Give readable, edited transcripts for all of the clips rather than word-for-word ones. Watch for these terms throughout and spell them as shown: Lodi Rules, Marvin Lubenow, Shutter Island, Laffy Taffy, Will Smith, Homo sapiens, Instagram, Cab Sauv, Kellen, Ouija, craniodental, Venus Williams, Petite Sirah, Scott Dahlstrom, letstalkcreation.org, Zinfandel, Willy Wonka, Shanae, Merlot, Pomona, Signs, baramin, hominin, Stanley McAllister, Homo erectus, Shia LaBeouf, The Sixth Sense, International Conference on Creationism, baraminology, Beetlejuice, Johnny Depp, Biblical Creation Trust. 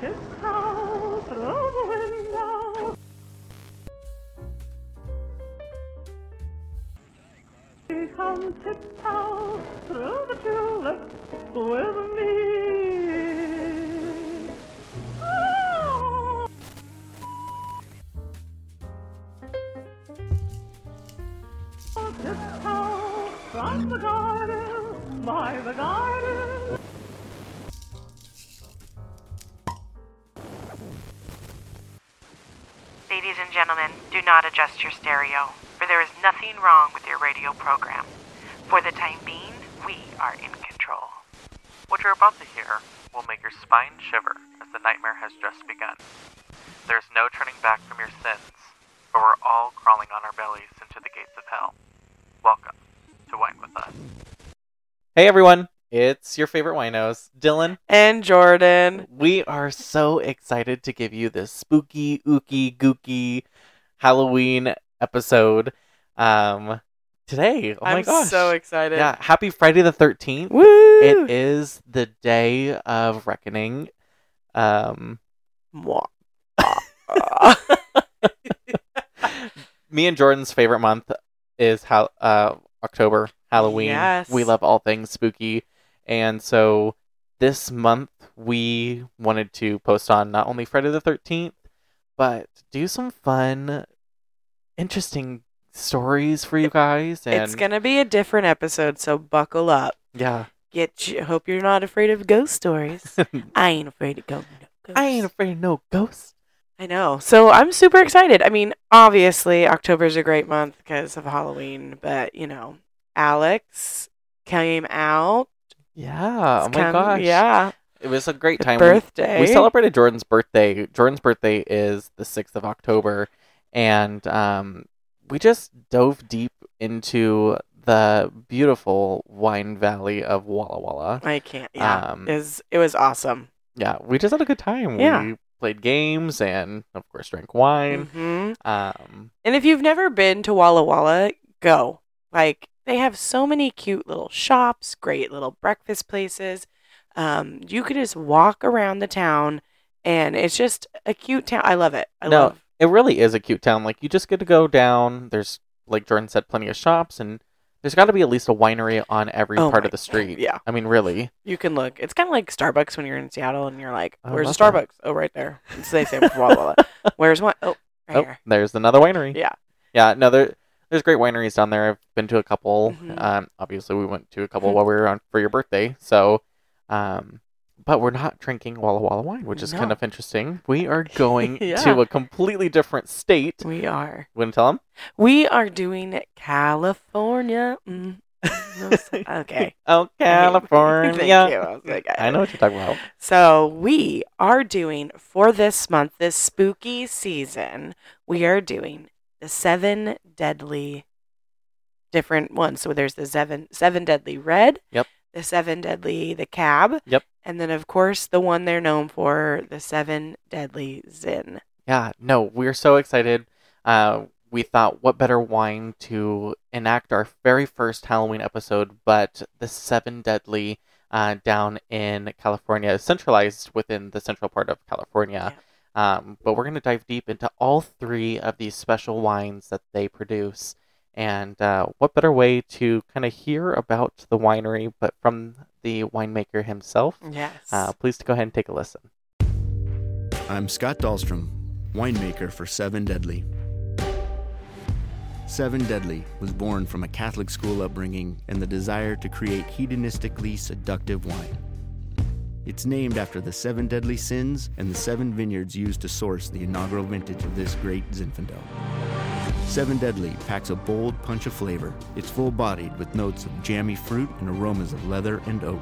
This house through the window. He comes tiptoe through the tulips with me. Oh. Tiptoe from the garden, by the garden. Ladies and gentlemen, do not adjust your stereo, for there is nothing wrong with your radio program. For the time being, we are in control. What you're about to hear will make your spine shiver as the nightmare has just begun. There's no turning back from your sins, but we're all crawling on our bellies into the gates of hell. Welcome to Wine With Us. Hey everyone, it's your favorite winos, Dylan and Jordan. We are so excited to give you this spooky, ooky, gooky Halloween episode today. Oh my gosh. I'm so excited. Yeah, happy Friday the 13th. Woo! It is the day of reckoning. Me and Jordan's favorite month is October, Halloween. Yes. We love all things spooky. And so this month, we wanted to post on not only Friday the 13th, but do some fun, interesting stories for you guys. And it's going to be a different episode, so buckle up. Yeah. Hope you're not afraid of ghost stories. I ain't afraid of ghosts. I ain't afraid of no ghosts. I know. So I'm super excited. I mean, obviously, October's a great month because of Halloween, but, you know, Alex came out. Yeah. Oh my gosh. Yeah. It was a great time. Birthday. We celebrated Jordan's birthday. Jordan's birthday is the 6th of October. And we just dove deep into the beautiful wine valley of Walla Walla. I can't. Yeah. It was awesome. Yeah. We just had a good time. Yeah. We played games and, of course, drank wine. Mm-hmm. And if you've never been to Walla Walla, go. Like, they have so many cute little shops, great little breakfast places. You could just walk around the town, and it's just a cute town. I love it. It really is a cute town. Like, you just get to go down. There's, like Jordan said, plenty of shops, and there's got to be at least a winery on every part of the street. Yeah. I mean, really. You can look. It's kind of like Starbucks when you're in Seattle, and you're like, where's a Starbucks? That. Oh, right there. It's the same. Blah, blah, blah. Where's one? Oh, right here. There's another winery. Yeah. Yeah, no, There's great wineries down there. I've been to a couple. Mm-hmm. Obviously, we went to a couple while we were on for your birthday. So, but we're not drinking Walla Walla wine, which is kind of interesting. We are going to a completely different state. We are. Want to tell them? We are doing California. Okay. Oh, California. Thank you. I was like, I know what you're talking about. So we are doing, for this month, this spooky season, we are doing the Seven Deadly, different ones. So there's the seven Deadly Red. Yep. The Seven Deadly, the Cab. Yep. And then, of course, the one they're known for, the Seven Deadly Zin. Yeah. No, we're so excited. We thought, what better wine to enact our very first Halloween episode, but the Seven Deadly down in California, centralized within the central part of California. Yeah. But we're going to dive deep into all three of these special wines that they produce. And what better way to kind of hear about the winery, but from the winemaker himself? Yes. Please go ahead and take a listen. I'm Scott Dahlstrom, winemaker for Seven Deadly. Seven Deadly was born from a Catholic school upbringing and the desire to create hedonistically seductive wine. It's named after the seven deadly sins and the seven vineyards used to source the inaugural vintage of this great Zinfandel. Seven Deadly packs a bold punch of flavor. It's full-bodied with notes of jammy fruit and aromas of leather and oak.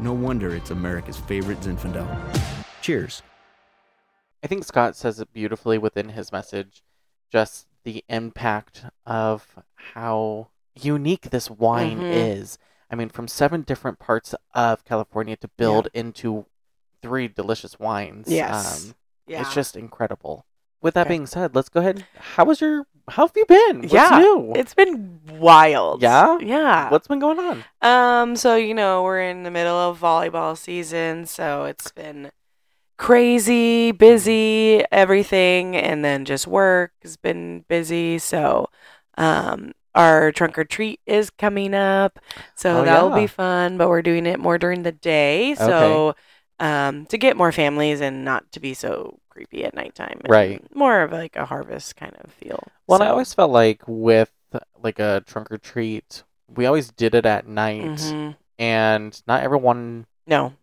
No wonder it's America's favorite Zinfandel. Cheers. I think Scott says it beautifully within his message, just the impact of how unique this wine is. I mean, from seven different parts of California to build into three delicious wines. Yes. It's just incredible. With that being said, let's go ahead. How have you been? What's new? It's been wild. Yeah? Yeah. What's been going on? So, you know, we're in the middle of volleyball season, so it's been crazy, busy, everything, and then just work has been busy. So our trunk or treat is coming up, so that'll be fun, but we're doing it more during the day, so to get more families and not to be so creepy at nighttime, right? More of like a harvest kind of feel. Well, so. I always felt like with like a trunk or treat, we always did it at night, and not everyone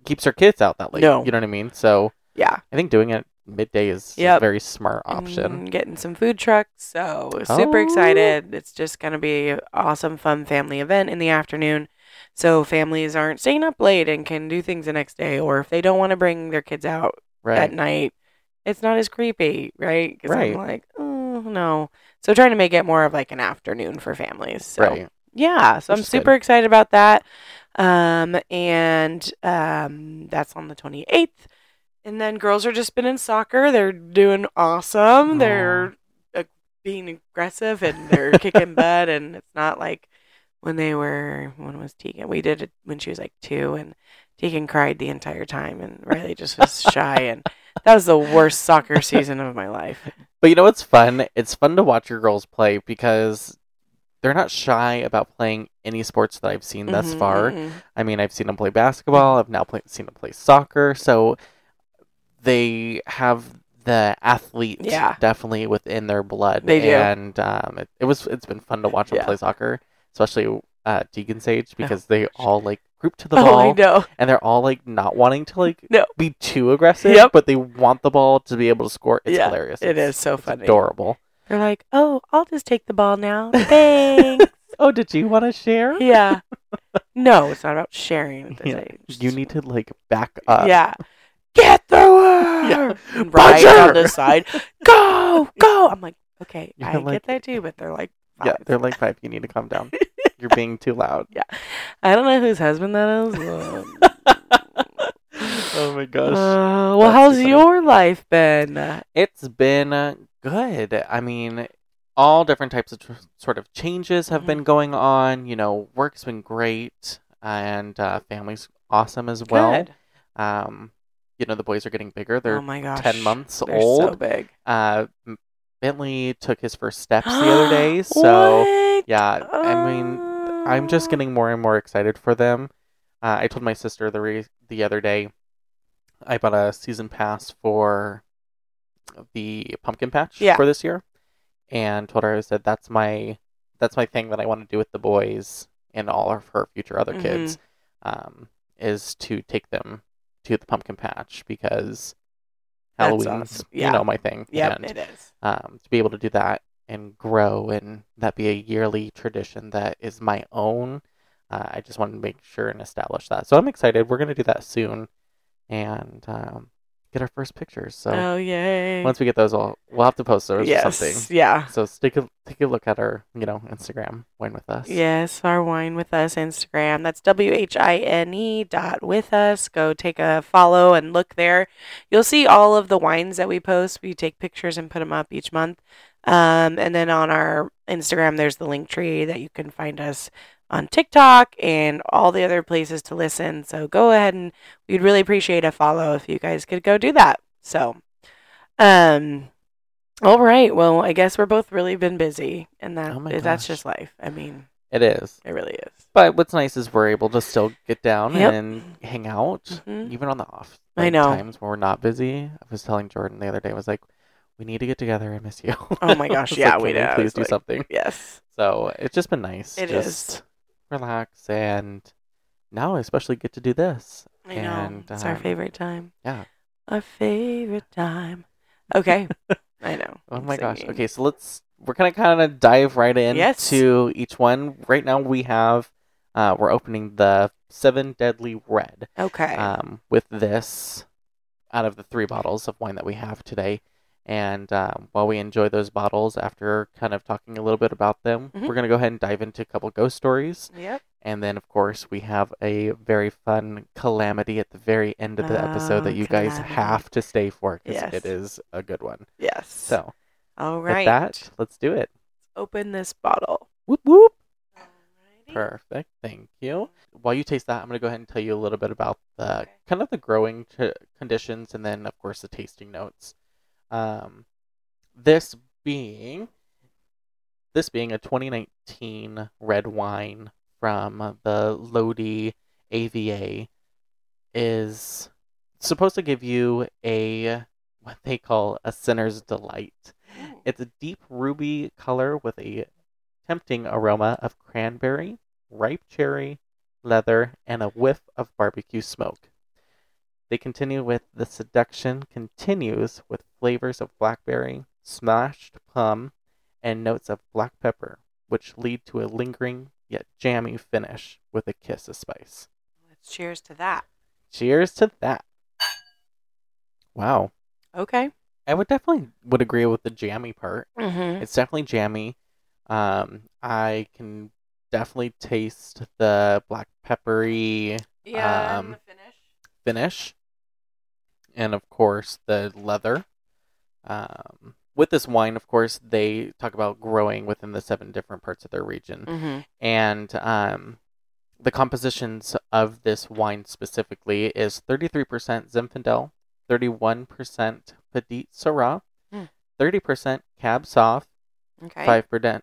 keeps their kids out that late. No. You know what I mean? So yeah, I think doing it midday is a very smart option. And getting some food trucks, so super excited. It's just going to be an awesome, fun family event in the afternoon. So families aren't staying up late and can do things the next day, or if they don't want to bring their kids out at night, it's not as creepy, right? Because I'm like, oh, no. So trying to make it more of like an afternoon for families. So, yeah, so I'm super excited about that. That's on the 28th. And then girls are just been in soccer. They're doing awesome. Aww. They're being aggressive and they're kicking butt. And it's not like when was Tegan? We did it when she was like 2, and Tegan cried the entire time, and Riley just was shy. And that was the worst soccer season of my life. But you know what's fun? It's fun to watch your girls play because they're not shy about playing any sports that I've seen thus far. I mean, I've seen them play basketball. I've now seen them play soccer. So they have the athlete definitely within their blood. They do. And it's been fun to watch them play soccer, especially Deegan's age, because they all like group to the ball. I know. And they're all like not wanting to like be too aggressive, but they want the ball to be able to score. It's hilarious. It's funny. Adorable. They're like, oh, I'll just take the ball now. Thanks. Oh, did you want to share? Yeah. No, it's not about sharing at this age. You need to like back up. Yeah. Get through her! Yeah. And Ryan's on the side. Go! Go! I'm like, okay, you're I like, get that too, but they're like 5. Yeah, they're like 5. You need to calm down. You're being too loud. Yeah. I don't know whose husband that is. Oh my gosh. Well, how's your life been? It's been good. I mean, all different types of sort of changes have been going on. You know, work's been great, and family's awesome as well. Good. You know, the boys are getting bigger. They're 10 months old. They're so big. Bentley took his first steps the other day. So, I mean, I'm just getting more and more excited for them. I told my sister the other day, I bought a season pass for the pumpkin patch for this year. And told her, I said, that's my thing that I want to do with the boys and all of her future other kids, is to take them to the pumpkin patch, because Halloween's you know, my thing. Yeah, it is. To be able to do that and grow, and that be a yearly tradition that is my own. I just wanted to make sure and establish that. So I'm excited. We're going to do that soon, and get our first pictures. So yay. Once we get those, we'll have to post those or something. Yeah. So take a look at our, you know, Instagram, Wine With Us. Yes, our Wine With Us Instagram. That's WHINE.withus. Go take a follow and look there. You'll see all of the wines that we post. We take pictures and put them up each month. And then on our Instagram, there's the link tree that you can find us on TikTok and all the other places to listen. So go ahead, and we'd really appreciate a follow if you guys could go do that. So, all right. Well, I guess we're both really been busy, and that's just life. I mean, it is. It really is. But what's nice is we're able to still get down and hang out, even on the off times when we're not busy. I was telling Jordan the other day, I was like, we need to get together. I miss you. Oh my gosh. Yeah, we do. Please do something. Yes. So it's just been nice. It is. Relax, and now I especially get to do this. I know. And, it's our favorite time. Yeah. Our favorite time. Okay. I know. Oh my gosh. Okay, so we're gonna kind of dive right in to each one. Right now we have we're opening the Seven Deadly Red. Okay. With this out of the 3 bottles of wine that we have today. And while we enjoy those bottles, after kind of talking a little bit about them, we're going to go ahead and dive into a couple ghost stories. Yep. And then, of course, we have a very fun calamity at the very end of the episode that you guys have to stay for, because it is a good one. Yes. So, all right. With that, let's do it. Open this bottle. Whoop, whoop. All right, Perfect. Thank you. While you taste that, I'm going to go ahead and tell you a little bit about the kind of the growing conditions and then, of course, the tasting notes. This being a 2019 red wine from the Lodi AVA is supposed to give you a what they call a sinner's delight. It's a deep ruby color with a tempting aroma of cranberry, ripe cherry, leather, and a whiff of barbecue smoke. They continue with the seduction continues with flavors of blackberry, smashed plum, and notes of black pepper, which lead to a lingering yet jammy finish with a kiss of spice. Let's cheers to that. Cheers to that. Wow. Okay. I would definitely agree with the jammy part. Mm-hmm. It's definitely jammy. I can definitely taste the black peppery and the finish. And of course the leather. With this wine, of course, they talk about growing within the 7 different parts of their region. Mm-hmm. And the compositions of this wine specifically is 33% Zinfandel, 31% Petite Sirah, 30% Cab Sauv, 5%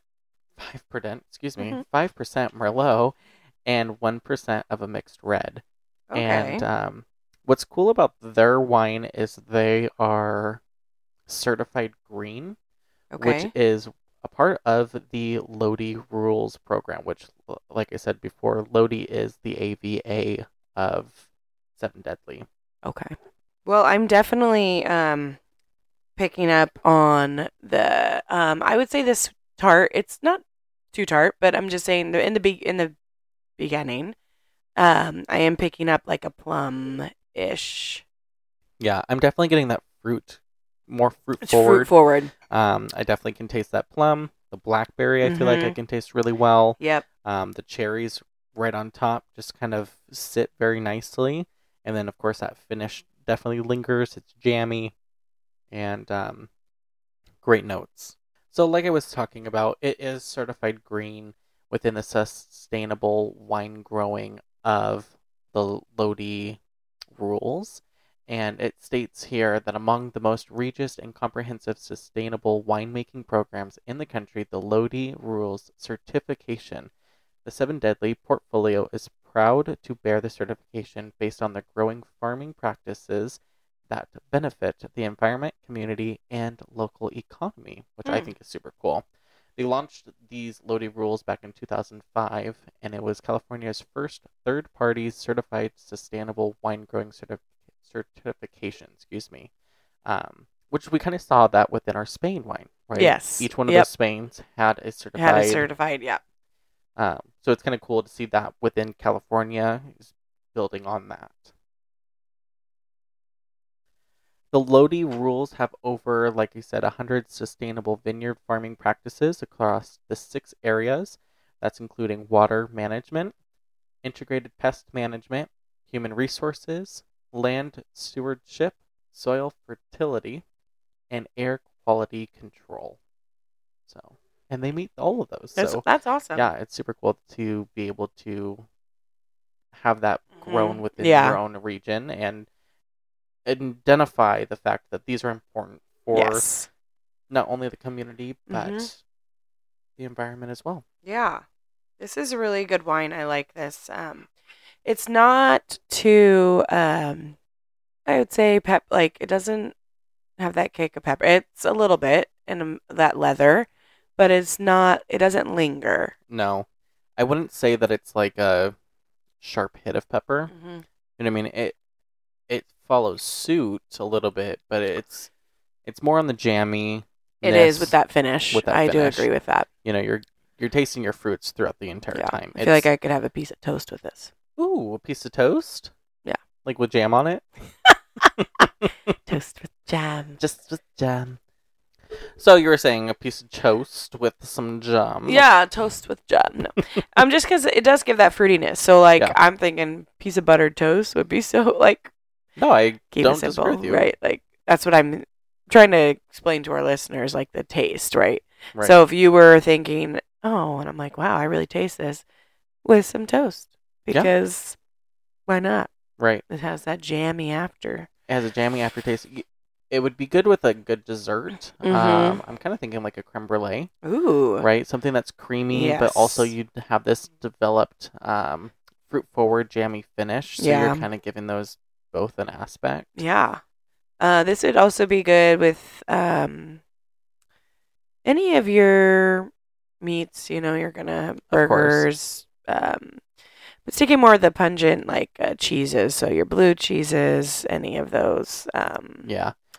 Merlot, and 1% of a mixed red. Okay. And what's cool about their wine is they are certified green, which is a part of the Lodi Rules program, which, like I said before, Lodi is the AVA of Seven Deadly. Okay. Well, I'm definitely picking up on the, I would say this tart, it's not too tart, but I'm just saying in the beginning, I am picking up like a plum-ish. Yeah, I'm definitely getting that fruit, more fruit forward. I definitely can taste that plum, the blackberry, I feel like I can taste really well. Yep. The cherries right on top just kind of sit very nicely. And then, of course, that finish definitely lingers. It's jammy. And great notes. So like I was talking about, it is certified green within the sustainable wine growing of the Lodi Rules. And it states here that among the most rigorous and comprehensive sustainable winemaking programs in the country, the Lodi Rules certification, the Seven Deadly portfolio is proud to bear the certification based on the growing farming practices that benefit the environment, community, and local economy, which I think is super cool. They launched these Lodi Rules back in 2005, and it was California's first third-party certified sustainable wine growing certification, which we kind of saw that within our Spain wine, right? Yes. Each one of those Spains had a certified, yeah. So it's kind of cool to see that within California is building on that. The Lodi Rules have over, like I said, 100 sustainable vineyard farming practices across the 6 areas. That's including water management, integrated pest management, human resources, land stewardship, soil fertility, and air quality control. So, and they meet all of those. That's awesome. Yeah, it's super cool to be able to have that grown within your own region and identify the fact that these are important for not only the community, but the environment as well. Yeah. This is a really good wine. I like this. It's not too, I would say, it doesn't have that kick of pepper. It's a little bit in that leather, but it doesn't linger. No. I wouldn't say that it's like a sharp hit of pepper. Mm-hmm. You know what I mean? It follows suit a little bit, but it's more on the jammy. It is with that finish. I do agree with that. You know, you're tasting your fruits throughout the entire time. I feel like I could have a piece of toast with this. Ooh, a piece of toast? Yeah. Like with jam on it? Toast with jam. Just with jam. So you were saying a piece of toast with some jam. Yeah, toast with jam. No. Just because it does give that fruitiness. So, I'm thinking piece of buttered toast would be so, No, I don't disagree with you. Right? That's what I'm trying to explain to our listeners, the taste, right? So if you were thinking, oh, and I'm like, wow, I really taste this. with some toast because why not? Right. It has that jammy after. It has a jammy aftertaste. It would be good with a good dessert. Mm-hmm. I'm kind of thinking like a creme brulee. Ooh. Right? Something that's creamy, yes. But also you have this developed fruit-forward jammy finish. So you're kind of giving those both an aspect. Yeah. This would also be good with any of your meats. You know, you're going to burgers. It's taking more of the pungent, like, cheeses. So your blue cheeses, any of those.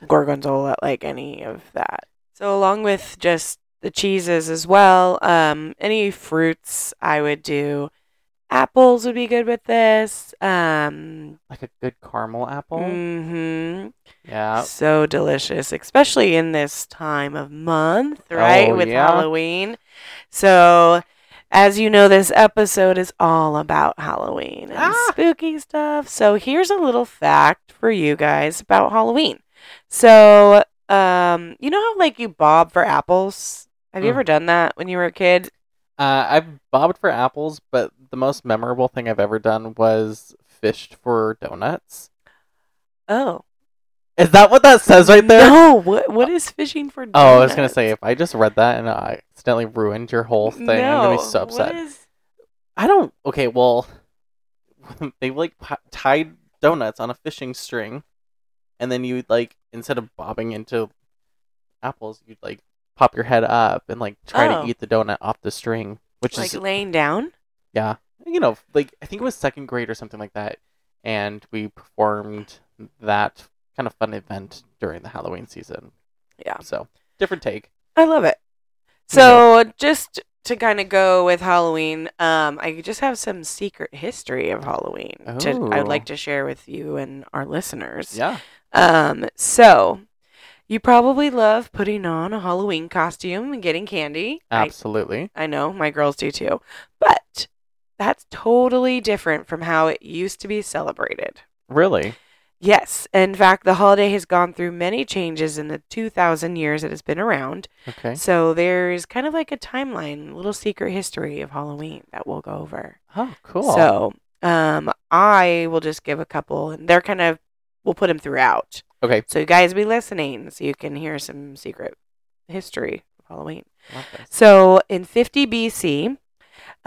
Gorgonzola, like, any of that. So along with just the cheeses as well, any fruits I would do. Apples would be good with this. Like a good caramel apple? Mm-hmm. Yeah. So delicious, especially in this time of month, right? Oh, with Halloween. So... as you know, this episode is all about Halloween and spooky stuff. So here's a little fact for you guys about Halloween. So, you know how, like, you bob for apples? Have you ever done that when you were a kid? I've bobbed for apples, but the most memorable thing I've ever done was fished for donuts. Oh. Is that what that says right there? No, what is fishing for donuts? Oh, I was going to say, if I just read that and I accidentally ruined your whole thing, I'm going to be so upset. Okay, well, they, like, tied donuts on a fishing string, and then you, like, instead of bobbing into apples, you'd, like, pop your head up and, like, try to eat the donut off the string, which is... like, laying down? Yeah. You know, like, I think it was second grade or something like that, and we performed that... kind of fun event during the Halloween season. Yeah. So, different take. I love it. So, just to kind of go with Halloween, I just have some secret history of Halloween I'd like to share with you and our listeners. Yeah. So, you probably love putting on a Halloween costume and getting candy. Absolutely. I know, my girls do too. But that's totally different from how it used to be celebrated. Really? Yes. In fact, the holiday has gone through many changes in the 2,000 years it has been around. Okay. So there's kind of like a timeline, little secret history of Halloween that we'll go over. Oh, cool. So I will just give a couple, and they're kind of, we'll put them throughout. Okay. So you guys be listening so you can hear some secret history of Halloween. So in 50 BC,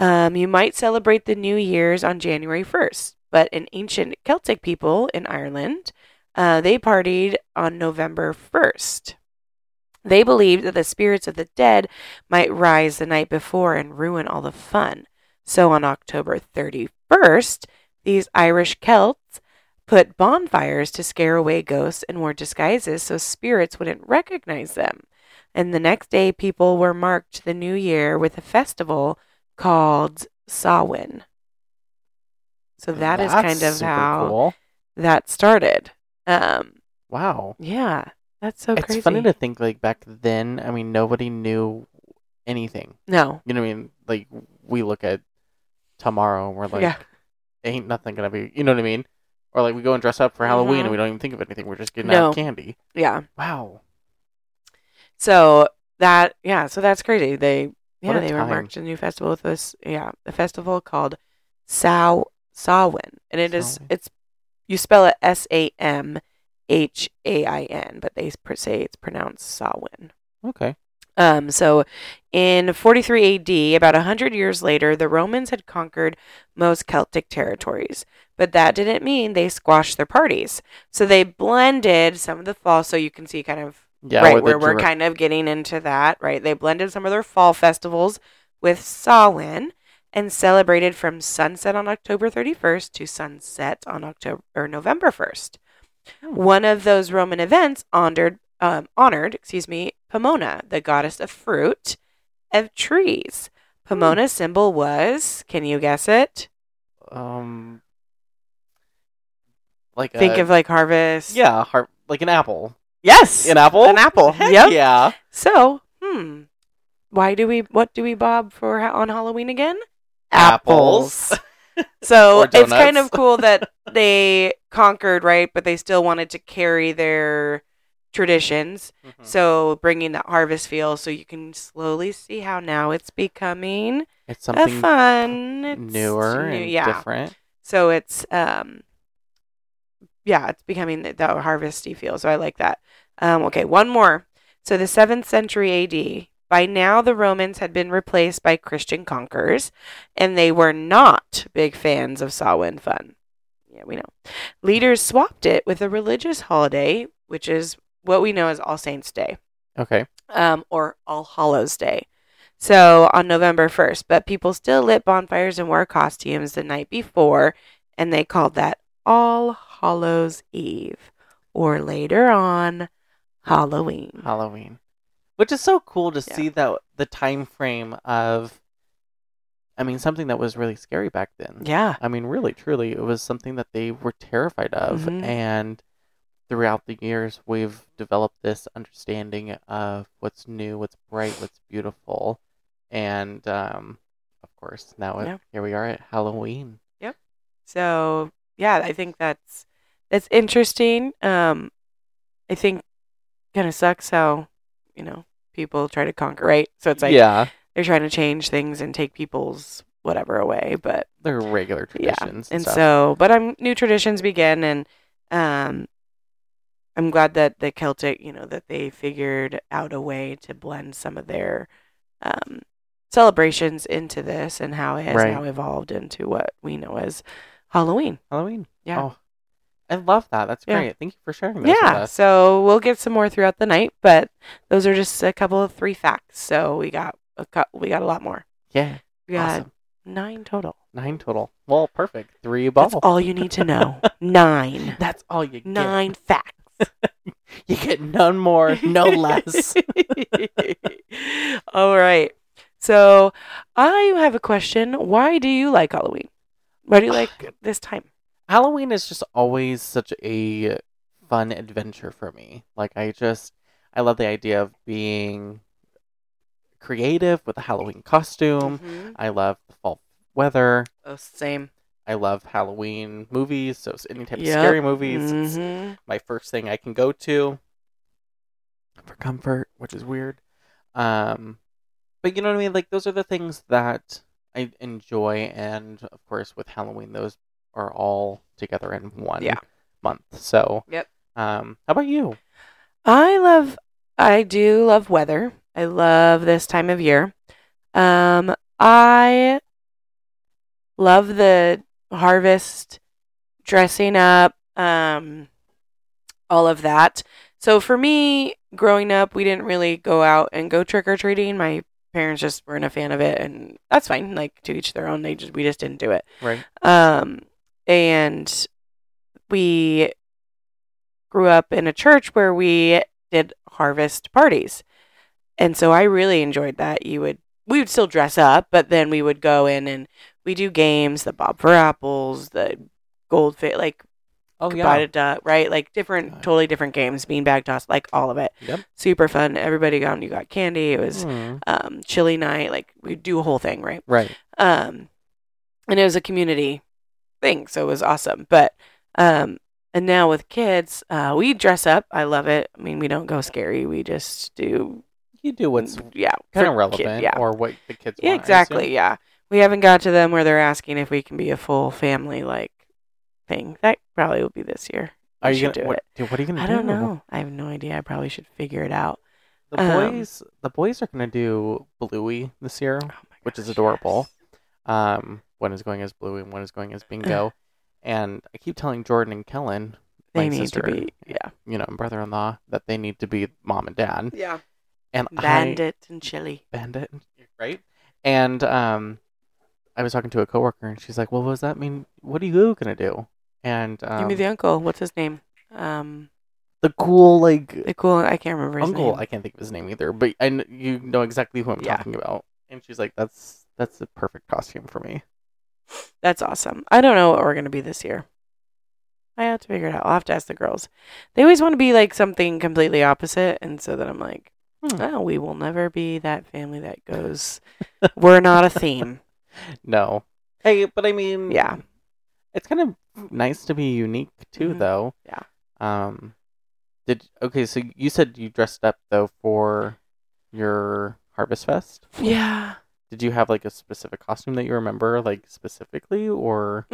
you might celebrate the New Year's on January 1st. But an ancient Celtic people in Ireland, they partied on November 1st. They believed that the spirits of the dead might rise the night before and ruin all the fun. So on October 31st, these Irish Celts put bonfires to scare away ghosts and wore disguises so spirits wouldn't recognize them. And the next day, people were marked the new year with a festival called Samhain. So that's kind of how that started. Wow. Yeah. That's so crazy. It's funny to think, like, back then, I mean, nobody knew anything. No. You know what I mean? Like, we look at tomorrow and we're like, ain't nothing going to be, you know what I mean? Or, like, we go and dress up for Halloween and we don't even think of anything. We're just getting out candy. Yeah. Wow. So so that's crazy. They were marked a new festival with us. Yeah. A festival called Samhain, and you spell it Samhain, but they say it's pronounced Samhain. Okay. So in 43 AD, about 100 years later, the Romans had conquered most Celtic territories, but that didn't mean they squashed their parties. So they blended some of the fall, so you can see kind of we're kind of getting into that, right? They blended some of their fall festivals with Samhain, and celebrated from sunset on October 31st to sunset on November 1st. Oh. One of those Roman events honored Pomona, the goddess of fruit, of trees. Pomona's symbol was, can you guess it? Think of like harvest. Yeah, like an apple. Yes, an apple. An apple. Yep. Yeah. So, what do we bob for on Halloween again? Apples. So it's kind of cool that they conquered, right? But they still wanted to carry their traditions. Mm-hmm. So bringing that harvest feel, so you can slowly see how now it's becoming it's something newer and different. So it's it's becoming that harvesty feel. So I like that. Okay, one more. So the 7th century A.D., by now the Romans had been replaced by Christian conquerors, and they were not big fans of Samhain fun. Yeah, we know. Leaders swapped it with a religious holiday, which is what we know as All Saints' Day. Okay. Or All Hallows' Day. So on November 1st, but people still lit bonfires and wore costumes the night before, and they called that All Hallows' Eve, or later on, Halloween. Which is so cool to see that the time frame of, I mean, something that was really scary back then. Yeah. I mean, really, truly, it was something that they were terrified of. Mm-hmm. And throughout the years, we've developed this understanding of what's new, what's bright, what's beautiful. And, of course, now here we are at Halloween. Yep. So, yeah, I think that's interesting. I think kind of sucks how, people try to conquer, right? So it's like they're trying to change things and take people's whatever away, but they're regular traditions. Yeah. And so, but new traditions begin, and I'm glad that the Celtic, that they figured out a way to blend some of their celebrations into this, and how it has now evolved into what we know as Halloween. Yeah. Oh, I love that. That's great. Yeah. Thank you for sharing this with us. So we'll get some more throughout the night, but those are just a couple of 3 facts. So we got a lot more. Yeah. We got 9 total. Well, perfect. 3 bubble. That's all you need to know. 9. That's all you get. 9 facts. You get none more, no less. All right. So I have a question. Why do you like Halloween? Why do you like this time? Halloween is just always such a fun adventure for me. Like, I love the idea of being creative with a Halloween costume. Mm-hmm. I love the fall weather. Oh, same. I love Halloween movies, so any type of scary movies. Mm-hmm. It's my first thing I can go to for comfort, which is weird. But you know what I mean? Like, those are the things that I enjoy, and, of course, with Halloween, those are all together in one month. So, how about you? I do love weather. I love this time of year. I love the harvest, dressing up, all of that. So for me, growing up, we didn't really go out and go trick-or-treating. My parents just weren't a fan of it, and that's fine. Like, to each their own. We just didn't do it. Right. And we grew up in a church where we did harvest parties. And so I really enjoyed that. We would still dress up, but then we would go in and we do games, the Bob for Apples, the Goldfish, right? Like totally different games, beanbag toss, like all of it. Yep. Super fun. Everybody got, and you got candy. It was chili night. Like, we'd do a whole thing, right? Right. And it was a community thing, so it was awesome. But and now with kids, we dress up. I love it. I mean, we don't go scary. We just do. You do what's kind of relevant or what the kids want. Exactly. Yeah, we haven't got to them where they're asking if we can be a full family like thing. That probably will be this year. What are you gonna do? I don't know. I have no idea. I probably should figure it out. The boys are gonna do Bluey this year, which is adorable. Yes. One is going as Bluey and one is going as Bingo. And I keep telling Jordan and Kellen, my sister, to be, brother-in-law, that they need to be mom and dad. Yeah. And Bandit and Chili. Right? And I was talking to a coworker, and she's like, well, what does that mean? What are you going to do? And give me the uncle. What's his name? I can't remember his name. I can't think of his name either, but you know exactly who I'm talking about. And she's like, that's the perfect costume for me. That's awesome. I don't know what we're going to be this year. I have to figure it out. I'll have to ask the girls. They always want to be like something completely opposite, and so then I'm like, no, we will never be that family that goes. We're not a theme. No. Hey, but I mean, it's kind of nice to be unique too, though. Yeah. Okay, so you said you dressed up, though, for your Harvest Fest? Yeah. Did you have, like, a specific costume that you remember, like, specifically, or?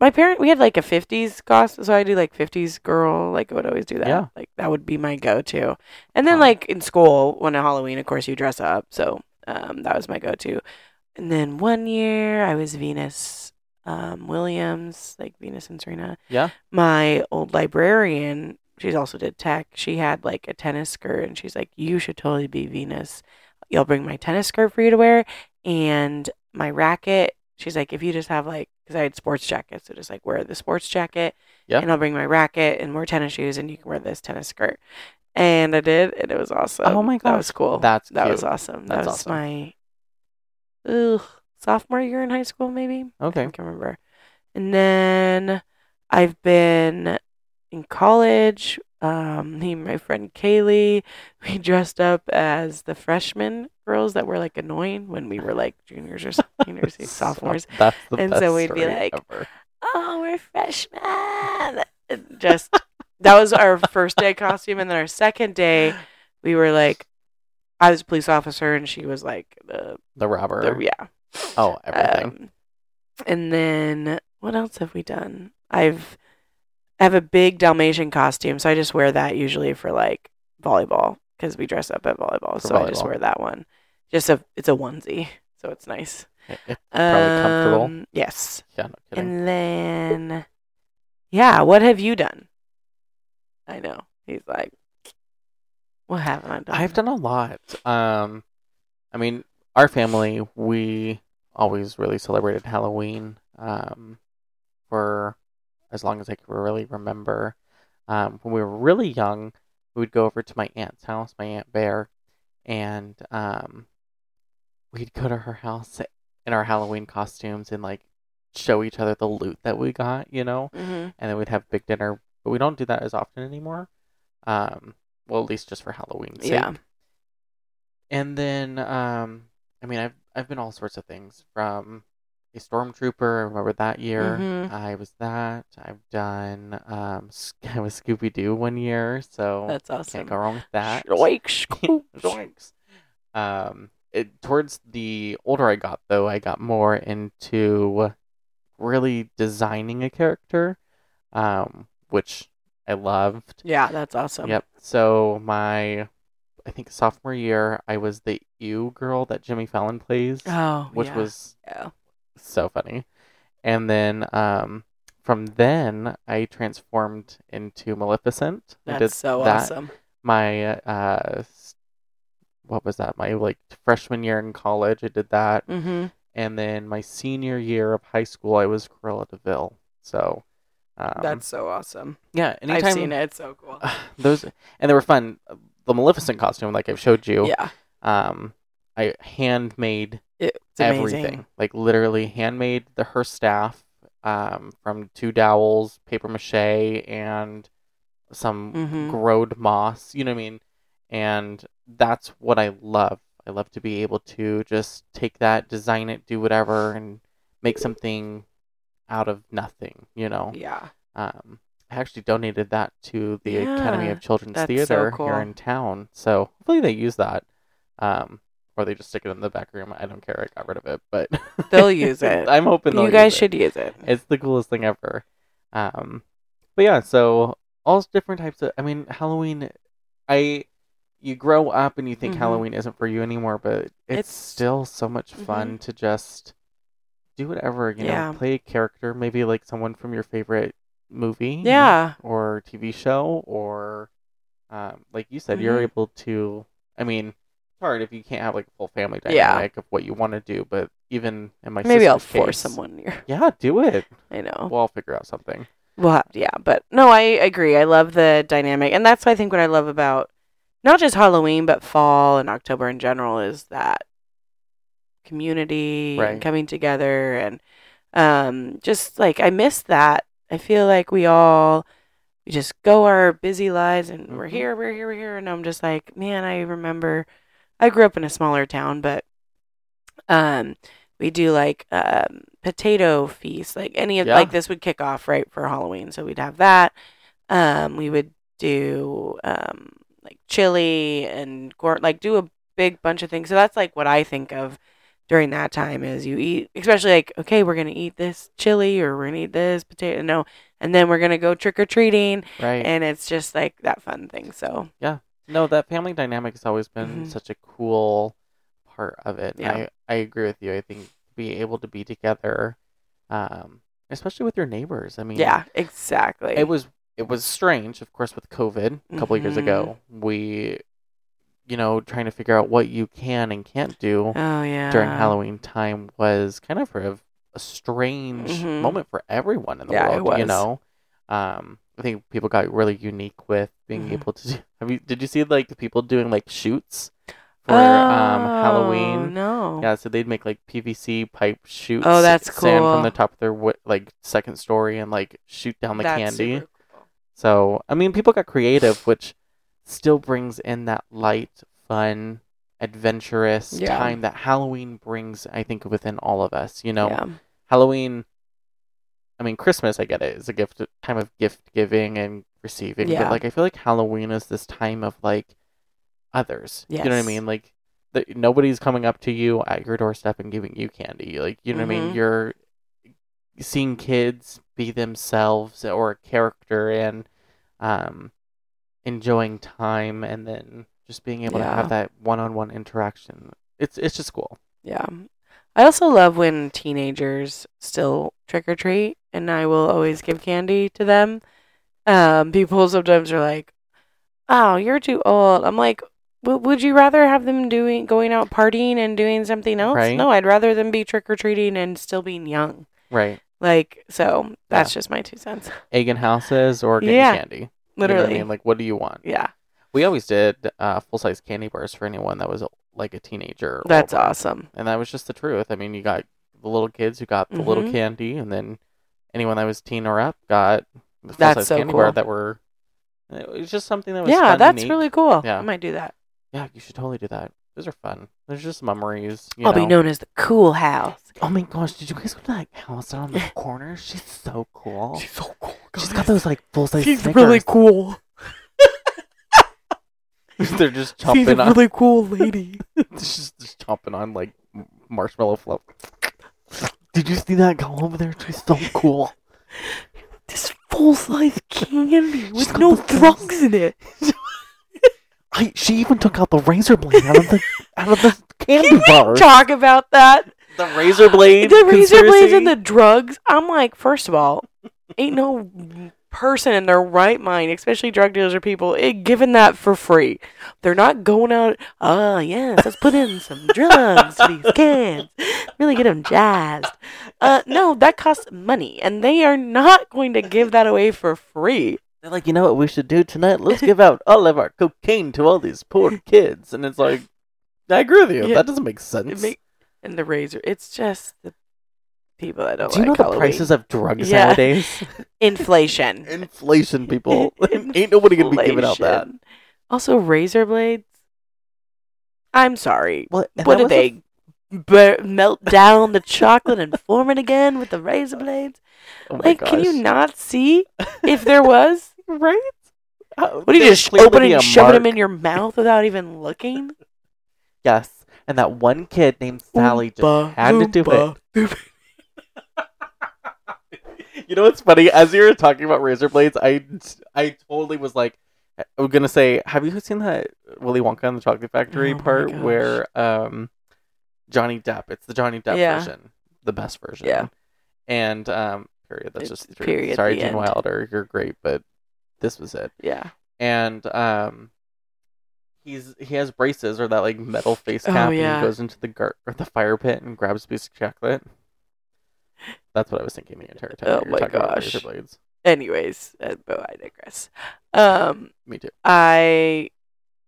Like, we had, like, a 50s costume, so I do, like, 50s girl, like, I would always do that. Yeah. Like, that would be my go-to. And then, like, in school, when on Halloween, of course, you dress up, so that was my go-to. And then one year, I was Venus Williams, like Venus and Serena. Yeah. My old librarian, she's also did tech. She had like a tennis skirt and she's like, you should totally be Venus. I'll bring my tennis skirt for you to wear and my racket. She's like, if you just have like, because I had sports jackets, so just like wear the sports jacket. Yeah. And I'll bring my racket and more tennis shoes and you can wear this tennis skirt. And I did, and it was awesome. Oh my god, that was cool. That was awesome. That was awesome. Sophomore year in high school, maybe. Okay. I can't remember. And then I've been in college. Me and my friend Kaylee, we dressed up as the freshman girls that were, like, annoying when we were, like, juniors or seniors, sophomores. That's the and best so we'd be like, ever. Oh, we're freshmen. Just, that was our first day costume. And then our second day, we were, like, I was a police officer, and she was, like, the robber. Yeah. Oh, everything. And then what else have we done? I have a big Dalmatian costume, so I just wear that usually for like volleyball because we dress up at volleyball. So I just wear that one. It's a onesie, so it's nice. It's probably comfortable. Yes. Yeah. No kidding. And then, yeah. What have you done? I know he's like, what haven't I done? I've done a lot. I mean. Our family, we always really celebrated Halloween for as long as I can really remember. When we were really young, we would go over to my aunt's house, my Aunt Bear, and we'd go to her house in our Halloween costumes and, like, show each other the loot that we got, you know? Mm-hmm. And then we'd have big dinner. But we don't do that as often anymore. Well, at least just for Halloween's sake. Yeah. And then... I mean, I've been all sorts of things, from a stormtrooper. I remember that year. Mm-hmm. I was that. I've done. I was Scooby Doo one year, so that's awesome. Can't go wrong with that. Zoinks. Towards the older I got, though, I got more into really designing a character, which I loved. Yeah, that's awesome. Yep. So I think sophomore year, I was the ew girl that Jimmy Fallon plays, which was so funny. And then from then, I transformed into Maleficent. That's so awesome. My, what was that? My like freshman year in college, I did that. Mm-hmm. And then my senior year of high school, I was Cruella de Vil. So... that's so awesome. Yeah. Anytime, I've seen it. It's so cool. And they were fun. The Maleficent costume, like I've showed you. Yeah. I handmade everything. Amazing. Like literally handmade her staff from two dowels, paper mache, and some growed moss. You know what I mean? And that's what I love. I love to be able to just take that, design it, do whatever, and make something out of nothing, you know? Yeah. I actually donated that to the Academy of Children's Theater here in town. So hopefully they use that. Or they just stick it in the back room. I don't care. I got rid of it, but they'll use it. I'm hoping they'll use it. You guys should use it. It's the coolest thing ever. But yeah, so all different types of, I mean, Halloween, you grow up and you think Halloween isn't for you anymore, but it's still so much fun to just do whatever, you know, play a character, maybe like someone from your favorite movie or TV show, or like you said, you're able to, I mean, it's hard if you can't have like a full family dynamic of what you want to do, but even in my maybe I'll force case, someone near. Yeah, do it. I know. We'll all figure out something. But no, I agree. I love the dynamic, and that's I think what I love about not just Halloween, but fall and October in general is that community and coming together, and just like I miss that. I feel like we just go our busy lives, and we're here. And I'm just like, man, I remember I grew up in a smaller town, but we do like potato feast, like any of like this would kick off right for Halloween. So we'd have that. We would do like chili and like do a big bunch of things. So that's like what I think of during that time is you eat, especially like, okay, we're going to eat this chili or we're going to eat this potato. No. And then we're going to go trick or treating. Right. And it's just like that fun thing. So, yeah, no, that family dynamic has always been such a cool part of it. Yeah. I agree with you. I think being able to be together, especially with your neighbors. I mean, yeah, exactly. It was strange, of course, with COVID a couple of years ago. We, you know, trying to figure out what you can and can't do during Halloween time was kind of a strange moment for everyone in the world. It was. You know, I think people got really unique with being able to. Did you see like the people doing like shoots for Halloween? No. Yeah, so they'd make like PVC pipe shoots. Oh, that's cool. Stand from the top of their like second story and like shoot down the candy. Super. So, I mean, people got creative, which still brings in that light, fun, adventurous time that Halloween brings, I think, within all of us. You know, Halloween, I mean, Christmas, I get it. It's time of gift giving and receiving. Yeah. But, like, I feel like Halloween is this time of, like, others. Yes. You know what I mean? Like, nobody's coming up to you at your doorstep and giving you candy. Like, you know what I mean? You're seeing kids be themselves or a character and enjoying time, and then just being able to have that one-on-one interaction. It's just cool. Yeah. I also love when teenagers still trick-or-treat, and I will always give candy to them. People sometimes are like, oh, you're too old. I'm like, would you rather have them going out partying and doing something else? Right? No, I'd rather them be trick-or-treating and still being young. Right. Like, so that's just my 2 cents. Egg in houses or getting candy. Literally. You know what I mean? Like, what do you want? Yeah. We always did full-size candy bars for anyone that was like a teenager. That's awesome. And that was just the truth. I mean, you got the little kids who got the little candy, and then anyone that was teen or up got the full-size candy bar that were... It was just something that was fun and neat. Yeah, that's really cool. Yeah. I might do that. Yeah, you should totally do that. Those are fun. There's just memories. You know. Be known as the cool house. Oh my gosh, did you guys go to that house on the corner? She's so cool. She's so cool. Guys. She's got those like full size Snickers. She's really cool. They're just chomping on. She's a really cool lady. She's just chomping on like marshmallow fluff. Did you see that girl over there? She's so cool. This full size candy with no drugs in it. She even took out the razor blade out of the candy bar. Talk about that. The razor blade. The razor blades and the drugs. I'm like, first of all, ain't no person in their right mind, especially drug dealers or people, giving that for free. They're not going out. Oh, yes, let's put in some drugs for these kids. Really get them jazzed. No, that costs money, and they are not going to give that away for free. They're like, you know what we should do tonight? Let's give out all of our cocaine to all these poor kids. And it's like, I agree with you. Yeah. That doesn't make sense. And the razor. It's just the people that don't like Halloween. Do you know the prices of drugs nowadays? Inflation. Inflation, people. Ain't nobody going to be giving out that. Also, razor blades. I'm sorry. What did they melt down the chocolate and form it again with the razor blades? Oh my gosh. Can you not see if there was? Right? What do you just open and shove them in your mouth without even looking? Yes. And that one kid named Sally just had to do it. You know what's funny? As you were talking about razor blades, I totally was like, I'm going to say, have you seen that Willy Wonka and the Chocolate Factory part where Johnny Depp, it's the Johnny Depp version, the best version. Yeah. And period. That's just the truth. Period, sorry, Gene Wilder, you're great, but this was it. Yeah. And he has braces or that like metal face cap, and he goes into the fire pit and grabs a piece of chocolate. That's what I was thinking the entire time. Oh my gosh. Razor blades. Anyways, but I digress. Me too. I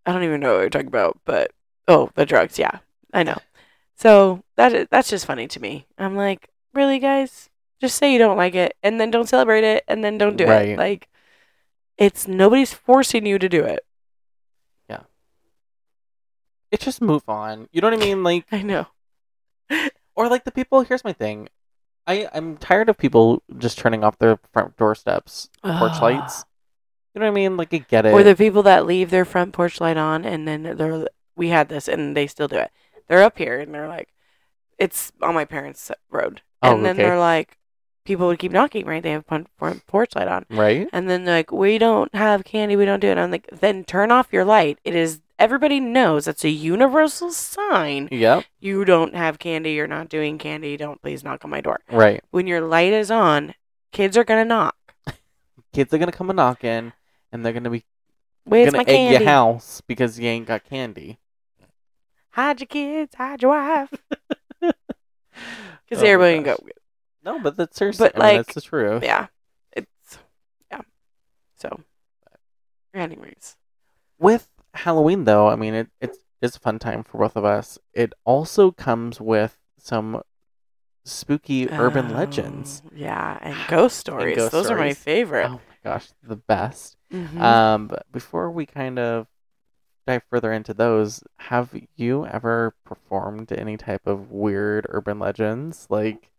don't even know what we're talking about, but the drugs. Yeah, I know. So that's just funny to me. I'm like, really, guys? Just say you don't like it, and then don't celebrate it, and then don't do it. Like, nobody's forcing you to do it. Yeah. It's just move on. You know what I mean? Like, I know. Or like the people. Here's my thing. I'm tired of people just turning off their front doorsteps, porch lights. You know what I mean? Like, I get it. Or the people that leave their front porch light on, and then they're, we had this, and they still do it. They're up here, and they're like, it's on my parents' road. Oh, and then okay. They're like, people would keep knocking, right? They have a front porch light on. Right. And then they're like, we don't have candy. We don't do it. And I'm like, then turn off your light. It is, everybody knows that's a universal sign. Yep. You don't have candy. You're not doing candy. Don't please knock on my door. Right. When your light is on, kids are going to knock. Kids are going to come and knock in, and they're going to be going to egg your house because you ain't got candy. Hide your kids. Hide your wife. Because everybody can go. No, but that's seriously, but, like, I mean, that's the truth. Yeah. It's, yeah. So, anyways. With Halloween, though, I mean, it's a fun time for both of us. It also comes with some spooky urban legends. Yeah, and ghost stories. And ghost Those are my favorite. Oh, my gosh, the best. Mm-hmm. But before we kind of dive further into those, have you ever performed any type of weird urban legends? Like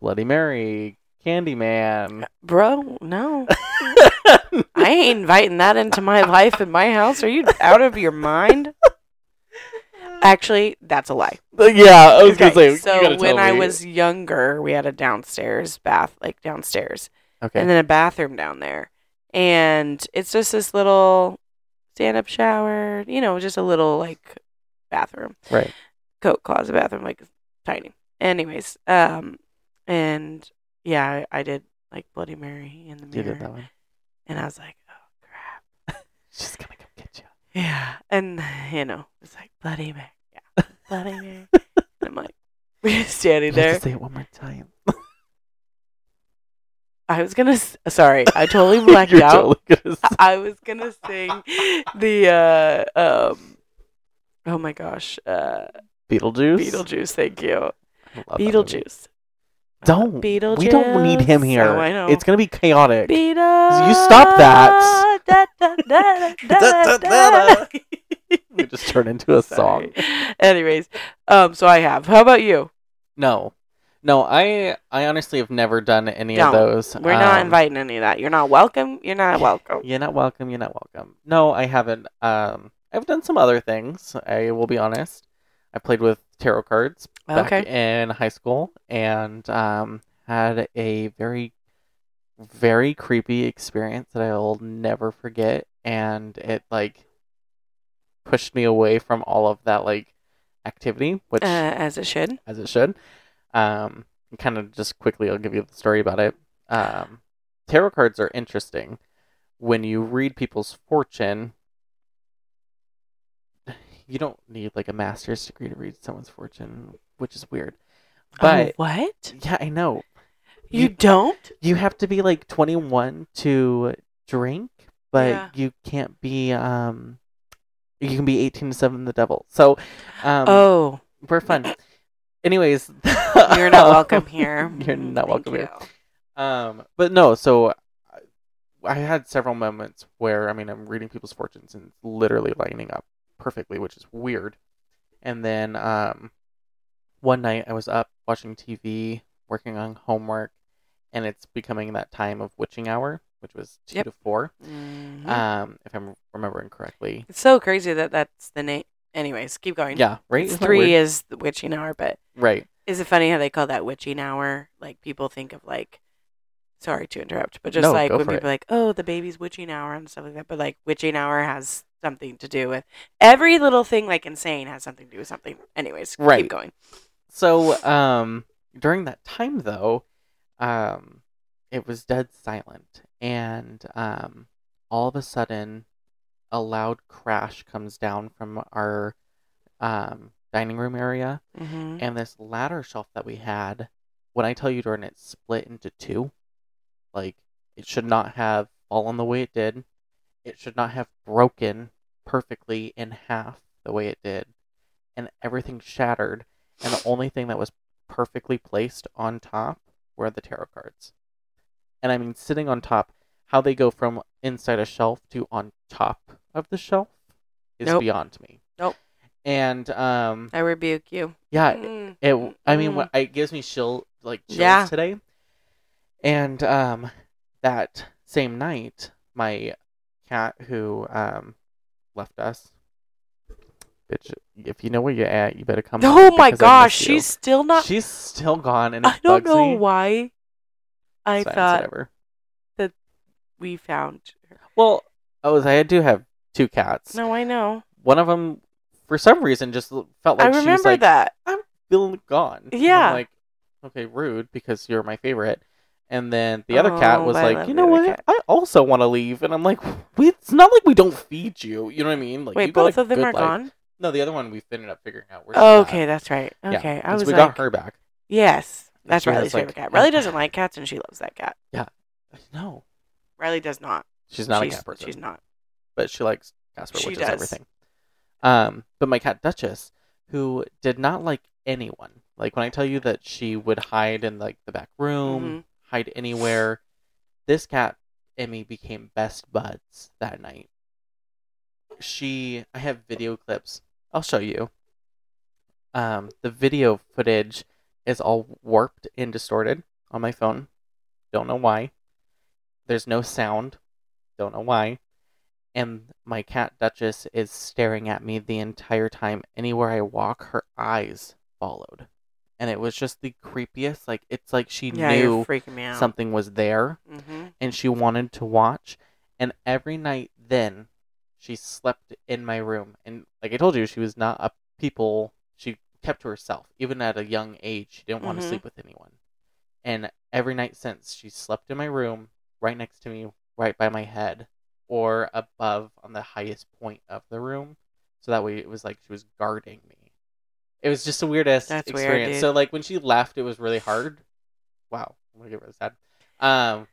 Bloody Mary, Candyman. Bro, no. I ain't inviting that into my life in my house. Are you out of your mind? Actually, that's a lie. Yeah, I was going to say. So when I was younger, we had a downstairs bath, like downstairs. Okay. And then a bathroom down there. And it's just this little stand-up shower, you know, just a little, like, bathroom. Right. Coat closet bathroom, like, tiny. Anyways, and yeah, I did like Bloody Mary in the mirror. You did that one. And I was like, oh crap. She's gonna come get you. Yeah. And you know, it's like Bloody Mary. Yeah. Bloody Mary. And I'm like, we're standing there. Say it one more time. I was gonna sorry, I totally blacked out. Totally I was gonna sing the oh my gosh, Beetlejuice. Beetlejuice, thank you. Beetlejuice. Don't. Beetlejuice. We don't need him here. Oh, I know. It's going to be chaotic. You stop that. Da, da, da, da, da, da, da. We just turn into a song. Anyways, so I have. How about you? No, I honestly have never done any of those. We're not inviting any of that. You're not welcome. You're not welcome. You're not welcome. You're not welcome. No, I haven't. I've done some other things. I will be honest. I played with tarot cards back in high school, and had a very, very creepy experience that I'll never forget. And it, like, pushed me away from all of that, like, activity, which as it should. Kind of just quickly, I'll give you the story about it. Tarot cards are interesting when you read people's fortune. You don't need, like, a master's degree to read someone's fortune, which is weird. But what? Yeah, I know. You don't? You have to be, like, 21 to drink, but you can't be, you can be 18 to 7 the devil. So, we're fun. Anyways. You're not welcome here. You're not welcome here. But no, so I had several moments where, I mean, I'm reading people's fortunes and literally lining up perfectly, which is weird. And then one night I was up watching TV, working on homework, and it's becoming that time of witching hour, which was 2 to 4. Mm-hmm. If I'm remembering correctly. It's so crazy that that's the name. Anyways, keep going. Yeah, right. Isn't 3 is the witching hour, but right. Is it funny how they call that witching hour? Like, people think of, like, sorry to interrupt, but just like when people are like, oh, the baby's witching hour and stuff like that, but like witching hour has something to do with every little thing, like insane has something to do with something. Anyways, keep going. So during that time, though, it was dead silent, and all of a sudden a loud crash comes down from our dining room area. Mm-hmm. And this ladder shelf that we had, when I tell you, Jordan, it split into two. Like, it should not have fallen the way it did. It should not have broken perfectly in half the way it did. And everything shattered. And the only thing that was perfectly placed on top were the tarot cards. And I mean, sitting on top, how they go from inside a shelf to on top of the shelf is beyond me. Nope. And I rebuke you. Yeah. It gives me chills today. And that same night, my cat who left us. Bitch, if you know where you're at, you better come. Oh my gosh, she's still not. She's still gone, and I don't know why. I thought that we found her. Well, I do have two cats. No, I know. One of them, for some reason, just felt like she was like, that. I'm feeling gone. Yeah. I'm like, okay, rude, because you're my favorite. And then the other cat was like, you know what? Cat. I also want to leave. And I'm like, it's not like we don't feed you. You know what I mean? Like, wait, both of them are gone? No, the other one we ended up figuring out. Okay, that's right. Okay, yeah, I was like... we got her back. Yes, that's Riley's favorite cat. Riley doesn't like cats, and she loves that cat. Yeah. No. Riley does not. She's not a cat person. She's not. But she likes Casper, which is everything. But my cat, Duchess, who did not like anyone. Like, when I tell you that she would hide in, like, the back room... Mm-hmm. Hide anywhere. This cat and me became best buds that night. I have video clips. I'll show you. The video footage is all warped and distorted on my phone. Don't know why. There's no sound. Don't know why. And my cat Duchess is staring at me the entire time. Anywhere I walk, her eyes followed. And it was just the creepiest. Like, it's like she knew something was there. Mm-hmm. And she wanted to watch. And every night then, she slept in my room. And like I told you, she was not a people. She kept to herself. Even at a young age, she didn't want to sleep with anyone. And every night since, she slept in my room, right next to me, right by my head. Or above on the highest point of the room. So that way, it was like she was guarding me. It was just the weirdest experience. Weird, so, like, when she left, it was really hard. Wow. I'm going to get really sad.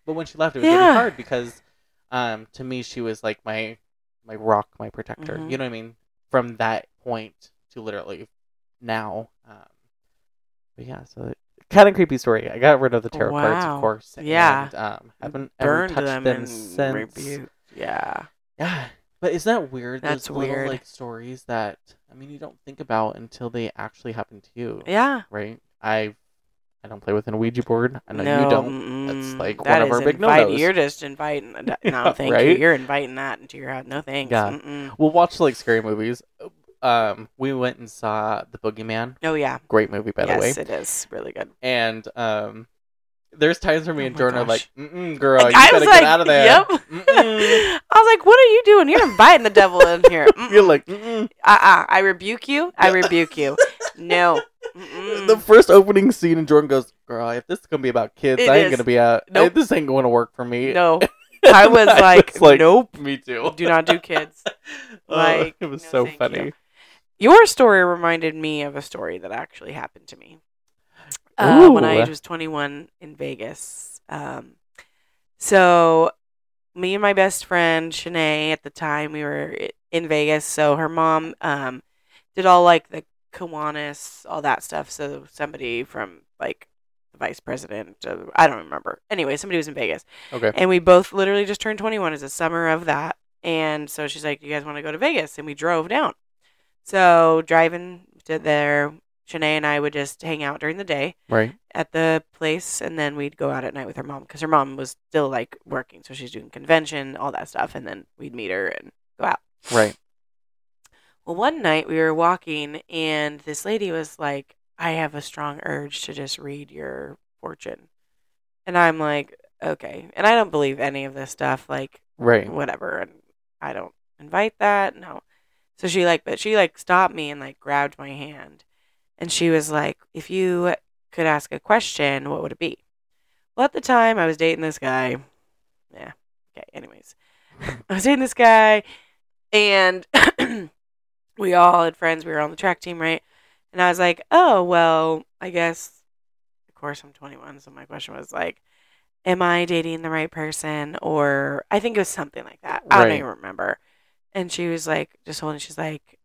But when she left, it was really hard because, to me, she was, like, my rock, my protector. Mm-hmm. You know what I mean? From that point to literally now. But, yeah. So, kind of creepy story. I got rid of the tarot cards, of course. And, haven't ever touched them since. Rebuke. Yeah. Yeah. But isn't that weird? That's weird. Those little, like, stories that, I mean, you don't think about until they actually happen to you. Yeah. Right? I don't play with an Ouija board. I know you don't. That's, like, that one of our big no-nos. You're just inviting. No, thank you. You're inviting that into your house. No, thanks. Yeah. Mm-mm. We'll watch, like, scary movies. We went and saw The Boogeyman. Oh, yeah. Great movie, by the way. Yes, it is. Really good. And, there's times where me and Jordan are like, girl, you gotta get out of there. Yep. I was like, what are you doing? You're inviting the devil in here. Mm-mm. You're like, I rebuke you. I rebuke you. No. Mm-mm. The first opening scene, and Jordan goes, girl, if this is gonna be about kids, I ain't gonna be out. Nope. This ain't going to work for me. No. I was like, nope. Me too. Do not do kids. Like, it was so funny. Your story reminded me of a story that actually happened to me. When I was 21 in Vegas. So me and my best friend, Shanae, at the time, we were in Vegas. So her mom did all, like, the Kiwanis, all that stuff. So somebody from, like, the vice president, I don't remember. Anyway, somebody was in Vegas. Okay. And we both literally just turned 21 as the summer of that. And so she's like, you guys want to go to Vegas? And we drove down. So driving to there... Shanae and I would just hang out during the day at the place, and then we'd go out at night with her mom because her mom was still, like, working, so she's doing convention, all that stuff, and then we'd meet her and go out. Right. Well, one night we were walking, and this lady was like, I have a strong urge to just read your fortune. And I'm like, okay. And I don't believe any of this stuff, like, whatever, and I don't invite that, no. So she, like, but she, like, stopped me and, like, grabbed my hand. And she was like, if you could ask a question, what would it be? Well, at the time, I was dating this guy. Yeah. Okay. Anyways. I was dating this guy. And we all had friends. We were on the track team, right? And I was like, oh, well, I guess, of course, I'm 21. So my question was like, am I dating the right person? Or I think it was something like that. I don't even remember. And she was like, just holding. She's like,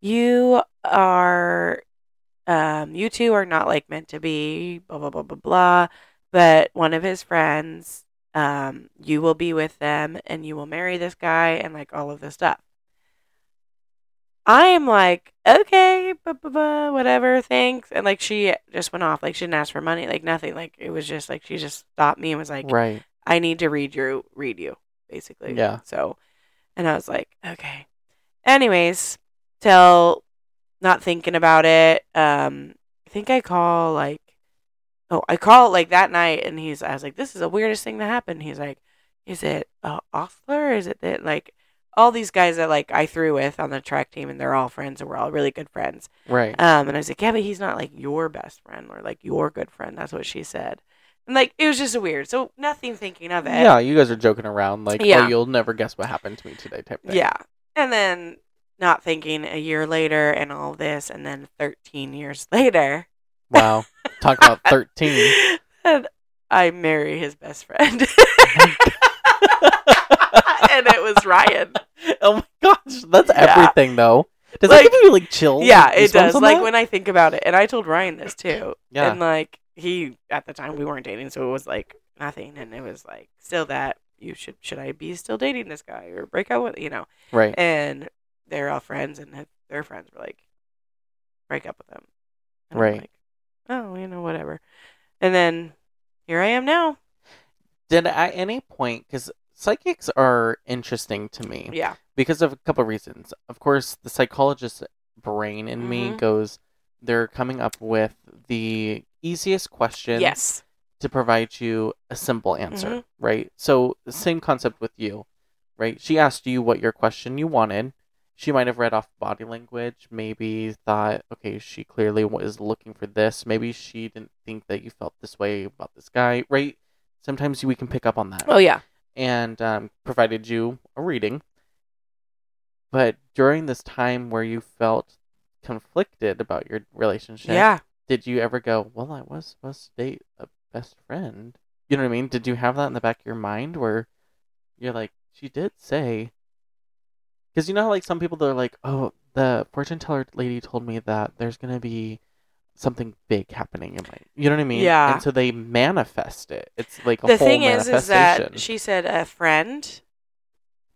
you are, you two are not, like, meant to be, blah, blah, blah, blah, blah, but one of his friends, you will be with them, and you will marry this guy, and, like, all of this stuff. I am like, okay, blah, blah, blah, whatever, thanks, and, like, she just went off, like, she didn't ask for money, like, nothing, like, it was just, like, she just stopped me and was like, I need to read you. basically. Yeah. So, and I was like, okay. Anyways, till not thinking about it. I think I call like, oh, I call like that night, and I was like, this is the weirdest thing that happened. He's like, is it Offler? Is it that, like, all these guys that, like, I threw with on the track team, and they're all friends, and we're all really good friends. Right. And I was like, yeah, but he's not, like, your best friend or, like, your good friend. That's what she said. And, like, it was just weird. So, nothing thinking of it. Yeah, you guys are joking around. Like, yeah. Oh, you'll never guess what happened to me today type thing. Yeah. And then not thinking a year later and all this, and then 13 years later. Wow. Talk about 13. And I marry his best friend. And it was Ryan. Oh my gosh, that's everything though. Does that give you like chills? Yeah, it does. Like when I think about it, and I told Ryan this too. Yeah, and like he at the time we weren't dating, so it was like nothing, and it was like still that you should I be still dating this guy or break up with right? And they're all friends, and their friends were like break up with them, and right? I'm like, oh, whatever. And then here I am now. Did at any point, because psychics are interesting to me. Yeah. Because of a couple of reasons. Of course, the psychologist brain in me goes, they're coming up with the easiest question to provide you a simple answer, right? So, same concept with you, right? She asked you what your question you wanted. She might have read off body language, maybe thought, okay, she clearly was looking for this. Maybe she didn't think that you felt this way about this guy, right? Sometimes we can pick up on that. Oh, yeah. And provided you a reading. But during this time where you felt conflicted about your relationship, did you ever go, well, I was supposed to date a best friend? You know what I mean? Did you have that in the back of your mind where you're like, she did say... Because you know how like some people, they're like, oh, the fortune teller lady told me that there's going to be something big happening in my, you know what I mean? Yeah. And so they manifest it. It's like a whole manifestation. The thing is that she said a friend.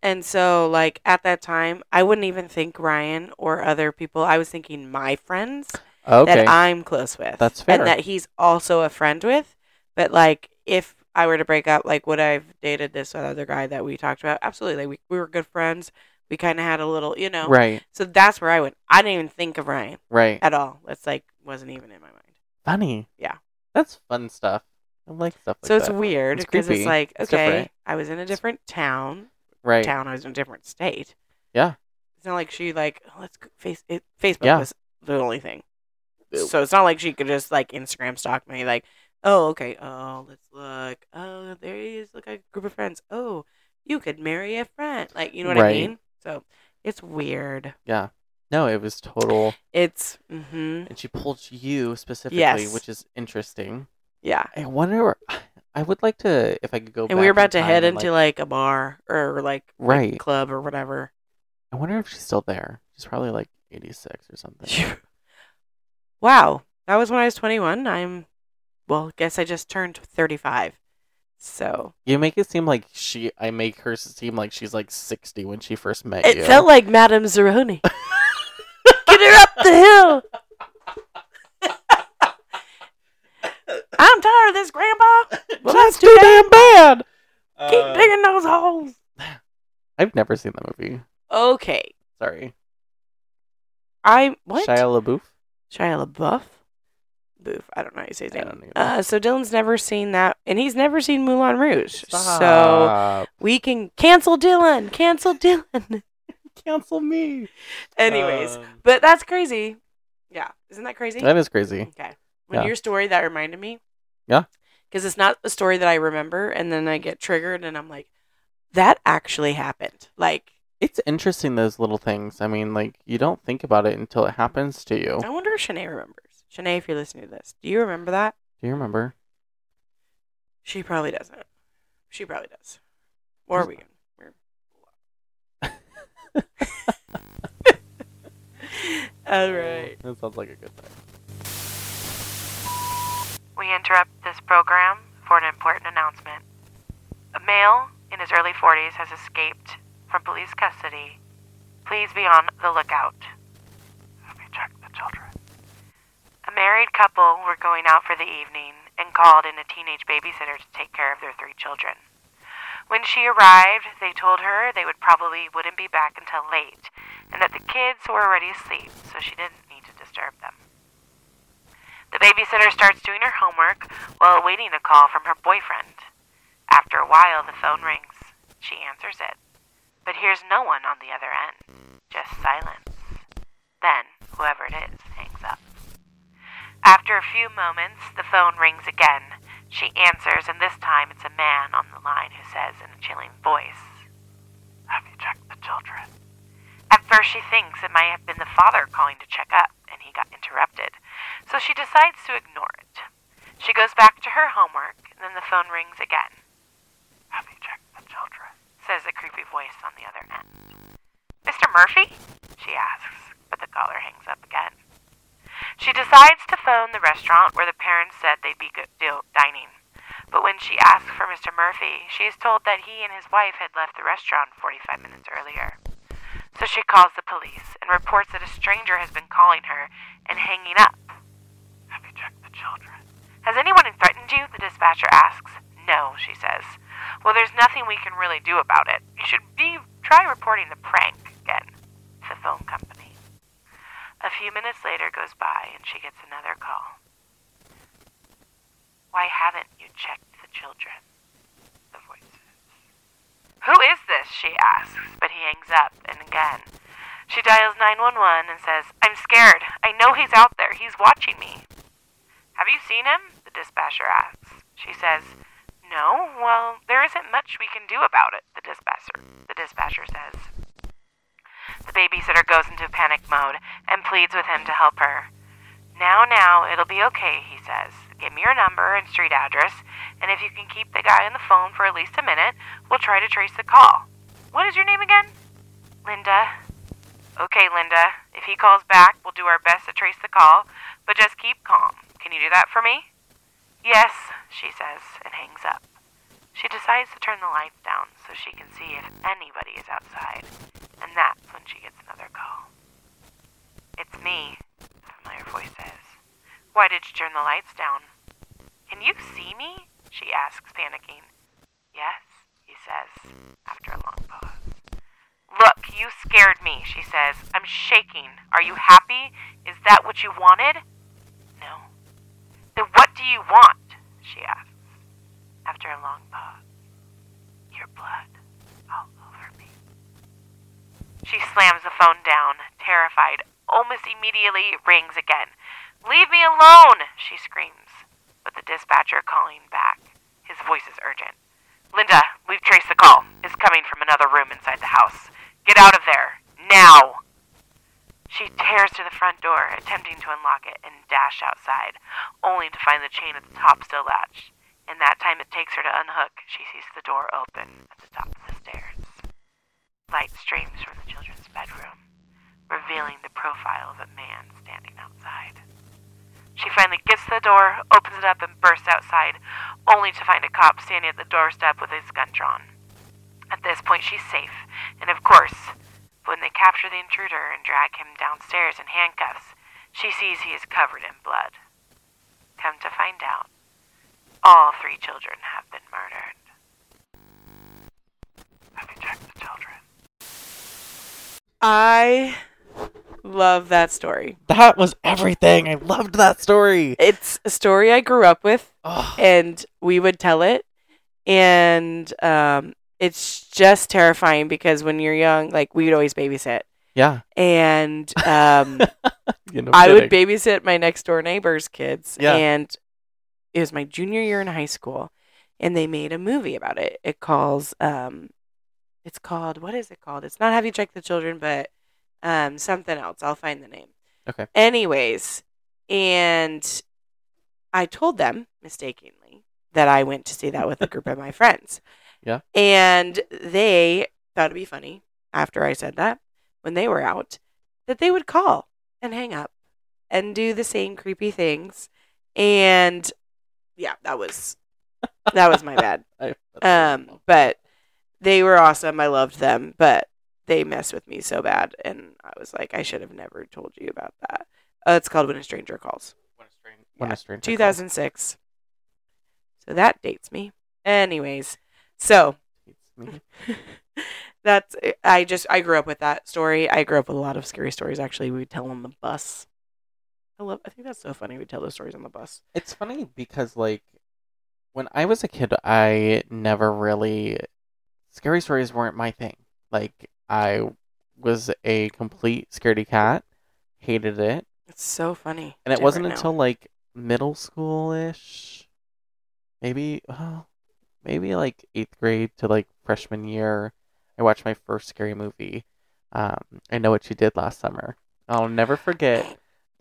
And so like at that time, I wouldn't even think Ryan or other people. I was thinking my friends that I'm close with. That's fair. And that he's also a friend with. But like if I were to break up, like would I have dated this other guy that we talked about? Absolutely. Like, we were good friends. We kind of had a little, Right. So that's where I went. I didn't even think of Ryan. Right. At all. That's like, wasn't even in my mind. Funny. Yeah. That's fun stuff. I like stuff like that. So it's weird because it's like, okay, I was in a different town. Right. I was in a different state. Yeah. It's not like she like, oh, let's face it. Facebook was the only thing. So it's not like she could just like Instagram stalk me like, oh, okay. Oh, let's look. Oh, there he is. Look at a group of friends. Oh, you could marry a friend. Like, you know what I mean? So, it's weird. Yeah. No, it was total. It's, And she pulled you specifically, which is interesting. Yeah. I wonder, I would like to, if I could go back. And we were about to head into, like, a bar or, like, a club or whatever. I wonder if she's still there. She's probably, like, 86 or something. Wow. That was when I was 21. Guess I just turned 35. So you make it seem like I make her seem like she's like 60 when she first met you. It felt like Madame Zeroni. Get her up the hill. I'm tired of this, Grandpa. Well, that's too damn bad. Keep digging those holes. I've never seen that movie. Okay. Sorry. What? Shia LaBeouf? I don't know how you say his name. So Dylan's never seen that, and he's never seen Moulin Rouge. Stop. So we can cancel Dylan. Cancel me. Anyways, but that's crazy. Yeah, isn't that crazy? That is crazy. Okay, your story that reminded me. Yeah, because it's not a story that I remember, and then I get triggered, and I'm like, that actually happened. Like, it's interesting, those little things. I mean, like, you don't think about it until it happens to you. I wonder if Shanae remembers. Shanae, if you're listening to this, do you remember that? Do you remember? She probably doesn't. She probably does. Or we can. All right. That sounds like a good thing. We interrupt this program for an important announcement. A male in his early 40s has escaped from police custody. Please be on the lookout. Let me check the children. A married couple were going out for the evening and called in a teenage babysitter to take care of their 3 children. When she arrived, they told her they wouldn't be back until late, and that the kids were already asleep, so she didn't need to disturb them. The babysitter starts doing her homework while awaiting a call from her boyfriend. After a while, the phone rings. She answers it, but hears no one on the other end, just silence. Then, whoever it is hangs up. After a few moments, the phone rings again. She answers, and this time it's a man on the line who says in a chilling voice, "Have you checked the children?" At first, she thinks it might have been the father calling to check up, and he got interrupted, so she decides to ignore it. She goes back to her homework, and then the phone rings again. "Have you checked the children?" says a creepy voice on the other end. "Mr. Murphy?" she asks, but the caller hangs up again. She decides to phone the restaurant where the parents said they'd be dining, but when she asks for Mr. Murphy, she is told that he and his wife had left the restaurant 45 minutes earlier. So she calls the police and reports that a stranger has been calling her and hanging up. "Have you checked the children?" "Has anyone threatened you?" the dispatcher asks. "No," she says. "Well, there's nothing we can really do about it. You should try reporting the prank again to the phone company." A few minutes later goes by, and she gets another call. "Why haven't you checked the children?" the voice says. "Who is this?" she asks, but he hangs up, and again. She dials 911 and says, "I'm scared. I know he's out there. He's watching me." "Have you seen him?" the dispatcher asks. She says, "No, well, there isn't much we can do about it," the dispatcher says. The babysitter goes into panic mode and pleads with him to help her. Now, it'll be okay," he says. "Give me your number and street address, and if you can keep the guy on the phone for at least a minute, we'll try to trace the call. What is your name again?" "Linda." "Okay, Linda. If he calls back, we'll do our best to trace the call, but just keep calm. Can you do that for me?" "Yes," she says, and hangs up. She decides to turn the lights down so she can see if anybody is outside. And that's when she gets another call. "It's me," a familiar voice says. "Why did you turn the lights down?" "Can you see me?" she asks, panicking. "Yes," he says, after a long pause. "Look, you scared me," she says. "I'm shaking. Are you happy? Is that what you wanted?" "No." "Then what do you want?" she asks, after a long pause. "Your blood all over me." She slams the phone down, terrified. Almost immediately, it rings again. "Leave me alone!" she screams. But the dispatcher calling back. His voice is urgent. "Linda, we've traced the call. It's coming from another room inside the house. Get out of there. Now!" She tears to the front door, attempting to unlock it, and dash outside, only to find the chain at the top still latched. And that time it takes her to unhook, she sees the door open at the top of the stairs. Light streams from the children's bedroom, revealing the profile of a man standing outside. She finally gets to the door, opens it up, and bursts outside, only to find a cop standing at the doorstep with his gun drawn. At this point, she's safe, and of course, when they capture the intruder and drag him downstairs in handcuffs, she sees he is covered in blood. Come to find out, all three children have been murdered. Have you checked the children? I love that story. That was everything. I loved that story. It's a story I grew up with, and we would tell it. And it's just terrifying because when you're young, like, we would always babysit. Yeah. And I would babysit my next door neighbor's kids. Yeah. And it was my junior year in high school, and they made a movie about it. It's called, what is it called? It's not Have You Checked the Children, but something else. I'll find the name. Okay. Anyways, and I told them, mistakenly, that I went to see that with a group of my friends. Yeah. And they thought it'd be funny, after I said that, when they were out, that they would call and hang up and do the same creepy things. And yeah, that was my bad. But they were awesome. I loved them, but they messed with me so bad, and I was like, I should have never told you about that. It's called When a Stranger Calls. When a Stranger 2006. Calls. So that dates me. Anyways, so That's, I grew up with that story. I grew up with a lot of scary stories, actually. We would tell on the bus. I think that's so funny. We tell those stories on the bus. It's funny because, like, when I was a kid, I never really, scary stories weren't my thing. Like, I was a complete scaredy cat. Hated it. It's so funny. And it wasn't until, like, middle school-ish, maybe like 8th grade to, like, freshman year, I watched my first scary movie, I Know What You Did Last Summer. I'll never forget.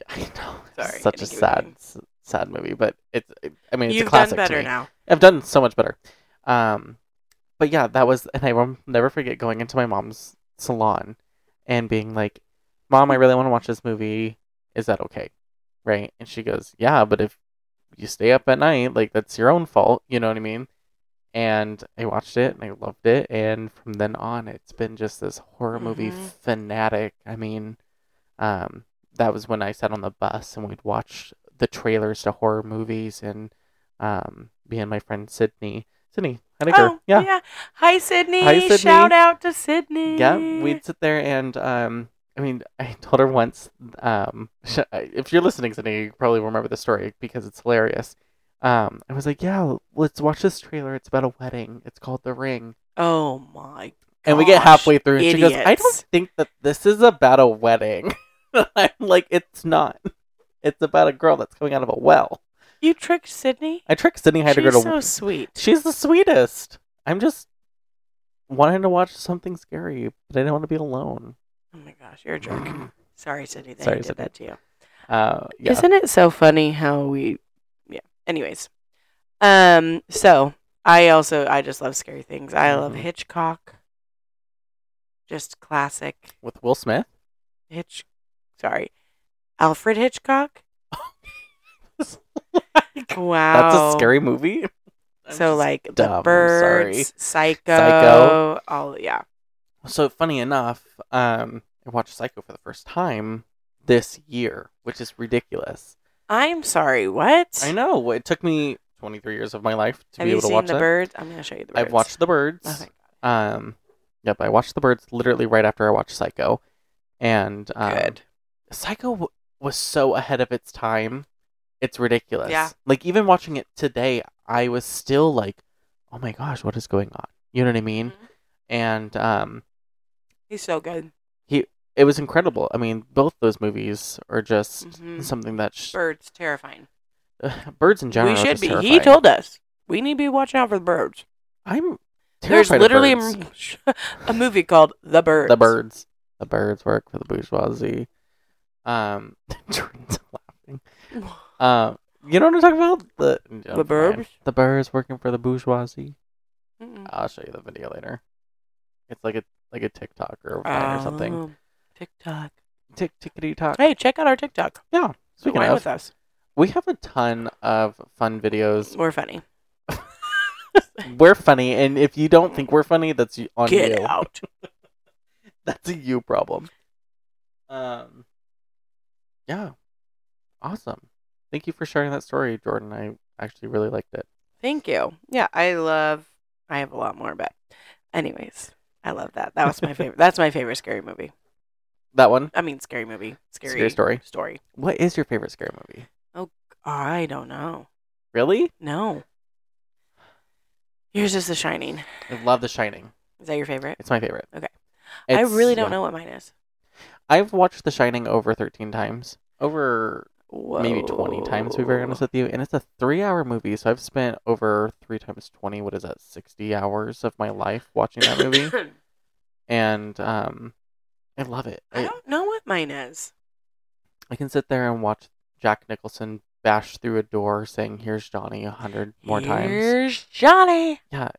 I know. Sorry, it's such a sad movie, but it's a classic. You've done better now. I've done so much better. But yeah, that was, and I will never forget going into my mom's salon and being like, Mom, I really want to watch this movie. Is that okay? Right? And she goes, yeah, but if you stay up at night, like, that's your own fault. You know what I mean? And I watched it, and I loved it, and from then on, it's been just this horror movie fanatic. I mean, that was when I sat on the bus, and we'd watch the trailers to horror movies, and me and my friend Sydney. Sydney, I think yeah. Hi, Sydney. Hi, Sydney. Shout out to Sydney. Yeah, we'd sit there, and, I mean, I told her once, if you're listening, Sydney, you probably remember the story, because it's hilarious. I was like, yeah, let's watch this trailer. It's about a wedding. It's called The Ring. Oh, my gosh. And we get halfway through, and she goes, I don't think that this is about a wedding. I'm like, it's not. It's about a girl that's coming out of a well. You tricked Sydney? I tricked Sydney. She's so sweet. She's the sweetest. I'm just wanting to watch something scary, but I don't want to be alone. Oh, my gosh. You're a jerk. Sorry, Sydney, that I did that to you. Yeah. Isn't it so funny how we... Anyways, so I just love scary things. I love Hitchcock, just classic. With Will Smith? Alfred Hitchcock. Like, wow. That's a scary movie? So, like, dumb. The Birds, Psycho. Yeah. So, funny enough, I watched Psycho for the first time this year, which is ridiculous. I'm sorry, what? I know. It took me 23 years of my life to be able to watch that. Have you seen The Birds? I'm going to show you The Birds. I've watched The Birds. Oh, thank God. Yep, I watched The Birds literally right after I watched Psycho. And good. Psycho was so ahead of its time. It's ridiculous. Yeah. Like, even watching it today, I was still like, oh my gosh, what is going on? You know what I mean? Mm-hmm. And he's so good. It was incredible. I mean, both those movies are just something that's... Birds, terrifying. Birds in general. We should be. Terrifying. He told us. We need to be watching out for the birds. I'm terrified of birds. There's literally a movie called The Birds. The Birds. The Birds work for the bourgeoisie. Jordan's laughing. You know what I'm talking about? The Birds? The Birds working for the bourgeoisie. Mm-mm. I'll show you the video later. It's like a TikTok or Vine or something. TikTok. TikTok. Hey, check out our TikTok. Yeah. Speaking of, with us. We have a ton of fun videos. We're funny. We're funny, and if you don't think we're funny, that's on you. Get out. That's a you problem. Yeah. Awesome. Thank you for sharing that story, Jordan. I actually really liked it. Thank you. Yeah, I have a lot more, but anyways, I love that. That was my favorite. That's my favorite scary movie. That one? I mean, scary movie. Scary story. What is your favorite scary movie? Oh, I don't know. Really? No. Yours is The Shining. I love The Shining. Is that your favorite? It's my favorite. Okay. I really don't know what mine is. I've watched The Shining over 13 times. Over maybe 20 times, to be very honest with you. And it's a 3-hour movie, so I've spent over 3 times 20, 60 hours of my life watching that movie. And, I love it. I don't know what mine is. I can sit there and watch Jack Nicholson bash through a door saying, here's Johnny 100 more times. Here's Johnny! Yeah.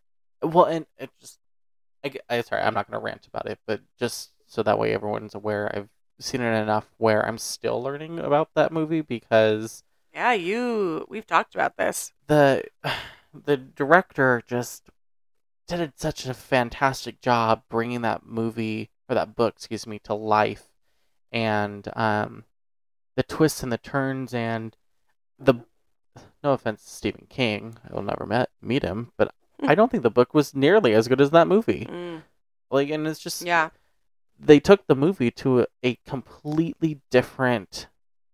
Well, and it just... Sorry, I'm not going to rant about it, but just so that way everyone's aware, I've seen it enough where I'm still learning about that movie because... Yeah, we've talked about this. The director just did such a fantastic job bringing that movie... that book, to life, and the twists and the turns, and no offense to Stephen King, I will never meet him, but I don't think the book was nearly as good as that movie. Mm. Like, and it's just... Yeah. They took the movie to a completely different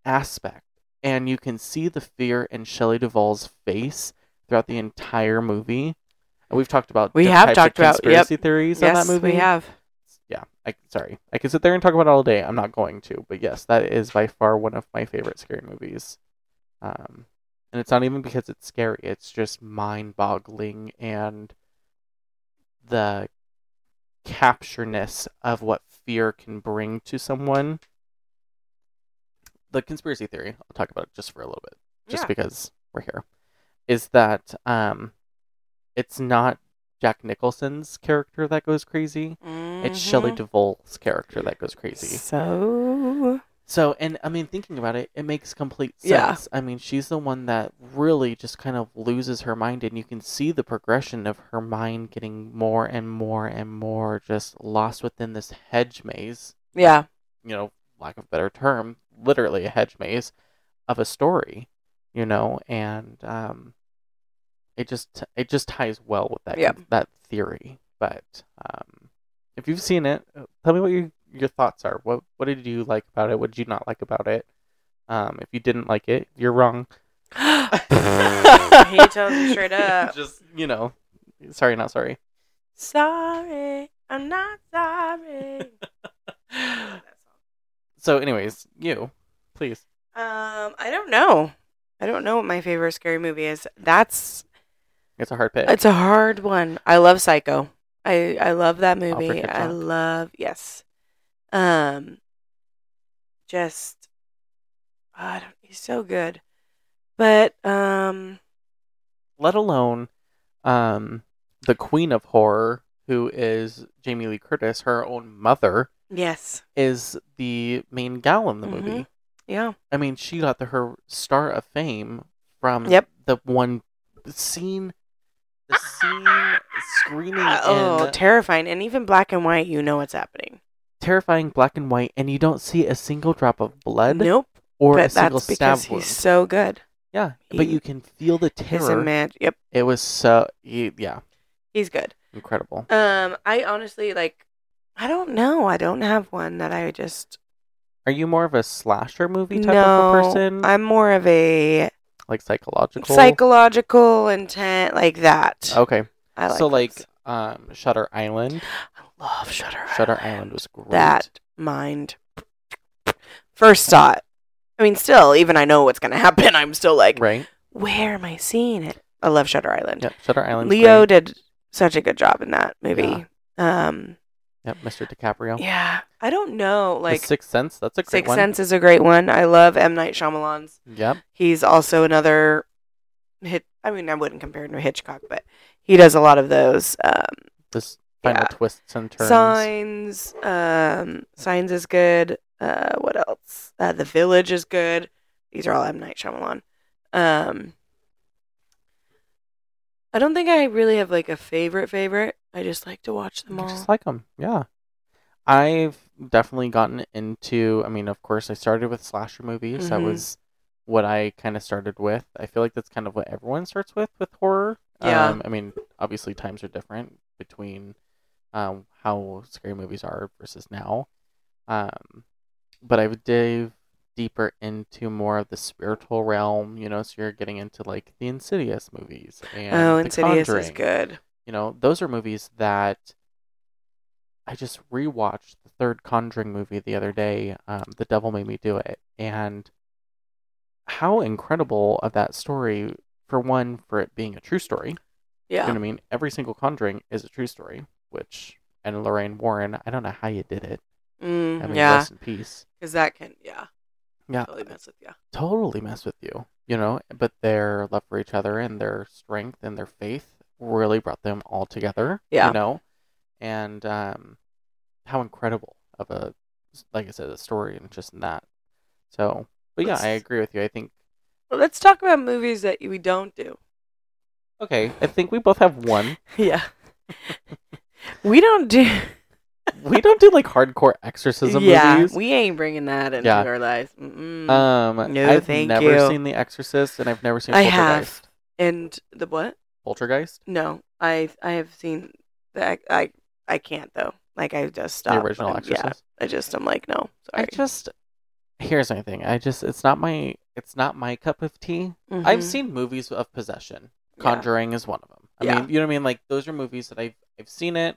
aspect. And you can see the fear in Shelley Duvall's face throughout the entire movie. And we've talked about... We have talked about... conspiracy theories on that movie. Yes, we have. Yeah. Sorry. I could sit there and talk about it all day. I'm not going to. But yes, that is by far one of my favorite scary movies. And it's not even because it's scary. It's just mind-boggling and the captureness of what fear can bring to someone. The conspiracy theory, I'll talk about it just for a little bit, just because we're here, is that it's not Jack Nicholson's character that goes crazy. Mm-hmm. It's Shelley Duvall's character that goes crazy. So, and I mean, thinking about it, it makes complete sense. Yeah. I mean, she's the one that really just kind of loses her mind, and you can see the progression of her mind getting more and more and more just lost within this hedge maze. Yeah. You know, lack of a better term, literally a hedge maze of a story, you know, and it just ties well with that theory. But if you've seen it, tell me what your thoughts are. What did you like about it? What did you not like about it? If you didn't like it, you're wrong. He tells you straight up. Just, you know, sorry, not sorry. Sorry, I'm not sorry. So anyways, you, please. I don't know. I don't know what my favorite scary movie is. It's a hard pick. It's a hard one. I love Psycho. I love that movie. I love, yes. He's so good. But let alone the queen of horror, who is Jamie Lee Curtis, her own mother, yes, is the main gal in the movie. Yeah. I mean, she got her star of fame from the one scene. The scene screaming terrifying. And even black and white, you know what's happening. Terrifying black and white, and you don't see a single drop of blood. Nope. Or but a single stab wound. He's so good. Yeah. But you can feel the terror. Yep. It was so... Yeah. He's good. Incredible. I honestly, like... I don't know. I don't have one that I just... Are you more of a slasher movie type of a person? I'm more of a... Like psychological intent, like that. Okay. I like Shutter Island. I love Shutter Island. Shutter Island was great. That mind. First thought. I mean, still, even I know what's going to happen, I'm still like, right? Where am I seeing it? I love Shutter Island. Yep, Shutter Island. Leo did such a good job in that movie. Yeah. Yep, Mr. DiCaprio. Yeah. I don't know. Like, The Sixth Sense, that's a great one. Sixth Sense is a great one. I love M. Night Shyamalan's. Yep. He's also another hit. I mean, I wouldn't compare him to Hitchcock, but he does a lot of those. This final twists and turns. Signs. Signs is good. What else? The Village is good. These are all M. Night Shyamalan. I don't think I really have like a favorite. I just like to watch them all. I just like them, yeah. I've definitely gotten into, I mean, of course, I started with slasher movies. Mm-hmm. That was what I kind of started with. I feel like that's kind of what everyone starts with horror. Yeah. I mean, obviously, times are different between how scary movies are versus now. But I would dive deeper into more of the spiritual realm, you know, so you're getting into, like, the Insidious movies. And The Insidious Conjuring. Is good. You know, those are movies that I just rewatched the third Conjuring movie the other day, The Devil Made Me Do It, and how incredible of that story, for one, for it being a true story. Yeah. You know what I mean? Every single Conjuring is a true story, which, and Lorraine Warren, I don't know how you did it. I mean, rest in peace. Because that can, totally mess with you. Totally mess with you, you know, but their love for each other and their strength and their faith really brought them all together, you know, and how incredible of a, like I said, a story and just in that. So, but yeah, I agree with you. I think. Well, let's talk about movies that we don't do. Okay, I think we both have one. Yeah, we don't do like hardcore exorcism movies. Yeah, we ain't bringing that into our lives. Mm-mm. No, I've never seen The Exorcist, and I've never seen Poltergeist. And the what? Poltergeist? No, I have seen that. I can't though. Like I just stopped. The original Exorcist. Yeah, I'm like no. Sorry. Here's my thing. It's not my cup of tea. Mm-hmm. I've seen movies of possession. Conjuring is one of them. I mean, you know what I mean? Like those are movies that I've seen it,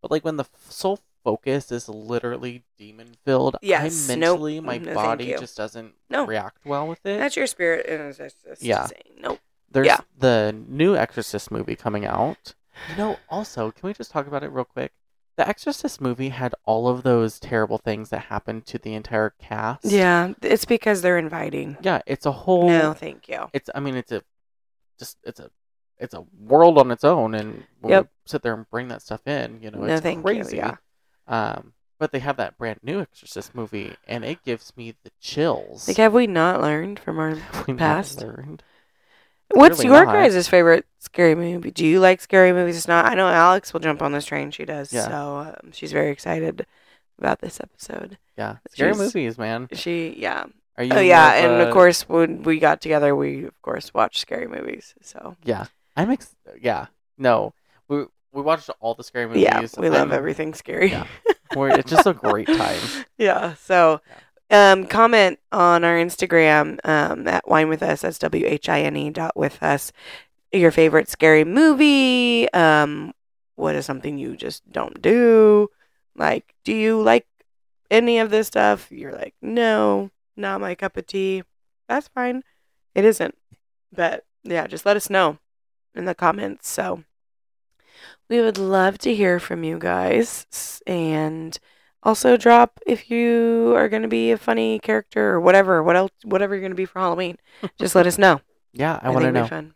but like when the sole focus is literally demon filled, my body just doesn't react well with it. That's your spirit, and it's just saying nope. There's the new Exorcist movie coming out. You know, also, can we just talk about it real quick? The Exorcist movie had all of those terrible things that happened to the entire cast. Yeah, it's because they're inviting. Yeah, it's a whole... No, thank you. It's a world on its own, and we sit there and bring that stuff in, you know, it's crazy. You, but they have that brand new Exorcist movie, and it gives me the chills. Like, have we not learned from our past? What's your guys' favorite scary movie? Do you like scary movies? It's not. I know Alex will jump on this train. She does. Yeah. So she's very excited about this episode. Yeah. Scary movies, man. Are you and of course, when we got together, we, of course, watched scary movies. So. Yeah. No. We watched all the scary movies. Yeah, we love everything scary. Yeah. It's just a great time. Yeah. So. Yeah. Comment on our Instagram at Wine With Us. That's WHINE.WithUs. Your favorite scary movie. What is something you just don't do? Like, do you like any of this stuff? You're like, no, not my cup of tea. That's fine. It isn't. But yeah, just let us know in the comments. So we would love to hear from you guys. And also drop if you are going to be a funny character or whatever. Whatever you're going to be for Halloween. Just let us know. Yeah, I want to know. Fun.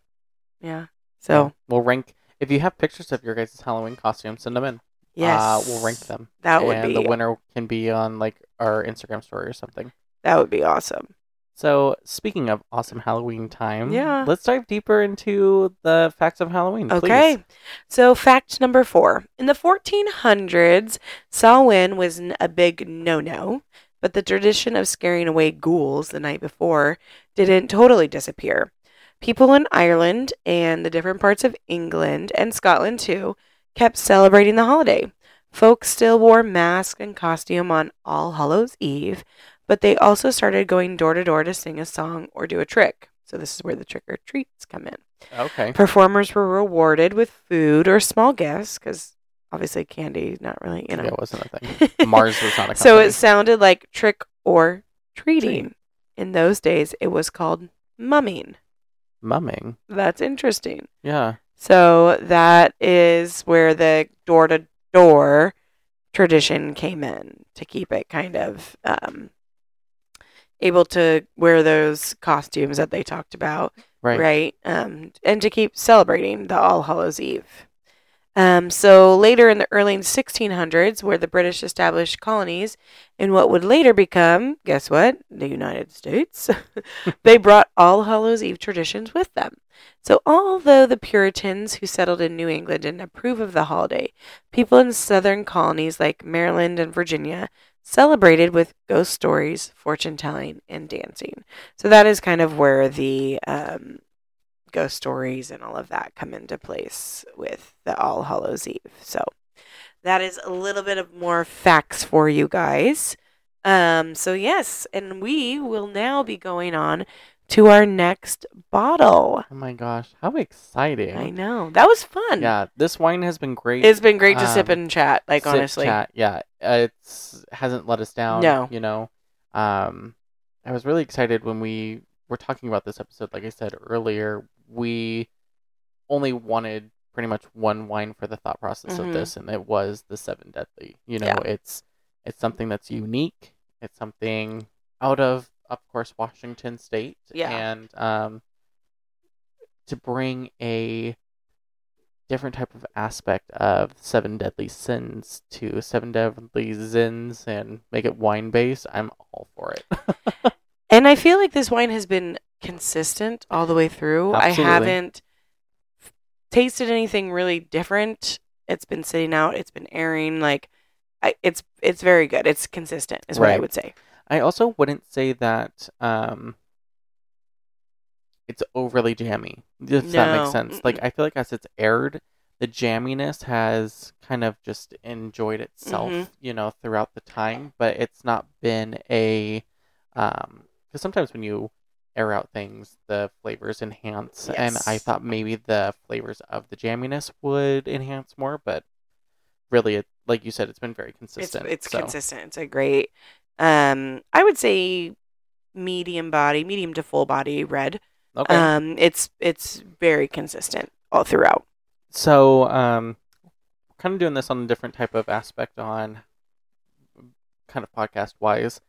Yeah. So we'll rank. If you have pictures of your guys' Halloween costumes, send them in. Yes. We'll rank them. And the winner can be on like our Instagram story or something. That would be awesome. So speaking of awesome Halloween time, let's dive deeper into the facts of Halloween, please. Okay. So fact number 4. In the 1400s, Samhain was a big no-no, but the tradition of scaring away ghouls the night before didn't totally disappear. People in Ireland and the different parts of England and Scotland, too, kept celebrating the holiday. Folks still wore masks and costume on All Hallows' Eve, but they also started going door to door to sing a song or do a trick. So this is where the trick or treats come in. Okay. Performers were rewarded with food or small gifts because obviously candy, not really, you know. Yeah, it wasn't a thing. Mars was not a company. So it sounded like trick or treating. In those days, it was called mumming. Mumming? That's interesting. Yeah. So that is where the door to door tradition came in to keep it kind of... able to wear those costumes that they talked about, right? And to keep celebrating the All Hallows' Eve. So later in the early 1600s, where the British established colonies in what would later become, guess what, the United States, they brought All Hallows' Eve traditions with them. So although the Puritans who settled in New England didn't approve of the holiday, people in southern colonies like Maryland and Virginia celebrated with ghost stories, fortune telling, and dancing. So that is kind of where the ghost stories and all of that come into place with the All Hallows' Eve. So that is a little bit of more facts for you guys. So yes, and we will now be going on to our next bottle. Oh my gosh, how exciting. I know. That was fun. Yeah, this wine has been great. It's been great to sip and chat, honestly. Chat, yeah. It hasn't let us down, you know. I was really excited when we were talking about this episode. Like I said earlier, we only wanted pretty much one wine for the thought process of this, and it was the Seven Deadly. You know, it's something that's unique. It's something out of course, Washington State. Yeah. And to bring a different type of aspect of Seven Deadly Sins to Seven Deadly Zins and make it wine-based, I'm all for it. And I feel like this wine has been consistent all the way through. Absolutely. I haven't tasted anything really different. It's been sitting out. It's been airing. It's very good. It's consistent is what I would say. I also wouldn't say that it's overly jammy. Does that make sense? Like, I feel like as it's aired, the jamminess has kind of just enjoyed itself, you know, throughout the time. But it's not been a... because sometimes when you air out things, the flavors enhance. Yes. And I thought maybe the flavors of the jamminess would enhance more. But really, it, like you said, it's been very consistent. It's consistent. It's a great... I would say medium body, medium to full body red. Okay. It's very consistent all throughout. So, kind of doing this on a different type of aspect on kind of podcast wise.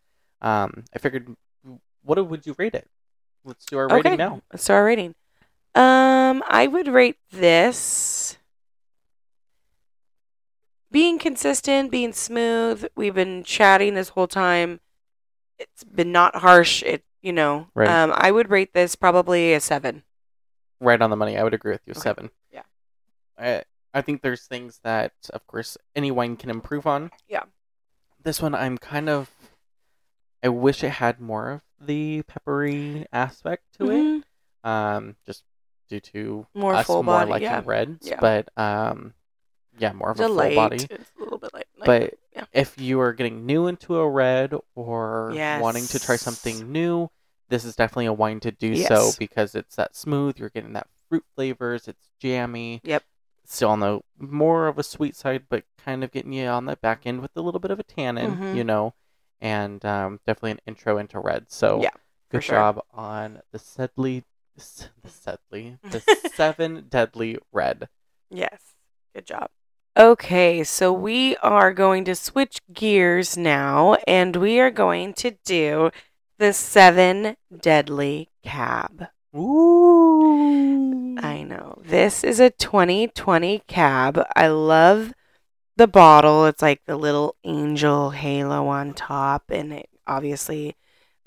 I figured, what would you rate it? Let's do our rating now. Let's do our rating. I would rate this being consistent, being smooth. We've been chatting this whole time. It's been not harsh. It, you know, right. I would rate this probably a 7. Right on the money. I would agree with you. Okay. 7. Yeah. I think there's things that, of course, any wine can improve on. Yeah. This one, I'm kind of... I wish it had more of the peppery aspect to it. Just due to more us full more body, liking reds. Yeah. But, yeah, more of a full body. It's a little bit light. But if you are getting new into a red or wanting to try something new, this is definitely a wine to do so because it's that smooth. You're getting that fruit flavors. It's jammy. Yep. Still on the more of a sweet side, but kind of getting you on the back end with a little bit of a tannin, you know, and definitely an intro into red. So good job on the Seven Deadly Red. Yes. Good job. Okay, so we are going to switch gears now, and we are going to do the 7 Deadly Cab. Ooh. I know. This is a 2020 cab. I love the bottle. It's like the little angel halo on top, and it obviously,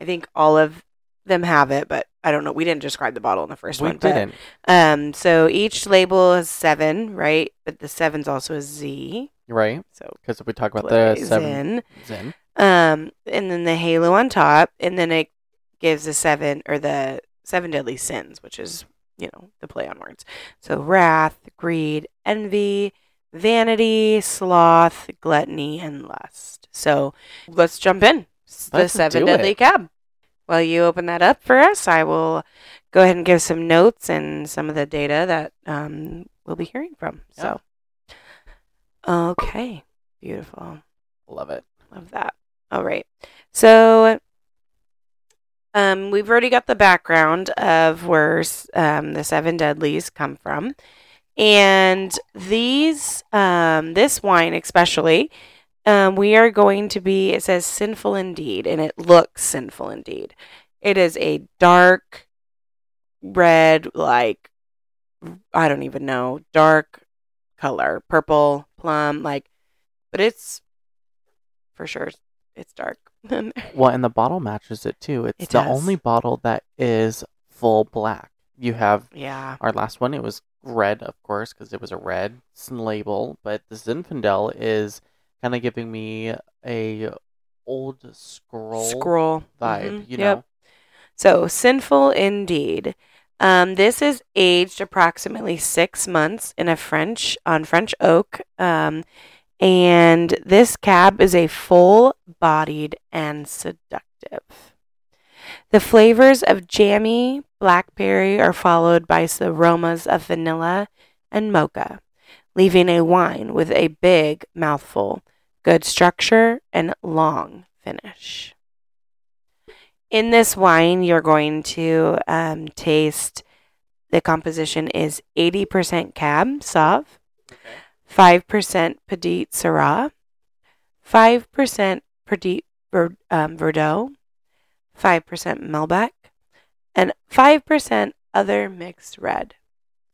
I think all of them have it, but I don't know. We didn't describe the bottle in the first one. We didn't. So each label is 7, right? But the 7's also a Z. Right. So because if we talk about the 7, Zen. And then the halo on top, and then it gives the 7 or the 7 deadly sins, which is, you know, the play on words. So wrath, greed, envy, vanity, sloth, gluttony, and lust. So let's jump in. Let's the 7 deadly cab. While you open that up for us, I will go ahead and give some notes and some of the data that we'll be hearing from. Yeah. So, okay. Beautiful. Love it. Love that. All right. So, we've already got the background of where the 7 deadlies come from. And these, this wine especially... we are going to be, it says sinful indeed, and it looks sinful indeed. It is a dark red, like, I don't even know, dark color, purple, plum, like, but it's, for sure, it's dark. Well, and the bottle matches it, too. It's the only bottle that is full black. You have our last one, it was red, of course, because it was a red label, but the Zinfandel is... kind of giving me a old scroll vibe, you know? Yep. So, sinful indeed. This is aged approximately 6 months in French oak. And this cab is a full-bodied and seductive. The flavors of jammy blackberry are followed by the aromas of vanilla and mocha, leaving a wine with a big mouthful, good structure, and long finish. In this wine, you're going to taste, the composition is 80% Cab Sauv, 5% Petite Sirah, 5% Petite Verdot, 5% Malbec, and 5% other mixed red.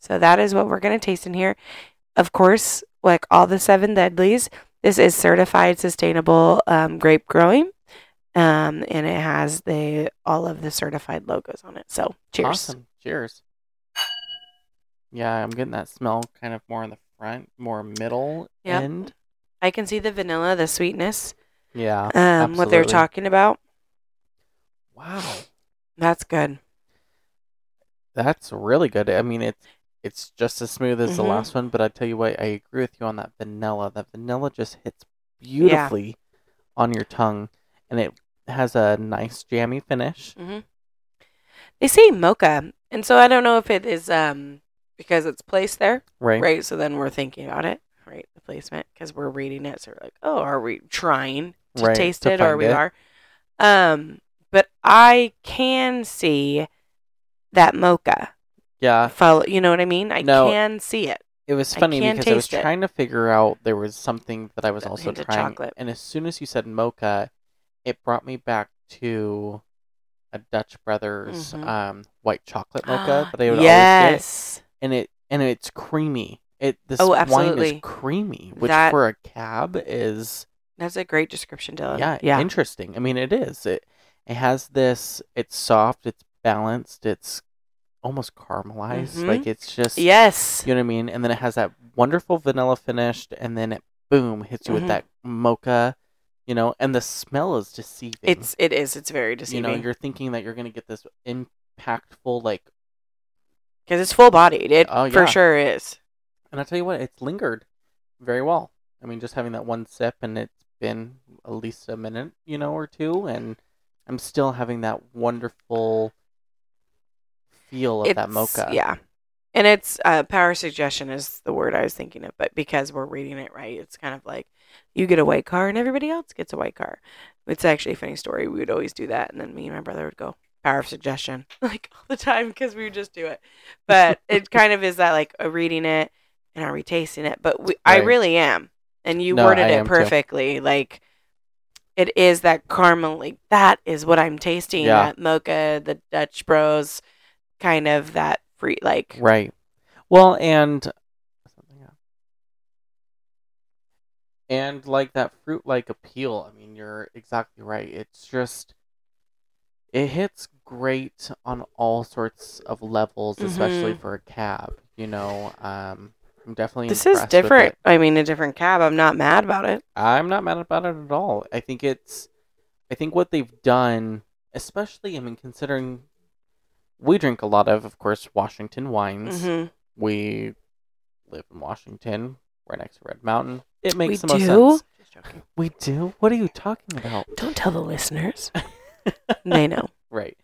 So that is what we're going to taste in here. Of course, like all the 7 deadlies, this is certified sustainable grape growing, and it has all of the certified logos on it. So, cheers! Awesome, cheers! Yeah, I'm getting that smell kind of more in the front, more middle end. I can see the vanilla, the sweetness. Yeah, absolutely. What they're talking about. Wow, that's good. That's really good. I mean, it's just as smooth as the last one, but I tell you what, I agree with you on that vanilla. That vanilla just hits beautifully on your tongue, and it has a nice jammy finish. Mm-hmm. They say mocha, and so I don't know if it is because it's placed there. Right. So then we're thinking about it. Right. The placement, because we're reading it. So we're like, oh, are we trying to taste it? Or we are. But I can see that mocha. Yeah. Follow, you know what I mean? I can see it. It was funny because I was trying to figure out, there was something that I was also trying. Chocolate. And as soon as you said mocha, it brought me back to a Dutch Brothers white chocolate mocha that I would always get. And it's creamy. This wine is creamy, which for a cab is... That's a great description, Dylan. Yeah, interesting. I mean, it is. It has this... It's soft. It's balanced. It's almost caramelized. Mm-hmm. Like, it's just... Yes. You know what I mean? And then it has that wonderful vanilla finished, and then it, boom, hits you with that mocha, you know? And the smell is deceiving. It is. It's very deceiving. You know, you're thinking that you're going to get this impactful, like... Because it's full-bodied. It for sure is. And I tell you what, it's lingered very well. I mean, just having that one sip, and it's been at least a minute, you know, or two, and I'm still having that wonderful feel of that mocha. Yeah. And it's power suggestion is the word I was thinking of, but because we're reading it right, it's kind of like you get a white car and everybody else gets a white car. It's actually a funny story. We would always do that, and then me and my brother would go, power of suggestion, like all the time, because we would just do it. But it kind of is that, like, reading it, and are we tasting it? But I really am. And you worded it perfectly. Too. Like, it is that caramel. Like, that is what I'm tasting. Yeah. That mocha, the Dutch Bros, kind of that free, like. Right. Well, and like that fruit-like appeal. I mean, you're exactly right. It's just, it hits great on all sorts of levels, especially for a cab, you know, I'm definitely impressed. This is different. I mean, a different cab. I'm not mad about it. I'm not mad about it at all. I think what they've done, especially, I mean, considering we drink a lot of course, Washington wines. Mm-hmm. We live in Washington. We're next to Red Mountain. It makes the most sense. Just joking. We do? What are you talking about? Don't tell the listeners. They know. Right.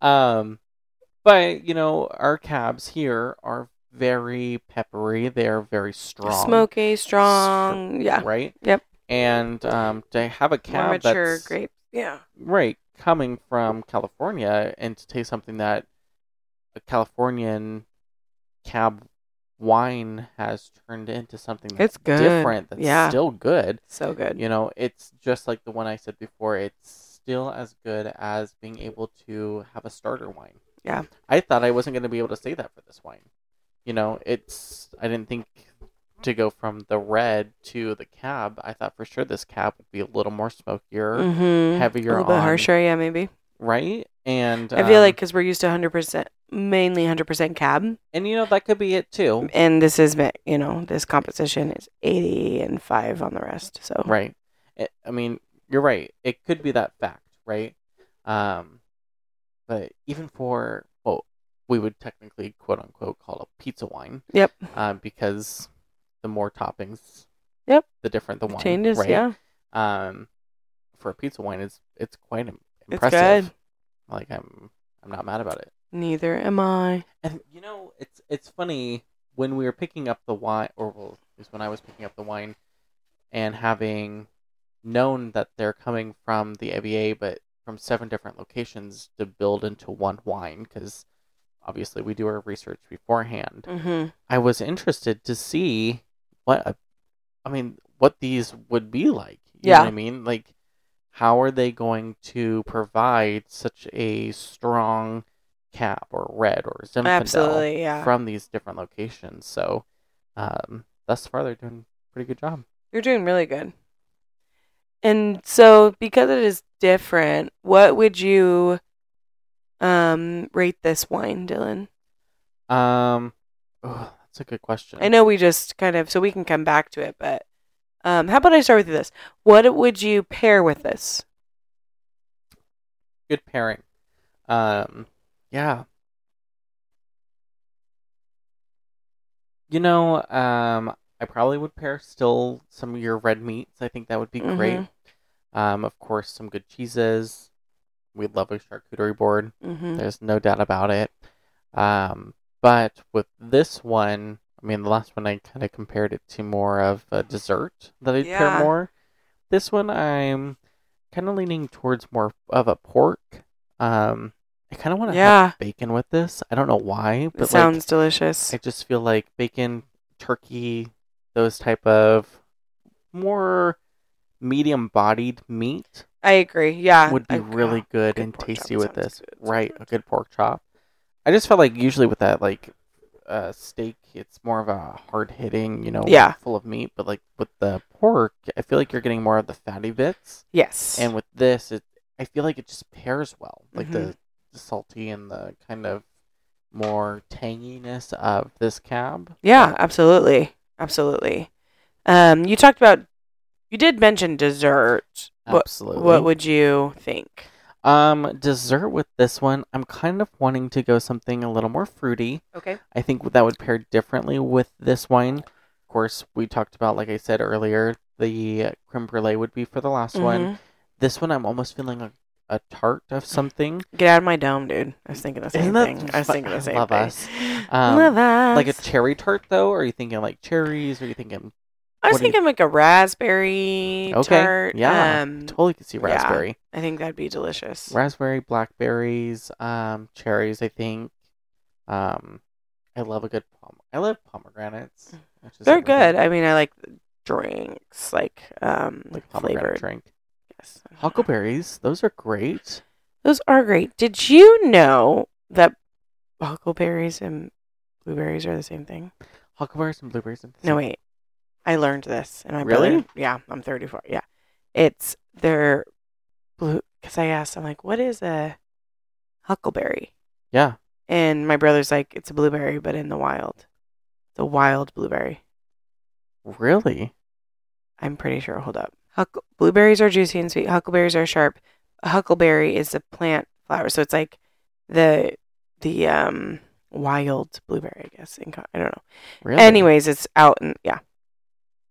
But, you know, our cabs here are very peppery. They are very strong. Smoky, strong. Yeah. Right? Yep. And to have a cab mature that's... grape. Yeah. Right. Coming from California, and to taste something that a Californian cab wine has turned into something that's different. That's still good. So good. You know, it's just like the one I said before. It's still as good as being able to have a starter wine. Yeah. I thought I wasn't going to be able to say that for this wine. You know, I didn't think to go from the red to the cab. I thought for sure this cab would be a little more smokier, heavier on. A little bit harsher, yeah, maybe. Right? And I feel like because we're used to 100%, mainly 100% cab. And, you know, that could be it too. And this is, you know, this composition is 80 and 5 on the rest. So right. I mean, you're right. It could be that fact, right? But even for... we would technically, quote unquote, call a pizza wine. Yep. Because the more toppings, the different the wine changes, right? Yeah. For a pizza wine, it's quite impressive. It's good. Like I'm not mad about it. Neither am I. And you know, it's funny when we were picking up the wine, or well, at least when I was picking up the wine, and having known that they're coming from the ABA, but from 7 different locations to build into one wine, because obviously, we do our research beforehand. Mm-hmm. I was interested to see what these would be like. You know what I mean? Like, how are they going to provide such a strong cab or red or Zinfandel from these different locations? So, thus far, they're doing a pretty good job. You're doing really good. And so, because it is different, what would you... rate this wine, Dylan? That's a good question. I know we just kind of, so we can come back to it, but how about I start with this? What would you pair with this? Good pairing. Yeah. You know, I probably would pair still some of your red meats. I think that would be great. Of course, some good cheeses. We'd love a charcuterie board. There's no doubt about it. But with this one, I mean, the last one I kind of compared it to more of a dessert that I'd pair more. This one, I'm kind of leaning towards more of a pork. I kind of want to have bacon with this. I don't know why, but it sounds delicious. I just feel like bacon, turkey, those type of more medium-bodied meat. I agree. Yeah, would be really good and tasty with this, right? A good pork chop. I just felt like usually with that like steak, it's more of a hard-hitting, you know, full of meat. But like with the pork, I feel like you're getting more of the fatty bits. Yes. And with this, I feel like it just pairs well, like the salty and the kind of more tanginess of this cab. Yeah, absolutely. Absolutely. You talked about, you did mention dessert. Absolutely. What would you think? Dessert with this one, I'm kind of wanting to go something a little more fruity. Okay. I think that would pair differently with this wine. Of course, we talked about, like I said earlier, the creme brulee would be for the last one. This one, I'm almost feeling like a tart of something. Get out of my dome, dude. I was thinking the same thing. I was thinking the same thing. Love us. Like a cherry tart, though? Or are you thinking like cherries? Or are you thinking... I was thinking like a raspberry tart. Yeah. Totally could see raspberry. Yeah, I think that'd be delicious. Raspberry, blackberries, cherries, I think. I love a good I love pomegranates. They're good. I mean, I like drinks, like pomegranate flavored drink. Yes. Huckleberries, those are great. Those are great. Did you know that huckleberries and blueberries are the same thing? Huckleberries and blueberries are the same. No, wait. I learned this. And really? Yeah, I'm 34. Yeah. It's their blue. Because I asked, I'm like, what is a huckleberry? Yeah. And my brother's like, it's a blueberry, but in the wild. The wild blueberry. Really? I'm pretty sure. Hold up. Blueberries are juicy and sweet. Huckleberries are sharp. A huckleberry is a plant flower. So it's like the wild blueberry, I guess. I don't know. Really? Anyways, it's out and yeah.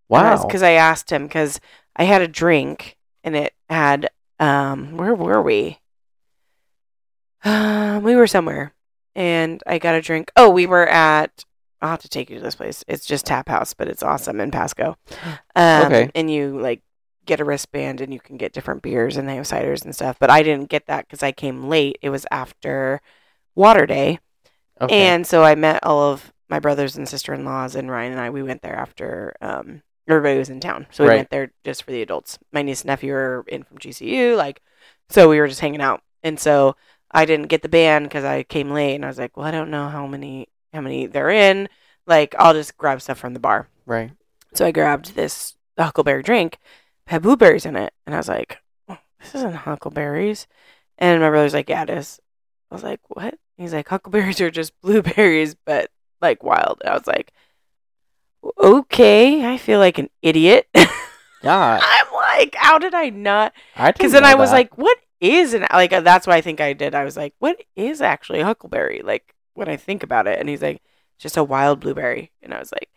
Wow. Because I asked him, because I had a drink and it had, where were we? We were somewhere and I got a drink. Oh, we were at, I'll have to take you to this place. It's just Tap House, but it's awesome in Pasco. Okay. And you like get a wristband and you can get different beers and they have ciders and stuff. But I didn't get that because I came late. It was after Water Day. Okay. And so I met all of my brothers and sister-in-laws and Ryan and I. We went there after everybody was in town. So we went there just for the adults. My niece and nephew were in from GCU. So we were just hanging out. And so I didn't get the band because I came late. And I was like, well, I don't know how many they're in, I'll just grab stuff from the bar. Right. So I grabbed this huckleberry drink, had blueberries in it. And I was like, oh, this isn't huckleberries. And my brother's like, yeah, it is. I was like, what? He's like, huckleberries are just blueberries, but wild. And I was like, okay, I feel like an idiot. Yeah. I'm like, how did I not? Because then I was like, what is an, that's what I think I did. I was like, what is actually a huckleberry? When I think about it. And he's like, just a wild blueberry. And I was like,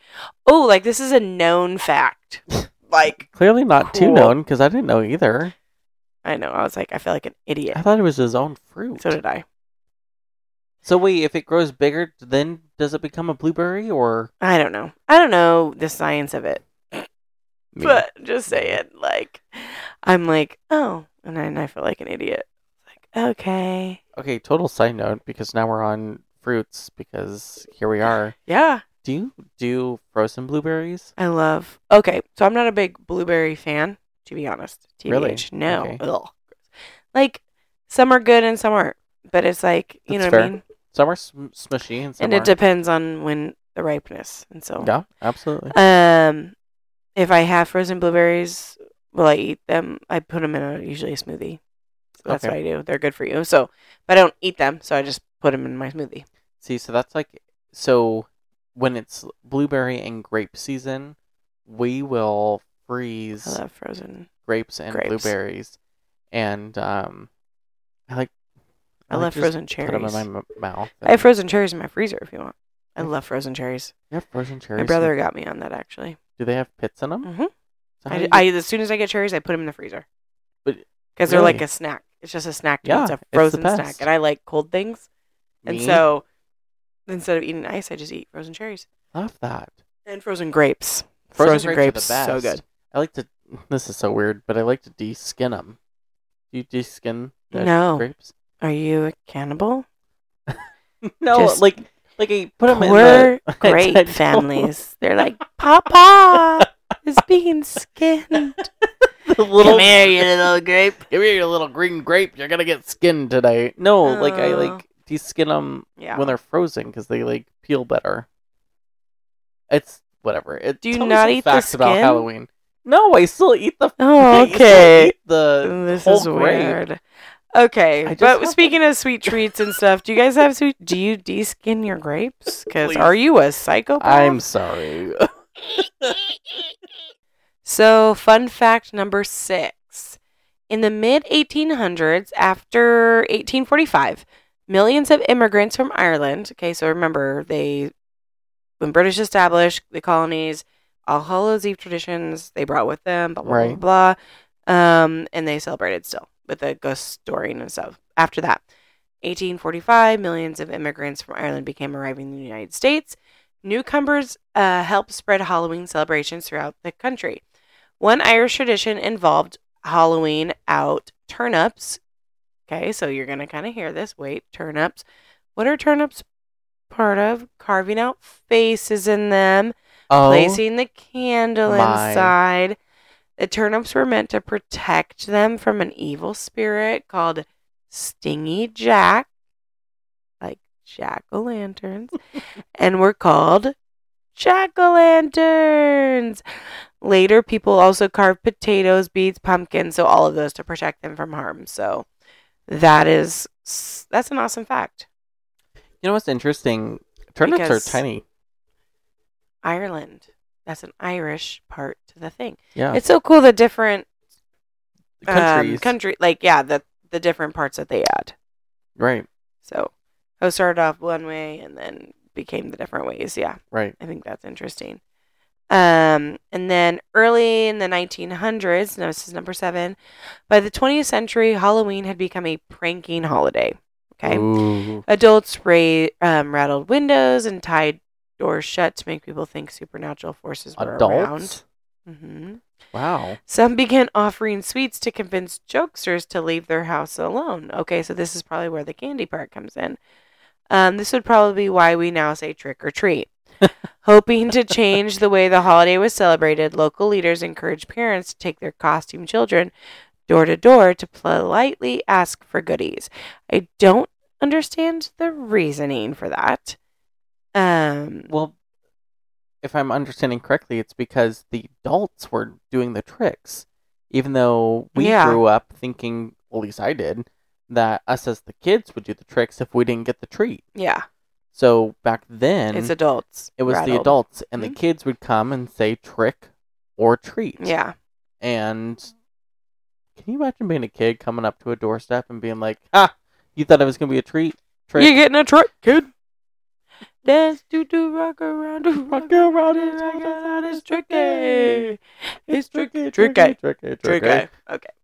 oh, this is a known fact. Clearly not cool. Too known, because I didn't know either. I know. I was like, I feel like an idiot. I thought it was his own fruit. So did I. So wait, if it grows bigger, then does it become a blueberry, or? I don't know. I don't know the science of it. But just saying, I'm like, oh, and then I feel like an idiot. Okay. Okay, total side note, because now we're on fruits, because here we are. Yeah. Do you do frozen blueberries? I love. Okay, so I'm not a big blueberry fan, to be honest. TBH. Really? No. Okay. Ugh. Some are good and some aren't. But it's you That's know what fair. I mean? Some are smushy and some aren't. And it depends on when the ripeness. And so. Yeah, absolutely. If I have frozen blueberries, will I eat them? I put them in usually a smoothie. So that's what I do. They're good for you. So, but I don't eat them. So I just put them in my smoothie. See, so that's so when it's blueberry and grape season, we will freeze. I love frozen. Grapes. Blueberries. And I love frozen cherries. Put them in my mouth. I have frozen cherries in my freezer if you want. I love frozen cherries. You have frozen cherries? My brother got me on that, actually. Do they have pits in them? Mm-hmm. So as soon as I get cherries, I put them in the freezer. Because they're like a snack. It's just a snack. Yeah, it's a frozen snack. And I like cold things. Me? And so instead of eating ice, I just eat frozen cherries. Love that. And frozen grapes. Frozen grapes are the best. So good. I like to... This is so weird, but I like to de-skin them. Do you de-skin the grapes? Are you a cannibal? No, just like I put them in the... Poor grape families. They're like, Papa is being skinned. Come here, you little grape. Come here, you little green grape. You're gonna get skinned today. No, I de-skin them when they're frozen because they peel better. It's whatever. It do you not eat facts the skin? About Halloween. No, I still eat the. Oh, okay. Eat the this whole is weird. Grape. Okay, but speaking of sweet treats and stuff, do you guys have sweet? Do you de-skin your grapes? Because are you a psychopath? I'm sorry. So, fun fact number 6: in the mid 1800s, after 1845, millions of immigrants from Ireland. Okay, so remember when British established the colonies. All Hallows' Eve traditions they brought with them, blah, blah, blah, blah. And they celebrated still with the ghost story and stuff. After that, 1845, millions of immigrants from Ireland became arriving in the United States. Newcomers helped spread Halloween celebrations throughout the country. One Irish tradition involved Halloween out turnips. Okay, so you're going to kind of hear this. Wait, turnips. What are turnips part of? Carving out faces in them. Placing the candle inside. The turnips were meant to protect them from an evil spirit called Stingy Jack, like jack-o'-lanterns, and were called jack-o'-lanterns. Later, people also carved potatoes, beets, pumpkins, so all of those to protect them from harm. So that's an awesome fact. You know what's interesting? Turnips are tiny. Ireland. That's an Irish part to the thing. Yeah. It's so cool the different countries. The different parts that they add. Right. So I started off one way and then became the different ways. Yeah. Right. I think that's interesting. And then early in the 1900s, no, this is number 7, by the 20th century, Halloween had become a pranking holiday. Okay. Ooh. Adults rattled windows and tied doors shut to make people think supernatural forces were around. Mm-hmm. Wow. Some began offering sweets to convince jokesters to leave their house alone. Okay, so this is probably where the candy part comes in. This would probably be why we now say trick or treat. Hoping to change the way the holiday was celebrated, local leaders encouraged parents to take their costume children door to door to politely ask for goodies. I don't understand the reasoning for that. Well, if I'm understanding correctly, it's because the adults were doing the tricks, even though we grew up thinking, well, at least I did, that us as the kids would do the tricks if we didn't get the treat. Yeah. So back then, it's adults. It was the adults, and the kids would come and say trick or treat. Yeah. And can you imagine being a kid coming up to a doorstep and being like, "Ah, you thought it was gonna be a treat? Trick. You're getting a trick, kid." Dance, do rock around, it's rock around, it's tricky. It's tricky. Okay.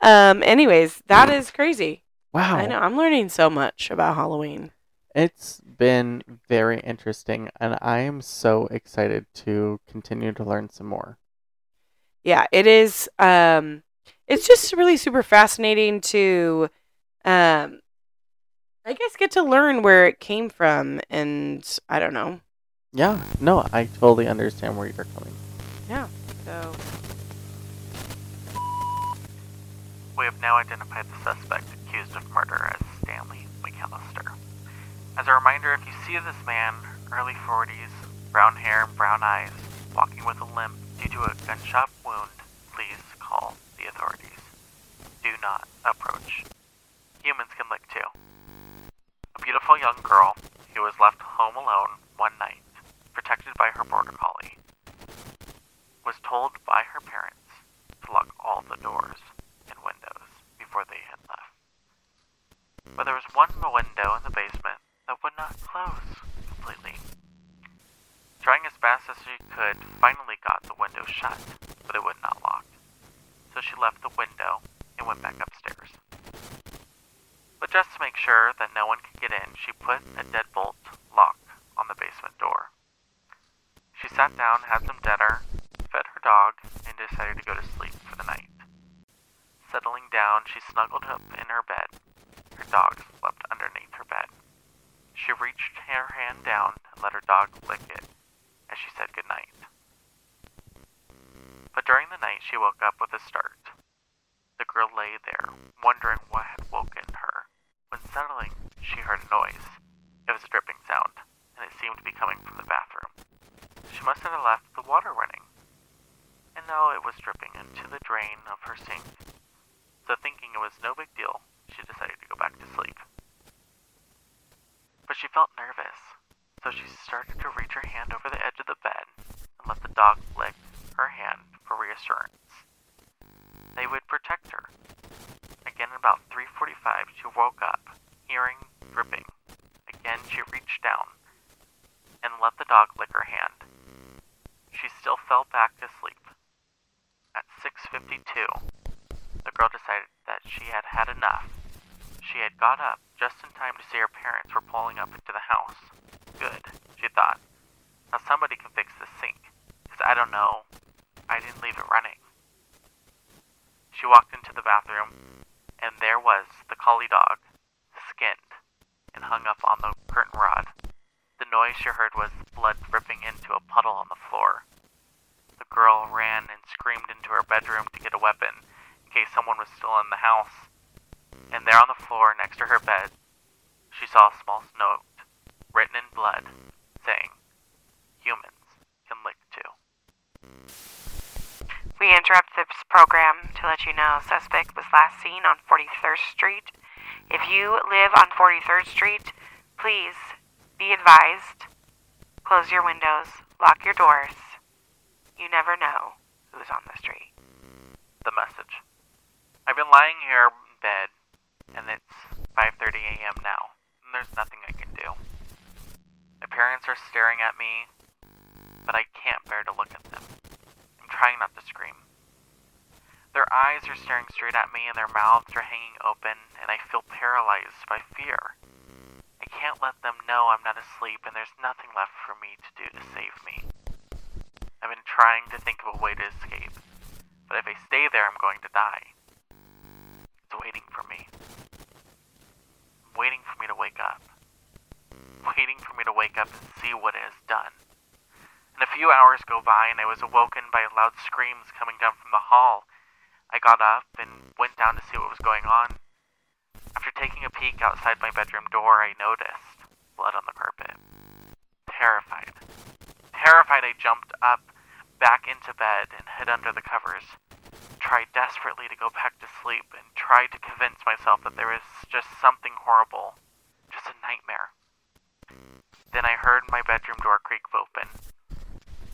Anyways, that is crazy. Wow. I know, I'm learning so much about Halloween. It's been very interesting, and I am so excited to continue to learn some more. Yeah, it is, it's just really super fascinating to, I guess get to learn where it came from, and I don't know. Yeah, no, I totally understand where you're coming. Yeah, so... We have now identified the suspect accused of murder as Stanley McAllister. As a reminder, if you see this man, early 40s, brown hair and brown eyes, walking with a limp due to a gunshot wound, please call the authorities. Do not approach. Humans can lick too. A beautiful young girl who was left home alone one night, protected by her border collie, was told by her parents to lock all the doors and windows before they had left. But there was one window in the basement that would not close completely. could, finally got the window shut, but it would not lock. So she left the window and went back upstairs. But just to make sure that no one could get in, she put a deadbolt lock on the basement door. She sat down, had some dinner, fed her dog, and decided to go to sleep for the night. Settling down, she snuggled up in her bed. Her dog slept underneath her bed. She reached her hand down and let her dog lick it as she said goodnight. But during the night, she woke up with a start. The girl lay there, wondering what had woken her. When suddenly, she heard a noise. It was a dripping sound, and it seemed to be coming from the bathroom. She must have left the water running. And now it was dripping into the drain of her sink. So thinking it was no big deal, she decided to go back to sleep. But she felt nervous, so she started to reach her hand over the edge of the bed and let the dog lick her hand for reassurance. They would protect her. Again, at about 3:45, she woke up, hearing dripping. Again, she reached down and let the dog lick her hand. She still fell back asleep. At 6:52, the girl decided that she had had enough. She had got up just in time to see her parents were pulling up into the house. Good, she thought. Now somebody can fix this sink, because I don't know. I didn't leave it running. She walked into the bathroom, and there was the collie dog, skinned and hung up on the curtain rod. The noise she heard was blood dripping into a puddle on the floor. The girl ran and screamed into her bedroom to get a weapon, in case someone was still in the house. And there on the floor next to her bed, she saw a small note written in blood saying, "Humans can lick too." We interrupt this program to let you know suspect was last seen on 43rd Street. If you live on 43rd Street, please be advised, close your windows, lock your doors. You never know who's on the street. The message. I've been lying here in bed, and it's 5:30 a.m. now, and there's nothing I can do. My parents are staring at me, but I can't bear to look at them. I'm trying not to scream. Their eyes are staring straight at me, and their mouths are hanging open, and I feel paralyzed by fear. I can't let them know I'm not asleep, and there's nothing left for me to do to save me. I've been trying to think of a way to escape, but if I stay there, I'm going to die. It's waiting for me. Waiting for me to wake up. Waiting for me to wake up and see what it has done. And a few hours go by, and I was awoken by loud screams coming down from the hall. I got up and went down to see what was going on. After taking a peek outside my bedroom door, I noticed blood on the carpet. Terrified, I jumped up, back into bed, and hid under the covers. Tried desperately to go back to sleep, and tried to convince myself that there was just something horrible, just a nightmare. Then I heard my bedroom door creak open.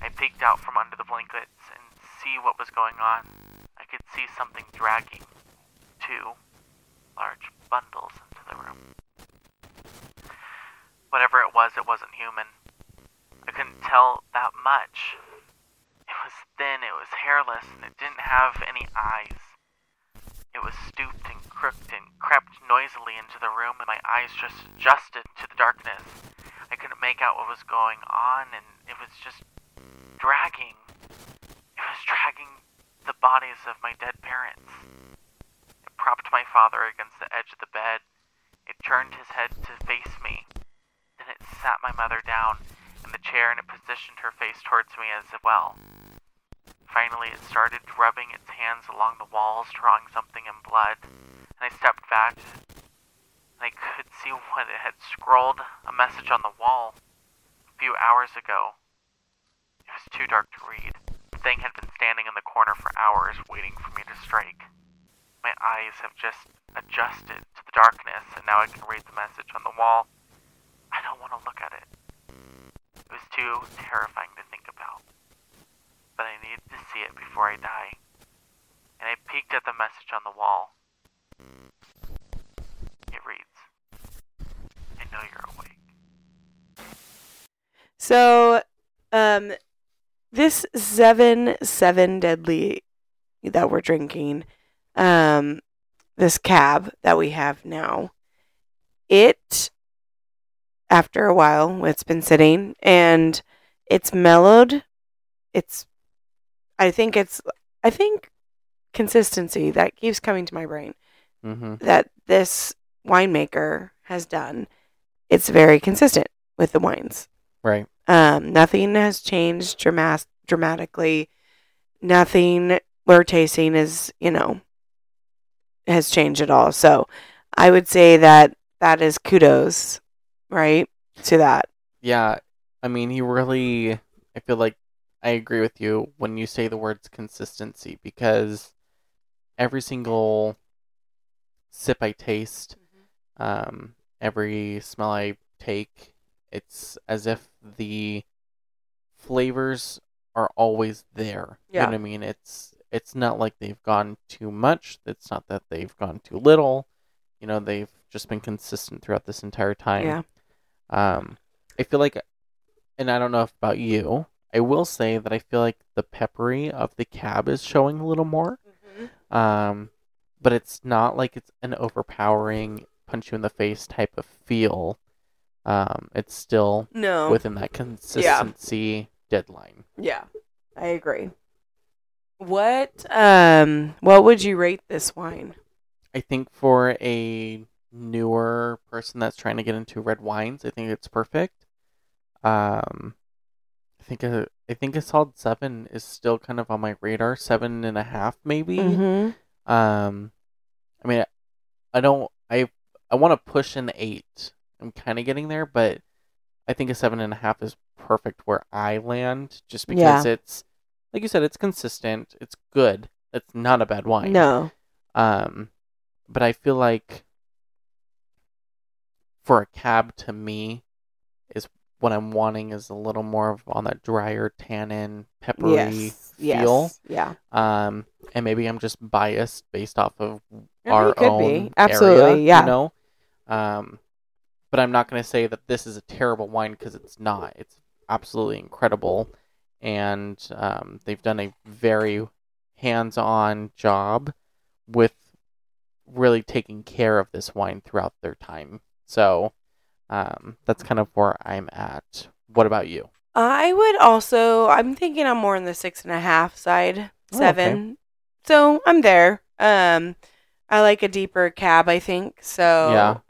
I peeked out from under the blankets and see what was going on. I could see something dragging two large bundles into the room. Whatever it wasn't human. I couldn't tell that much. It was thin, it was hairless, and it didn't have any eyes. It was stooped and crooked and crept noisily into the room, and my eyes just adjusted to the darkness. I couldn't make out what was going on, and it was just dragging. It was dragging the bodies of my dead parents. It propped my father against the edge of the bed. It turned his head to face me. Then it sat my mother down in the chair, and it positioned her face towards me as well. Finally, it started rubbing its hands along the walls, drawing something in blood, and I stepped back, and I could see what it had scrawled, a message on the wall a few hours ago. It was too dark to read. The thing had been standing in the corner for hours, waiting for me to strike. My eyes have just adjusted to the darkness, and now I can read the message on the wall. I don't want to look at it. It was too terrifying to think about, but I needed to see it before I die, and I peeked at the message on the wall. It reads, "I know you're awake." So, this Seven Deadly that we're drinking, this cab that we have now, it, after a while, it's been sitting, and it's mellowed. I think consistency that keeps coming to my brain that this winemaker has done. It's very consistent with the wines. Right. Nothing has changed dramatically. Nothing we're tasting is, has changed at all. So I would say that is kudos, right, to that. Yeah. I mean, I feel like I agree with you when you say the words consistency, because every single sip I taste, every smell I take, it's as if the flavors are always there. Yeah. You know what I mean? It's not like they've gone too much. It's not that they've gone too little. They've just been consistent throughout this entire time. Yeah. I feel like, and I don't know about you, I will say that I feel like the peppery of the cab is showing a little more. Mm-hmm. But it's not like it's an overpowering, punch you in the face type of feel. It's still within that consistency deadline. Yeah, I agree. What would you rate this wine? I think for a newer person that's trying to get into red wines, I think it's perfect. I think a solid 7 is still kind of on my radar. 7.5 maybe. Mm-hmm. I mean, I don't. I want to push an 8. I'm kind of getting there, but I think a 7.5 is perfect where I land, just because it's, like you said, it's consistent. It's good. It's not a bad wine. No. But I feel like for a cab, to me, is what I'm wanting is a little more of on that drier tannin, peppery feel. Yes. Yeah. And maybe I'm just biased based off of our own area, but I'm not going to say that this is a terrible wine, because it's not. It's absolutely incredible, and they've done a very hands-on job with really taking care of this wine throughout their time. So that's kind of where I'm at. What about you? I'm thinking I'm more on the 6.5 side, 7. Oh, okay. So I'm there. I like a deeper cab, I think. So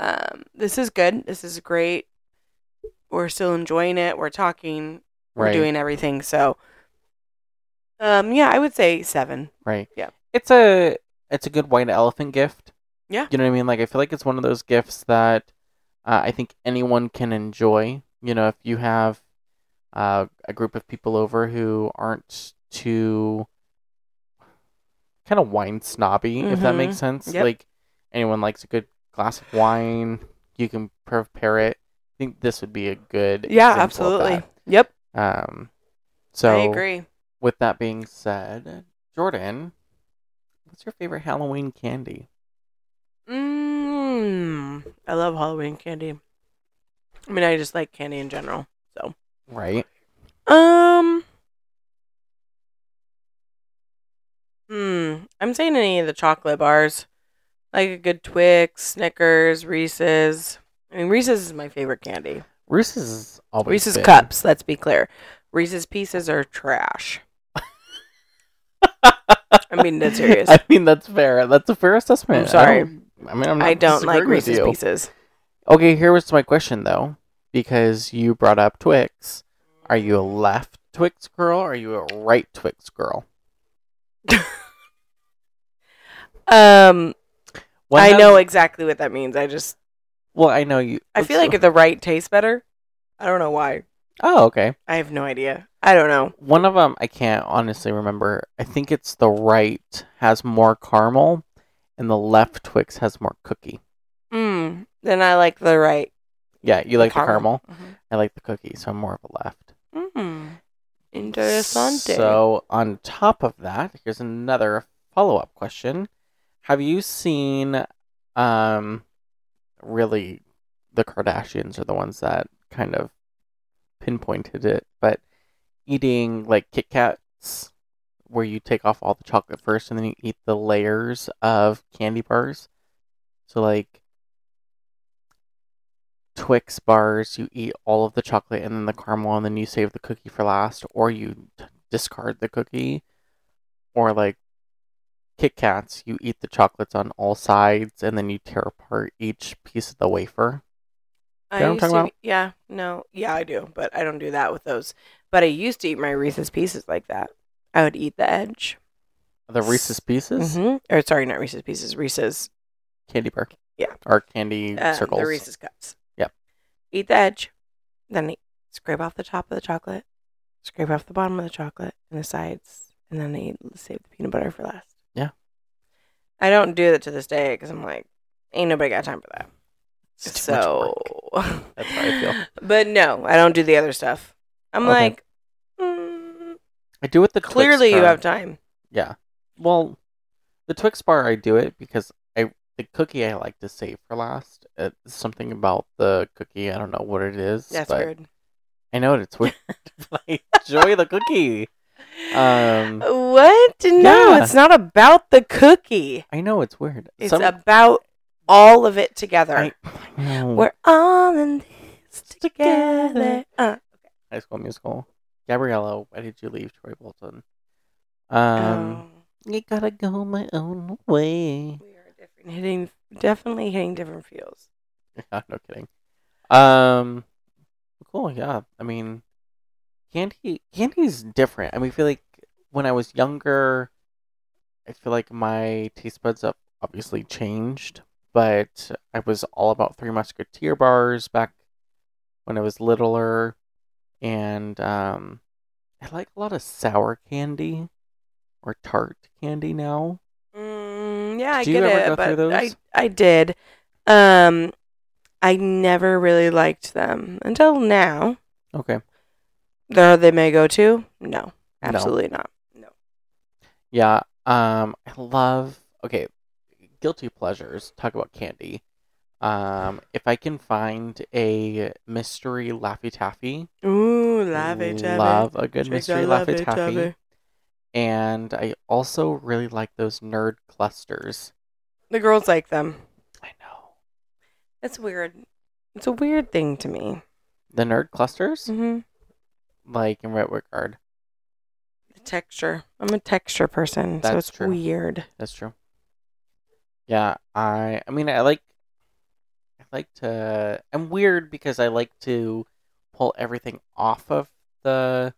this is good. This is great. We're still enjoying it. We're talking. We're doing everything. So, I would say 7. Right. Yeah. It's a good white elephant gift. Yeah. You know what I mean? Like, I feel like it's one of those gifts that I think anyone can enjoy. If you have a group of people over who aren't too kind of wine snobby, if that makes sense. Yep. Like, anyone likes a good glass of wine, you can prepare it. I think this would be a good example absolutely of that. Yep. So I agree. With that being said, Jordan, what's your favorite Halloween candy? I love Halloween candy. I mean, I just like candy in general. So right. I'm saying any of the chocolate bars, like a good Twix, Snickers, Reese's. I mean, Reese's is my favorite candy. Reese's been. Cups. Let's be clear, Reese's Pieces are trash. I mean, that's serious. I mean, that's fair. That's a fair assessment. I'm sorry. I don't like Reese's Pieces. Okay, here was my question though, because you brought up Twix. Are you a left Twix girl? Or are you a right Twix girl? I know exactly what that means. I know you. I feel like the right tastes better. I don't know why. Oh, okay. I have no idea. I don't know. One of them I can't honestly remember. I think it's the right has more caramel, and the left Twix has more cookie. Then I like the right. Yeah, you like the caramel. Mm-hmm. I like the cookie, so I'm more of a left. Interessante. So, on top of that, here's another follow-up question. Have you seen, really, the Kardashians are the ones that kind of pinpointed it, but eating like Kit Kats, where you take off all the chocolate first and then you eat the layers of candy bars. So like Twix bars, you eat all of the chocolate and then the caramel, and then you save the cookie for last, or you discard the cookie. Or like Kit Kats, you eat the chocolates on all sides and then you tear apart each piece of the wafer. You know what I'm talking about? Yeah, no. Yeah, I do, but I don't do that with those. But I used to eat my Reese's Pieces like that. I would eat the edge. The Reese's Pieces? Mm-hmm. Or sorry, not Reese's Pieces. Reese's. Candy bar. Yeah. Or candy circles. The Reese's Cups. Yep. Eat the edge. Then scrape off the top of the chocolate. Scrape off the bottom of the chocolate and the sides. And then save the peanut butter for last. Yeah. I don't do that to this day because I'm like, ain't nobody got time for that. So that's how I feel. But no, I don't do the other stuff. I'm okay. I do it the clearly Twix bar. You have time. Yeah. Well, the Twix bar I do it because the cookie I like to save for last. It's something about the cookie. I don't know what it is. That's weird. I know it's weird. But I enjoy the cookie. What? No, yeah. It's not about the cookie. I know it's weird. It's about all of it together. We're all in this together. High School Musical. Gabriella, why did you leave Troy Bolton? You gotta go my own way. We are different. Definitely hitting different feels. Yeah, no kidding. Cool. Yeah, I mean, candy's different. I mean, I feel like when I was younger, I feel like my taste buds up obviously changed. But I was all about Three Musketeer bars back when I was littler. And I like a lot of sour candy or tart candy now. Yeah, did I get it. But those? I did. I never really liked them until now. Okay. Though they may go to? No. Absolutely not. No. Yeah. I love... Okay. Guilty pleasures. Talk about candy. If I can find a mystery Laffy Taffy. Ooh, Laffy Taffy. Love a good mystery Laffy Taffy. And I also really like those nerd clusters. The girls like them. I know. That's weird. It's a weird thing to me. The nerd clusters? Mm-hmm. Like in what regard? The texture. I'm a texture person. That's so it's true. Weird. That's true. Yeah, I like to... I'm weird because I like to pull everything off of the...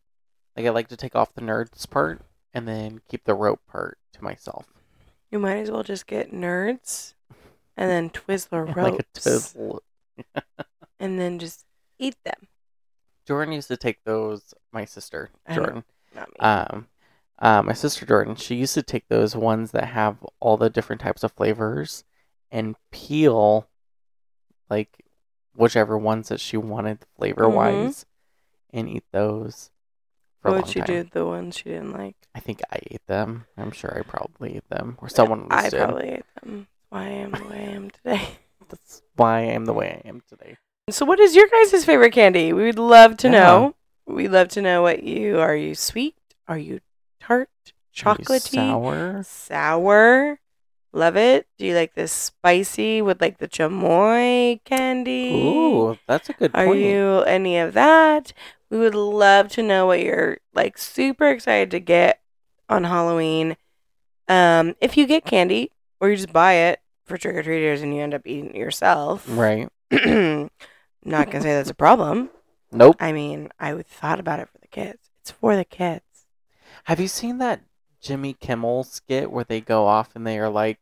Like, I like to take off the nerds part and then keep the rope part to myself. You might as well just get nerds and then Twizzler ropes. Like a Twizzler. And then just eat them. Jordan used to take those... My sister, Jordan. Not me. My sister, Jordan, she used to take those ones that have all the different types of flavors and peel... like whichever ones that she wanted flavor-wise, mm-hmm. and eat those for a long time. What would she do, the ones she didn't like? I think I ate them. I'm sure I probably ate them. Or someone else did. I probably ate them. Why I am the way I am today. That's why I am the way I am today. So what is your guys' favorite candy? We would love to know. We'd love to know what you... Are you sweet? Are you tart? Chocolatey? Sour? Sour? Love it. Do you like this spicy with like the chamoy candy? Ooh, that's a good point. Are you any of that? We would love to know what you're like super excited to get on Halloween. If you get candy or you just buy it for trick-or-treaters and you end up eating it yourself. Right. Not going to say that's a problem. Nope. I mean, I would thought about it for the kids. It's for the kids. Have you seen that Jimmy Kimmel skit where they go off and they are like,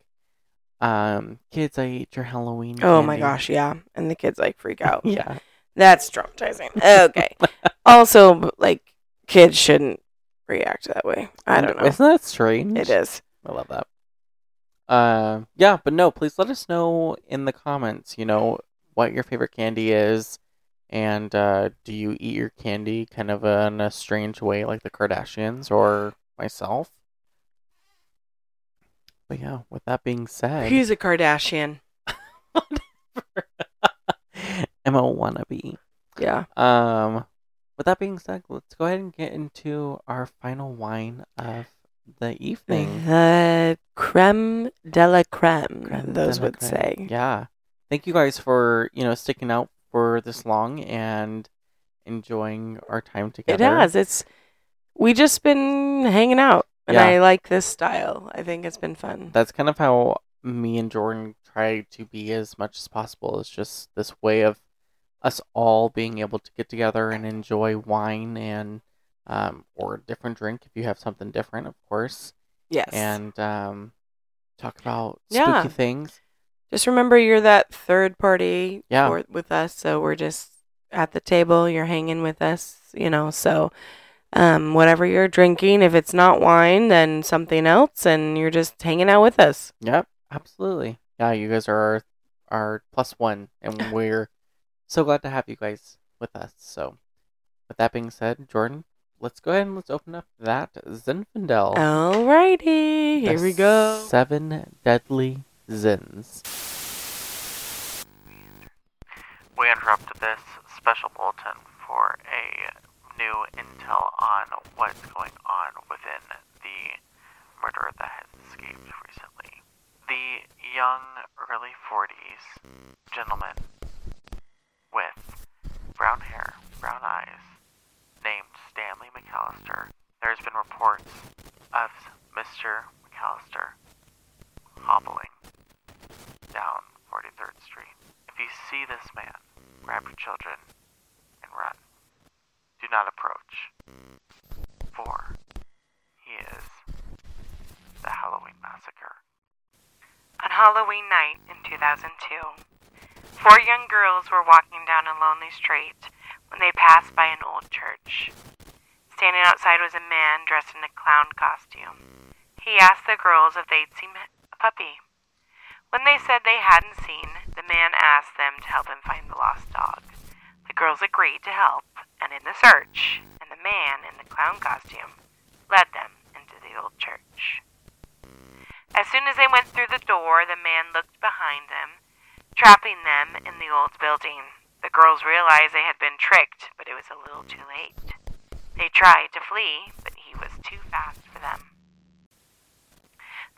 kids, I ate your Halloween candy. Oh my gosh, yeah. And the kids like freak out. Yeah. That's traumatizing. Okay. Also, like, kids shouldn't react that way. I don't know. Isn't that strange? It is. I love that. Yeah, but no, please let us know in the comments, you know, what your favorite candy is. And do you eat your candy kind of in a strange way like the Kardashians or myself? But yeah, with that being said... He's a Kardashian. I'm a wannabe. Yeah. with that being said, let's go ahead and get into our final wine of the evening. Creme de la creme, creme, those would say. Yeah. Thank you guys for, you know, sticking out for this long and enjoying our time together. It has. We just been hanging out, and yeah. I like this style. I think it's been fun. That's kind of how me and Jordan try to be as much as possible. It's just this way of us all being able to get together and enjoy wine and or a different drink if you have something different, of course. Yes. And talk about spooky things. Just remember, you're that third party with us, so we're just at the table. You're hanging with us, you know, so whatever you're drinking, if it's not wine, then something else, and you're just hanging out with us. Yep, absolutely. Yeah, you guys are our plus one, and we're so glad to have you guys with us. So with that being said, Jordan, let's go ahead and let's open up that Zinfandel. Alrighty, here we go. 7 Deadly Zins. We interrupted this special bulletin for a new intel on what's going on within the murderer that has escaped recently. The young, early 40s gentleman with brown hair, brown eyes, named Stanley McAllister. There's been reports of Mr. McAllister hobbling down 43rd Street. If you see this man, grab your children and run. Do not approach, for he is the Halloween Massacre. On Halloween night in 2002, 4 young girls were walking down a lonely street when they passed by an old church. Standing outside was a man dressed in a clown costume. He asked the girls if they'd seen puppy. When they said they hadn't seen, the man asked them to help him find the lost dog. The girls agreed to help, and in the search, and the man in the clown costume led them into the old church. As soon as they went through the door, the man looked behind him, trapping them in the old building. The girls realized they had been tricked, but it was a little too late. They tried to flee, but he was too fast for them.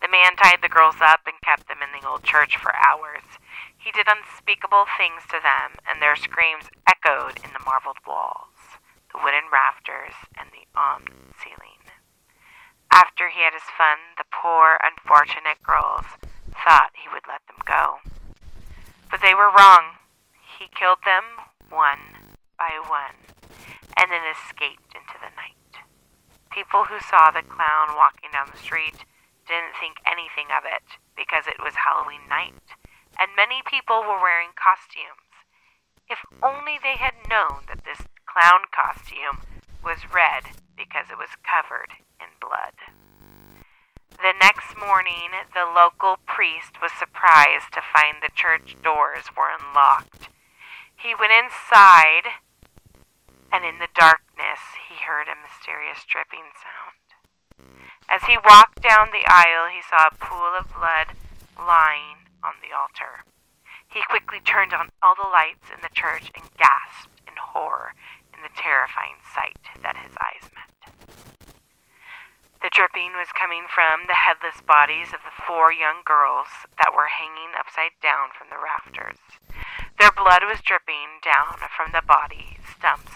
The man tied the girls up and kept them in the old church for hours. He did unspeakable things to them, and their screams echoed in the marbled walls, the wooden rafters, and the ceiling. After he had his fun, the poor, unfortunate girls thought he would let them go. But they were wrong. He killed them one by one, and then escaped into the night. People who saw the clown walking down the street didn't think anything of it because it was Halloween night, and many people were wearing costumes. If only they had known that this clown costume was red because it was covered in blood. The next morning, the local priest was surprised to find the church doors were unlocked. He went inside, and in the darkness, he heard a mysterious dripping sound. As he walked down the aisle, he saw a pool of blood lying on the altar. He quickly turned on all the lights in the church and gasped in horror in the terrifying sight that his eyes met. The dripping was coming from the headless bodies of the 4 young girls that were hanging upside down from the rafters. Their blood was dripping down from the body stumps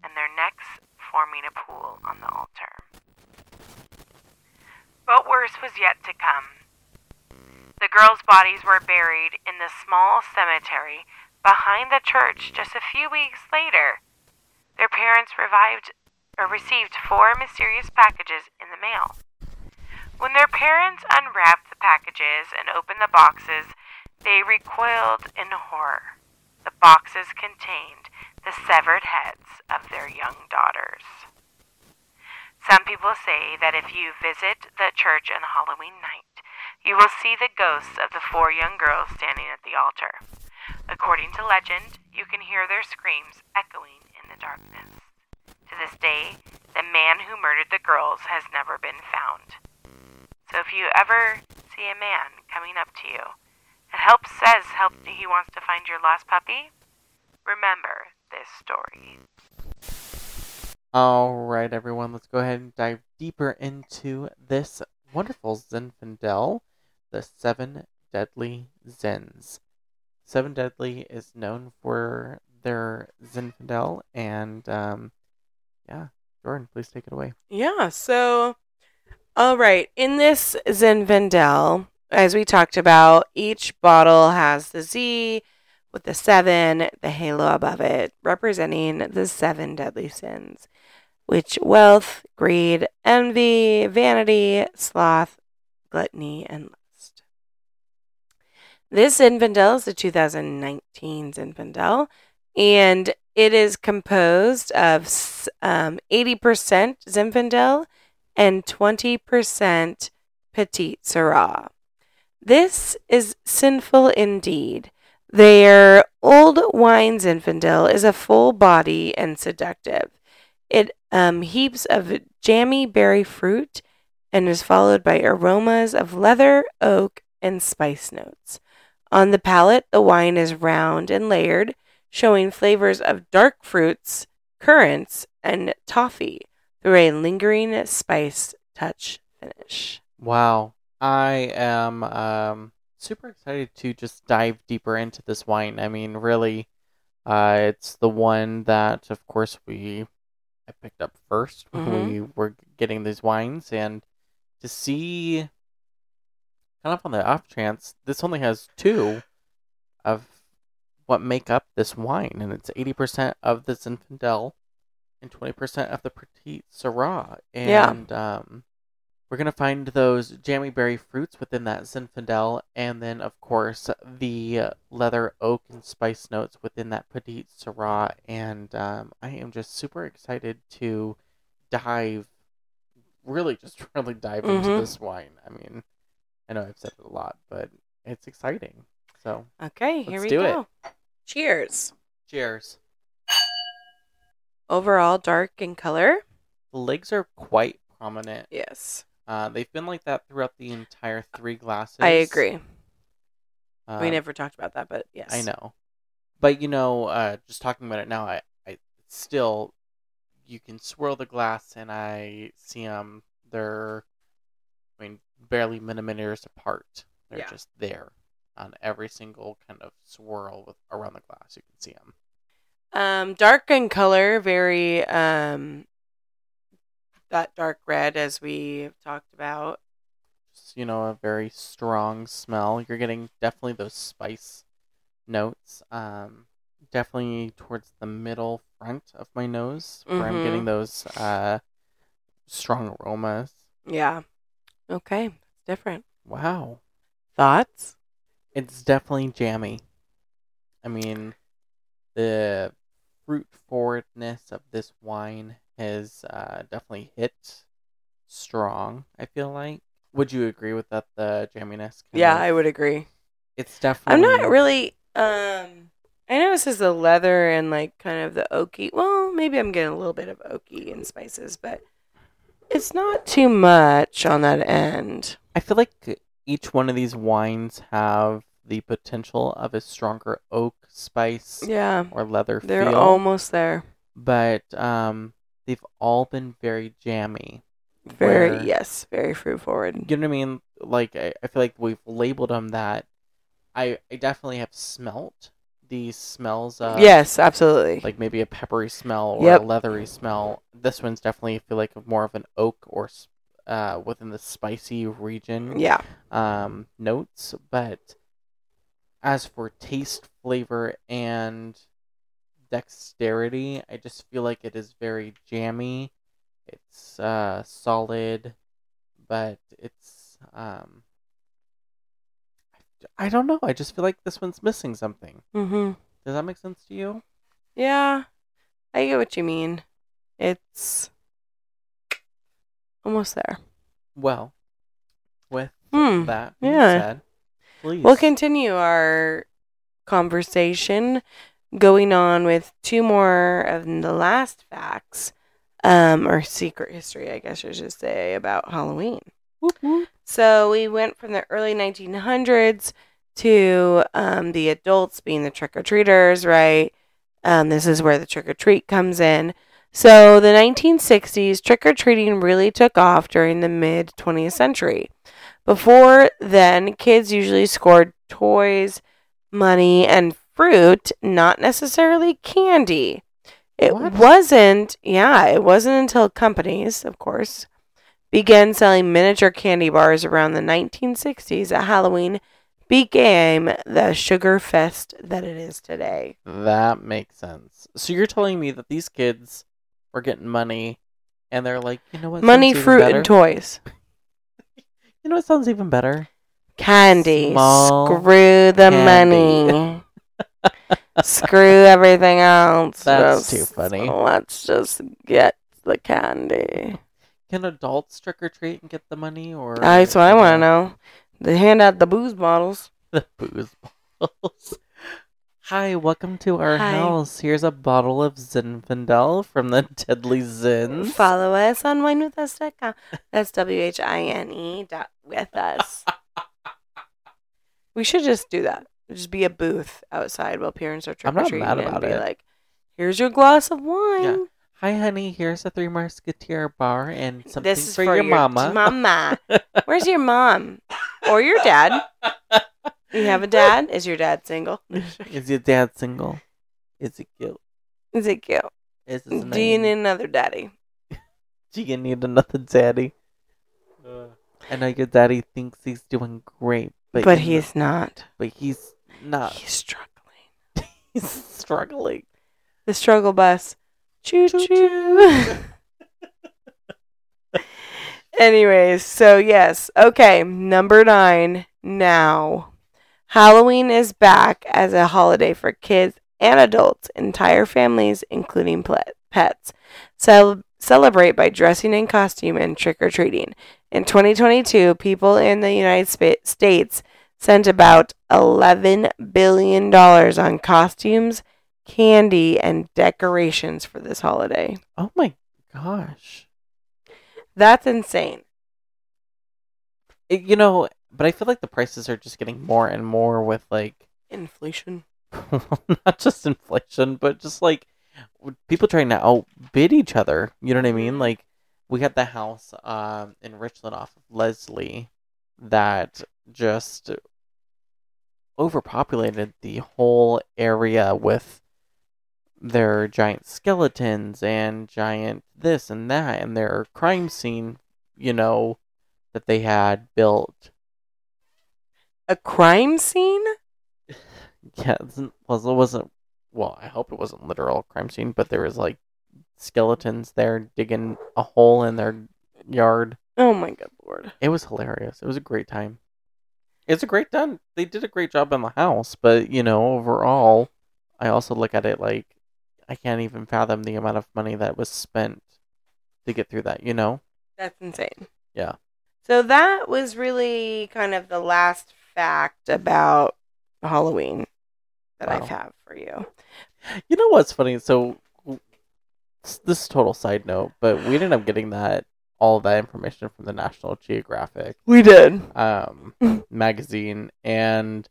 and their necks forming a pool on the altar. But worse was yet to come. The girls' bodies were buried in the small cemetery behind the church just a few weeks later. Their parents received 4 mysterious packages in the mail. When their parents unwrapped the packages and opened the boxes, they recoiled in horror. The boxes contained the severed heads of their young daughters. Some people say that if you visit the church on Halloween night, you will see the ghosts of the 4 young girls standing at the altar. According to legend, you can hear their screams echoing in the darkness. To this day, the man who murdered the girls has never been found. So if you ever see a man coming up to you and says he wants to find your lost puppy, remember this story. All right, everyone, let's go ahead and dive deeper into this wonderful Zinfandel, the Seven Deadly Zins. Seven Deadly is known for their Zinfandel, and Jordan, please take it away. Yeah, so, all right, in this Zinfandel, as we talked about, each bottle has the Z with the seven, the halo above it, representing the seven deadly sins, which wealth, greed, envy, vanity, sloth, gluttony, and lust. This Zinfandel is the 2019 Zinfandel, and it is composed of 80% Zinfandel and 20% Petite Sirah. This is sinful indeed. Their old wine Zinfandel is a full body and seductive. It heaps of jammy berry fruit and is followed by aromas of leather, oak, and spice notes. On the palate, the wine is round and layered, showing flavors of dark fruits, currants, and toffee through a lingering spice touch finish. Wow. I am super excited to just dive deeper into this wine. I mean, really, it's the one that, of course, I picked up first when we were getting these wines. And to see, kind of on the off chance, this only has two of what make up this wine, and it's 80% of the Zinfandel and 20% of the Petite Sirah. And we're going to find those jammy berry fruits within that Zinfandel, and then, of course, the leather, oak, and spice notes within that Petite Sirah. And I am just super excited to dive into this wine. I mean, I know I've said it a lot, but it's exciting. So, okay, here we go. Cheers. Cheers. Overall dark in color. The legs are quite prominent. Yes. They've been like that throughout the entire three glasses. I agree. We never talked about that, but yes. I know. But, just talking about it now, I still, you can swirl the glass and I see them. They're, barely millimeters apart. They're just there. On every single kind of swirl around the glass, you can see them. Dark in color, very that dark red, as we talked about. Just, a very strong smell. You're getting definitely those spice notes. Definitely towards the middle front of my nose, where I'm getting those strong aromas. Yeah. Okay, it's different. Wow. Thoughts? It's definitely jammy. I mean, the fruit forwardness of this wine has definitely hit strong, I feel like. Would you agree with that, the jamminess? I would agree. It's definitely... I'm not really... I know this is the leather and like kind of the oaky. Well, maybe I'm getting a little bit of oaky and spices, but it's not too much on that end. I feel like... each one of these wines have the potential of a stronger oak spice or leather feel. They're almost there. But they've all been very jammy. Very fruit forward. You know what I mean? Like, I feel like we've labeled them that. I definitely have smelt these smells of... Yes, absolutely. Like maybe a peppery smell or a leathery smell. This one's definitely, I feel like, more of an oak or within the spicy region notes. But as for taste, flavor, and dexterity, I just feel like it is very jammy. It's solid, but it's I don't know, I just feel like this one's missing something. Does that make sense to you? Yeah, I get what you mean. It's almost there. Well, with that being said, please. We'll continue our conversation going on with two more of the last facts, or secret history, I guess you should say, about Halloween. Mm-hmm. So we went from the early 1900s to the adults being the trick-or-treaters, right? This is where the trick-or-treat comes in. So the 1960s, trick-or-treating really took off during the mid-20th century. Before then, kids usually scored toys, money, and fruit, not necessarily candy. It wasn't until companies, of course, began selling miniature candy bars around the 1960s that Halloween became the sugar fest that it is today. That makes sense. So you're telling me that these kids were getting money and they're like, you know what? Money, fruit, and toys. You know what sounds even better? Candy. Small Screw the candy. Money. Screw everything else. That's too funny. Let's just get the candy. Can adults trick or treat and get the money? Or that's what I want to know. They hand out the booze bottles. The booze bottles. Hi, welcome to our house. Here's a bottle of Zinfandel from the Deadly Zins. Follow us on winewithus.com. That's WHINE.withus. We should just do that. Just be a booth outside while parents are trick-or-treating. I'm not mad about it. Be like, here's your glass of wine. Yeah. Hi, honey. Here's a Three Musketeer bar and something for your mama. Mama. Where's your mom? Or your dad? You have a dad? Is your dad single? Is your dad single? Is it cute? Is it cute? Is his name? Do you need another daddy? Do you need another daddy? I know your daddy thinks he's doing great. But he's not. But he's not. He's struggling. He's struggling. The struggle bus. Choo-choo. Anyways, so yes. Okay, number 9 now. Halloween is back as a holiday for kids and adults, entire families, including pets. Celebrate by dressing in costume and trick-or-treating. In 2022, people in the United States spent about $11 billion on costumes, candy, and decorations for this holiday. Oh my gosh. That's insane. But I feel like the prices are just getting more and more with, like... Inflation. Not just inflation, but just, like, people trying to outbid each other. You know what I mean? Like, we had the house in Richland off of Leslie that just overpopulated the whole area with their giant skeletons and giant this and that and their crime scene, that they had built. A crime scene? Yeah, it wasn't, I hope it wasn't literal crime scene, but there was like skeletons there digging a hole in their yard. Oh my good lord. It was hilarious. It was a great time. It's a great done. They did a great job on the house, but overall, I also look at it like I can't even fathom the amount of money that was spent to get through that, That's insane. Yeah. So that was really kind of the last fact about Halloween that I have for you. You know what's funny? So this is a total side note, but we ended up getting all that information from the National Geographic. We did. Magazine, and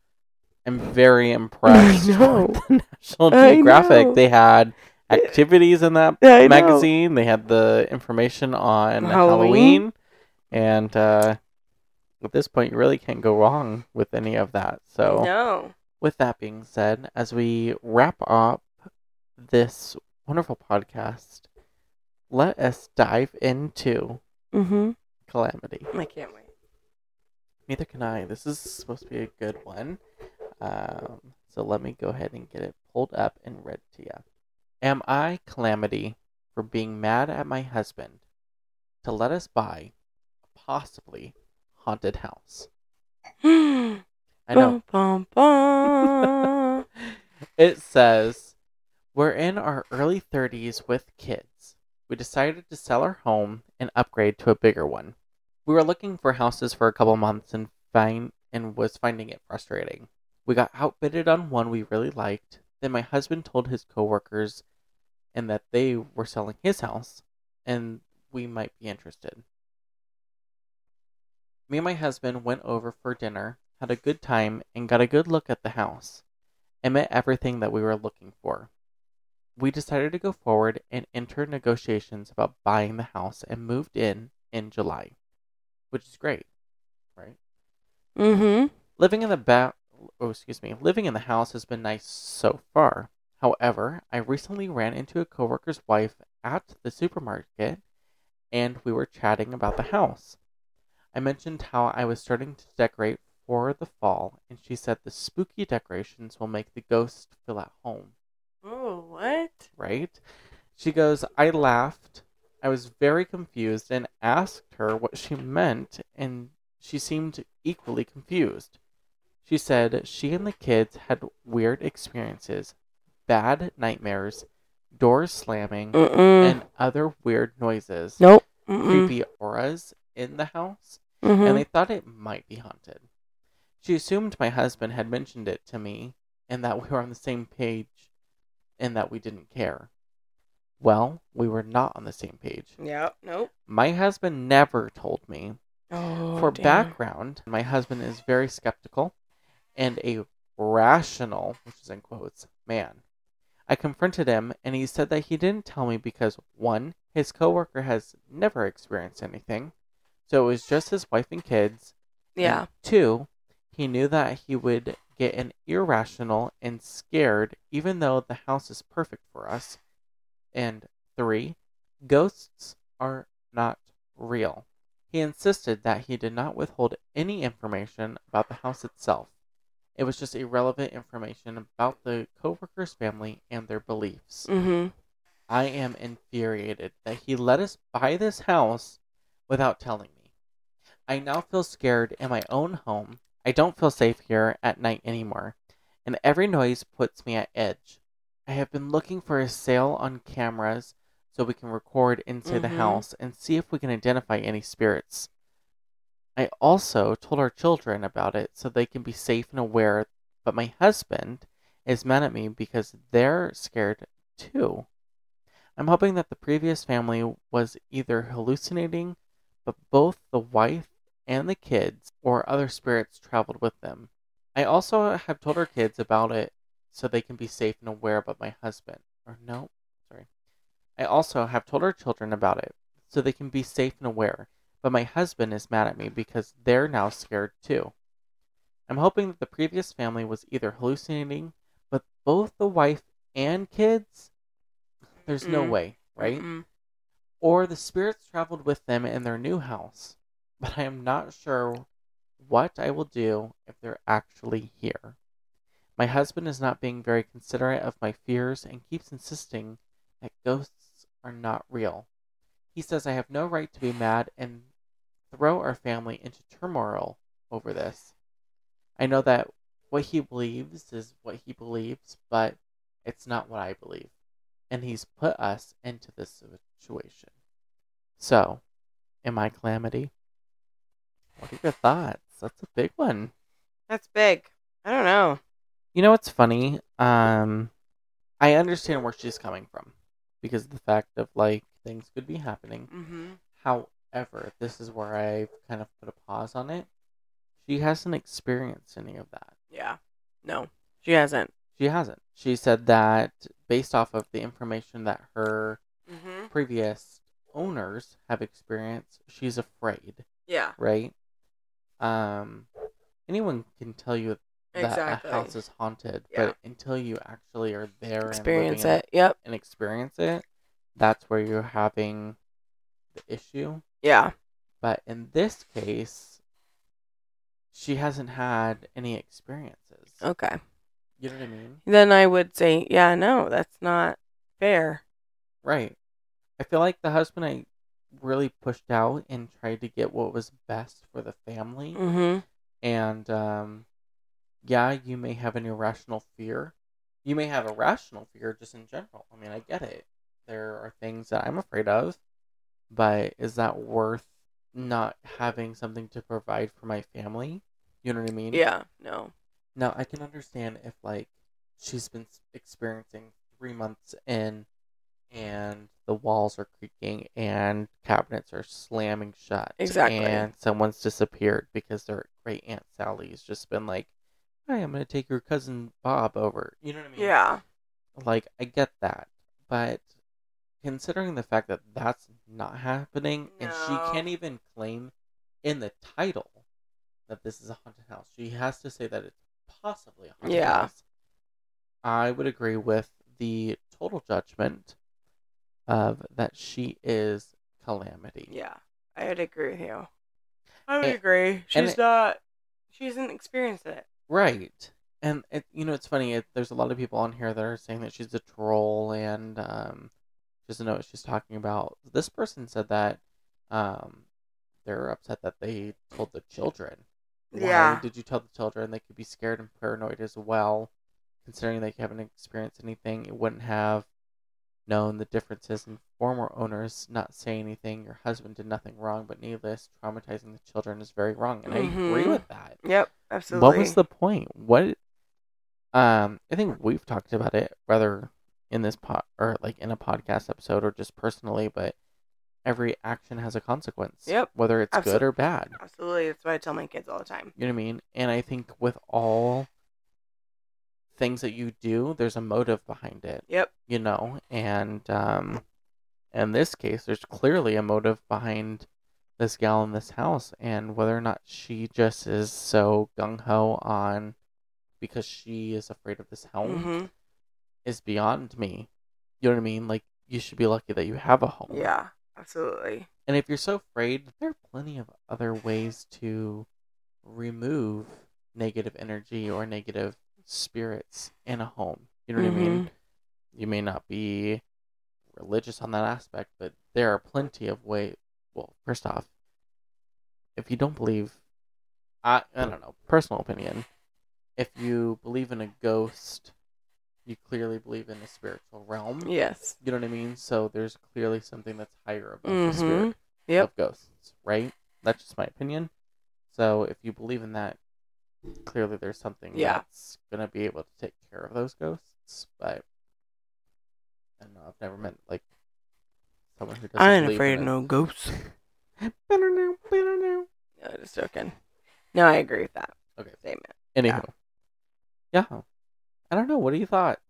I'm very impressed with the National Geographic. They had activities in that magazine. They had the information on Halloween. And at this point, you really can't go wrong with any of that. So, with that being said, as we wrap up this wonderful podcast, let us dive into Calamity. I can't wait. Neither can I. This is supposed to be a good one. So let me go ahead and get it pulled up and read to you. Am I Calamity for being mad at my husband to let us buy possibly haunted house? I know. Bum, bum, bum. It says, we're in our early 30s with kids. We decided to sell our home and upgrade to a bigger one. We were looking for houses for a couple months and was finding it frustrating. We got outbidded on one we really liked. Then my husband told his coworkers and that they were selling his house and we might be interested. Me and my husband went over for dinner, had a good time, and got a good look at the house, and met everything that we were looking for. We decided to go forward and enter negotiations about buying the house and moved in July, which is great, right? Mm-hmm. Living in the house has been nice so far. However, I recently ran into a coworker's wife at the supermarket, and we were chatting about the house. I mentioned how I was starting to decorate for the fall, and she said the spooky decorations will make the ghosts feel at home. Oh, what? Right? She goes, I laughed. I was very confused and asked her what she meant, and she seemed equally confused. She said she and the kids had weird experiences, bad nightmares, doors slamming, and other weird noises. Nope. Creepy auras in the house, and they thought it might be haunted. She assumed my husband had mentioned it to me, and that we were on the same page, and that we didn't care. Well, we were not on the same page. Yeah, nope. My husband never told me. Oh, for background, my husband is very skeptical and a rational, which is in quotes, man. I confronted him, and he said that he didn't tell me because, one, his coworker has never experienced anything, so it was just his wife and kids. Yeah. And two, he knew that he would get an irrational and scared, even though the house is perfect for us. And three, ghosts are not real. He insisted that he did not withhold any information about the house itself. It was just irrelevant information about the co-worker's family and their beliefs. Mm-hmm. I am infuriated that he let us buy this house without telling me. I now feel scared in my own home. I don't feel safe here at night anymore, and every noise puts me at edge. I have been looking for a sale on cameras so we can record inside the house and see if we can identify any spirits. I also told our children about it so they can be safe and aware, but my husband is mad at me because they're scared too. I'm hoping that the previous family was either hallucinating, but both the wife and the kids or other spirits traveled with them. I also have told our kids about it so they can be safe and aware about my husband. I also have told our children about it so they can be safe and aware, but my husband is mad at me because they're now scared too. I'm hoping that the previous family was either hallucinating, but both the wife and kids, there's no way, right? Or the spirits traveled with them in their new house. But I am not sure what I will do if they're actually here. My husband is not being very considerate of my fears and keeps insisting that ghosts are not real. He says I have no right to be mad and throw our family into turmoil over this. I know that what he believes is what he believes, but it's not what I believe. And he's put us into this situation. So, am I calamity? What are your thoughts? That's a big one. That's big. I don't know. You know what's funny? I understand where she's coming from. Because of the fact of, like, things could be happening. Mm-hmm. However, this is where I've kind of put a pause on it. She hasn't experienced any of that. Yeah. No. She hasn't. She said that based off of the information that her previous owners have experienced, she's afraid. Yeah. Right? Anyone can tell you that a house is haunted, but until you actually are there and experience it, that's where you're having the issue. Yeah. But in this case, she hasn't had any experiences. Okay. You know what I mean? Then I would say, yeah, no, that's not fair. Right. I feel like the husband really pushed out and tried to get what was best for the family. Mm-hmm. And, you may have an irrational fear. You may have a rational fear just in general. I mean, I get it. There are things that I'm afraid of, but is that worth not having something to provide for my family? You know what I mean? Yeah, no. Now, I can understand if, like, she's been experiencing 3 months in and the walls are creaking and cabinets are slamming shut. Exactly. And someone's disappeared because their great Aunt Sally's just been like, "Hi, I'm going to take your cousin Bob over." You know what I mean? Yeah. Like, I get that. But considering the fact that that's not happening, no. And she can't even claim in the title that this is a haunted house. She has to say that it's possibly a haunted house. I would agree with the total judgment of that she is Calamity. Yeah, I would agree with you. I would agree. She hasn't experienced it. Right. And, it's funny. There's a lot of people on here that are saying that she's a troll and she doesn't know what she's talking about. This person said that they're upset that they told the children. Why did you tell the children? They could be scared and paranoid as well, considering they haven't experienced anything. It wouldn't have known the differences in former owners not saying anything. Your husband did nothing wrong, but needless, traumatizing the children is very wrong. And I agree with that. Yep, absolutely. What was the point? What... I think we've talked about it rather in this in a podcast episode or just personally, but every action has a consequence. Yep. Whether it's good or bad. Absolutely. That's what I tell my kids all the time. You know what I mean? And I think with all things that you do, there's a motive behind it. Yep. And in this case, there's clearly a motive behind this gal in this house, and whether or not she just is so gung-ho on because she is afraid of this home is beyond me. You know what I mean? Like, you should be lucky that you have a home. Yeah, absolutely. And if you're so afraid, there are plenty of other ways to remove negative energy or negative spirits in a home. You know what I mean? You may not be religious on that aspect, but there are plenty of ways. Well, first off, if you don't believe, I don't know, personal opinion, if you believe in a ghost, you clearly believe in the spiritual realm. Yes. You know what I mean? So there's clearly something that's higher above the spirit of ghosts, right? That's just my opinion. So if you believe in that, clearly there's something that's going to be able to take care of those ghosts. But I don't know. I've never met like someone who doesn't believe in it. I ain't afraid of no ghosts. No, just joking. No, I agree with that. Okay. Statement. Anywho. Yeah. I don't know. What are your thoughts?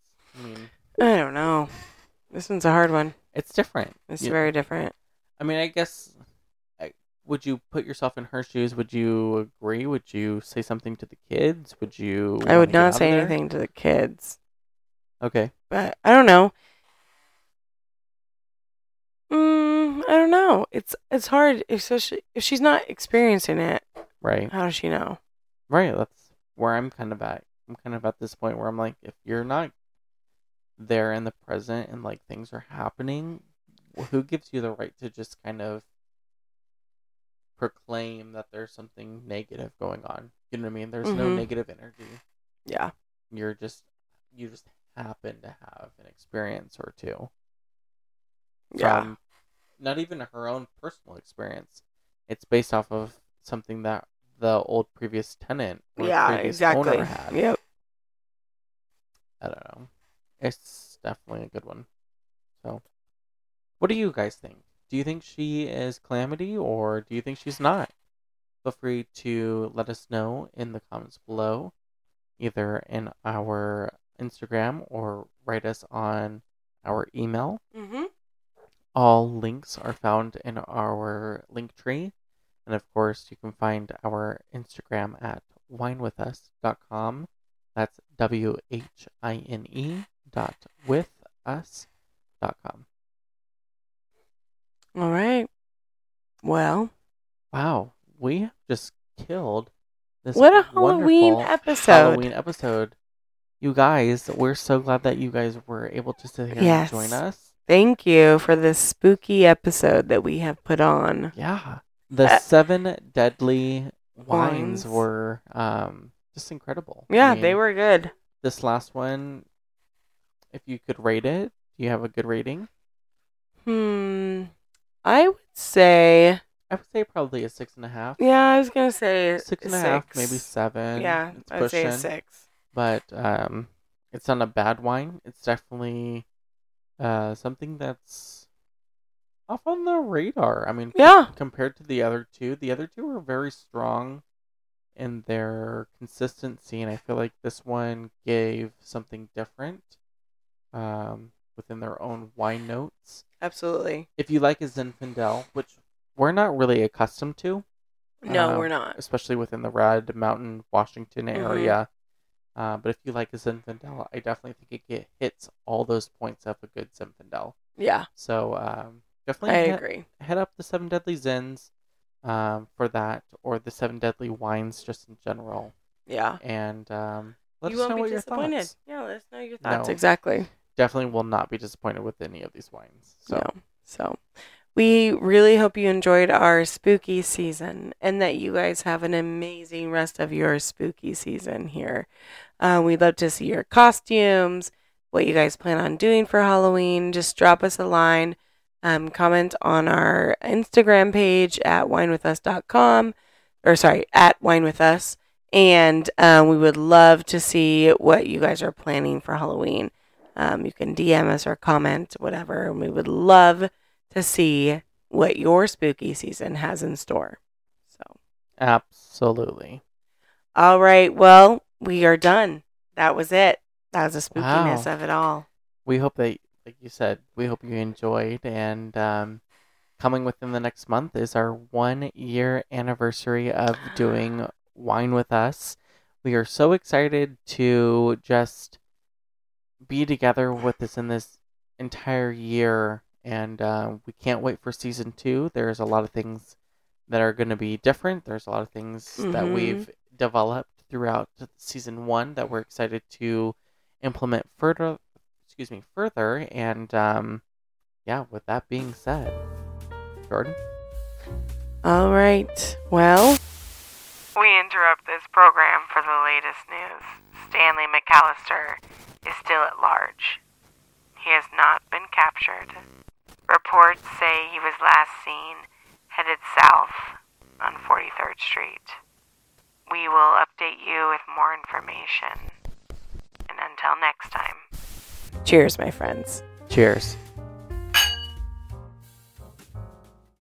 I don't know. This one's a hard one. It's different. It's very different. I mean, I guess, would you put yourself in her shoes? Would you agree? Would you say something to the kids? Would you? I would not say anything to the kids. Okay. But I don't know. I don't know. It's hard, especially if she's not experiencing it. Right. How does she know? Right. That's where I'm kind of at. I'm kind of at this point where I'm like, if you're not there in the present and like things are happening, who gives you the right to just kind of proclaim that there's something negative going on? You know what I mean? There's no negative energy. Yeah. You just happen to have an experience or two. Yeah. From not even her own personal experience. It's based off of something that the old previous tenant or previous owner had. Yep. I don't know. It's definitely a good one. So, what do you guys think? Do you think she is Calamity or do you think she's not? Feel free to let us know in the comments below, either in our Instagram or write us on our email. All links are found in our Linktree. And of course, you can find our Instagram at winewithus.com. That's WHINE.withus.com. All right. Well. Wow. We just killed this What a Halloween episode. You guys, we're so glad that you guys were able to sit here and join us. Thank you for this spooky episode that we have put on. Yeah. The Seven Deadly wines were just incredible. Yeah, they were good. This last one, if you could rate it, do you have a good rating? I would say probably a 6.5. Yeah, I was gonna say 6.5, maybe 7. Yeah, I'd say a 6. But it's not a bad wine. It's definitely something that's off on the radar. I mean, compared to the other two were very strong in their consistency, and I feel like this one gave something different, within their own wine notes. Absolutely. If you like a Zinfandel, which we're not really accustomed to. No, we're not. Especially within the Red Mountain, Washington area. But if you like a Zinfandel, I definitely think it hits all those points of a good Zinfandel. Yeah. So definitely head up the Seven Deadly Zins for that, or the Seven Deadly wines just in general. Yeah. And let us know what your thoughts. You won't be disappointed. Yeah, let us know your thoughts. No, exactly. Definitely will not be disappointed with any of these wines. So. No. So we really hope you enjoyed our spooky season, and that you guys have an amazing rest of your spooky season here. We'd love to see your costumes, what you guys plan on doing for Halloween. Just drop us a line. Comment on our Instagram page at winewithus.com, or sorry, at winewithus. And we would love to see what you guys are planning for Halloween. You can DM us or comment, whatever. And we would love to see what your spooky season has in store. So, absolutely. All right. Well, we are done. That was it. That was the spookiness of it all. We hope that, like you said, we hope you enjoyed. And coming within the next month is our 1 year anniversary of doing Wine With Us. We are so excited to just be together with us in this entire year. And we can't wait for season 2. There's a lot of things that are going to be different. There's a lot of things that we've developed throughout season 1 that we're excited to implement further. And with that being said, Jordan. All right. Well, we interrupt this program for the latest news. Stanley McAllister is still at large. He has not been captured. Reports say he was last seen headed south on 43rd Street. We will update you with more information. And until next time. Cheers, my friends. Cheers.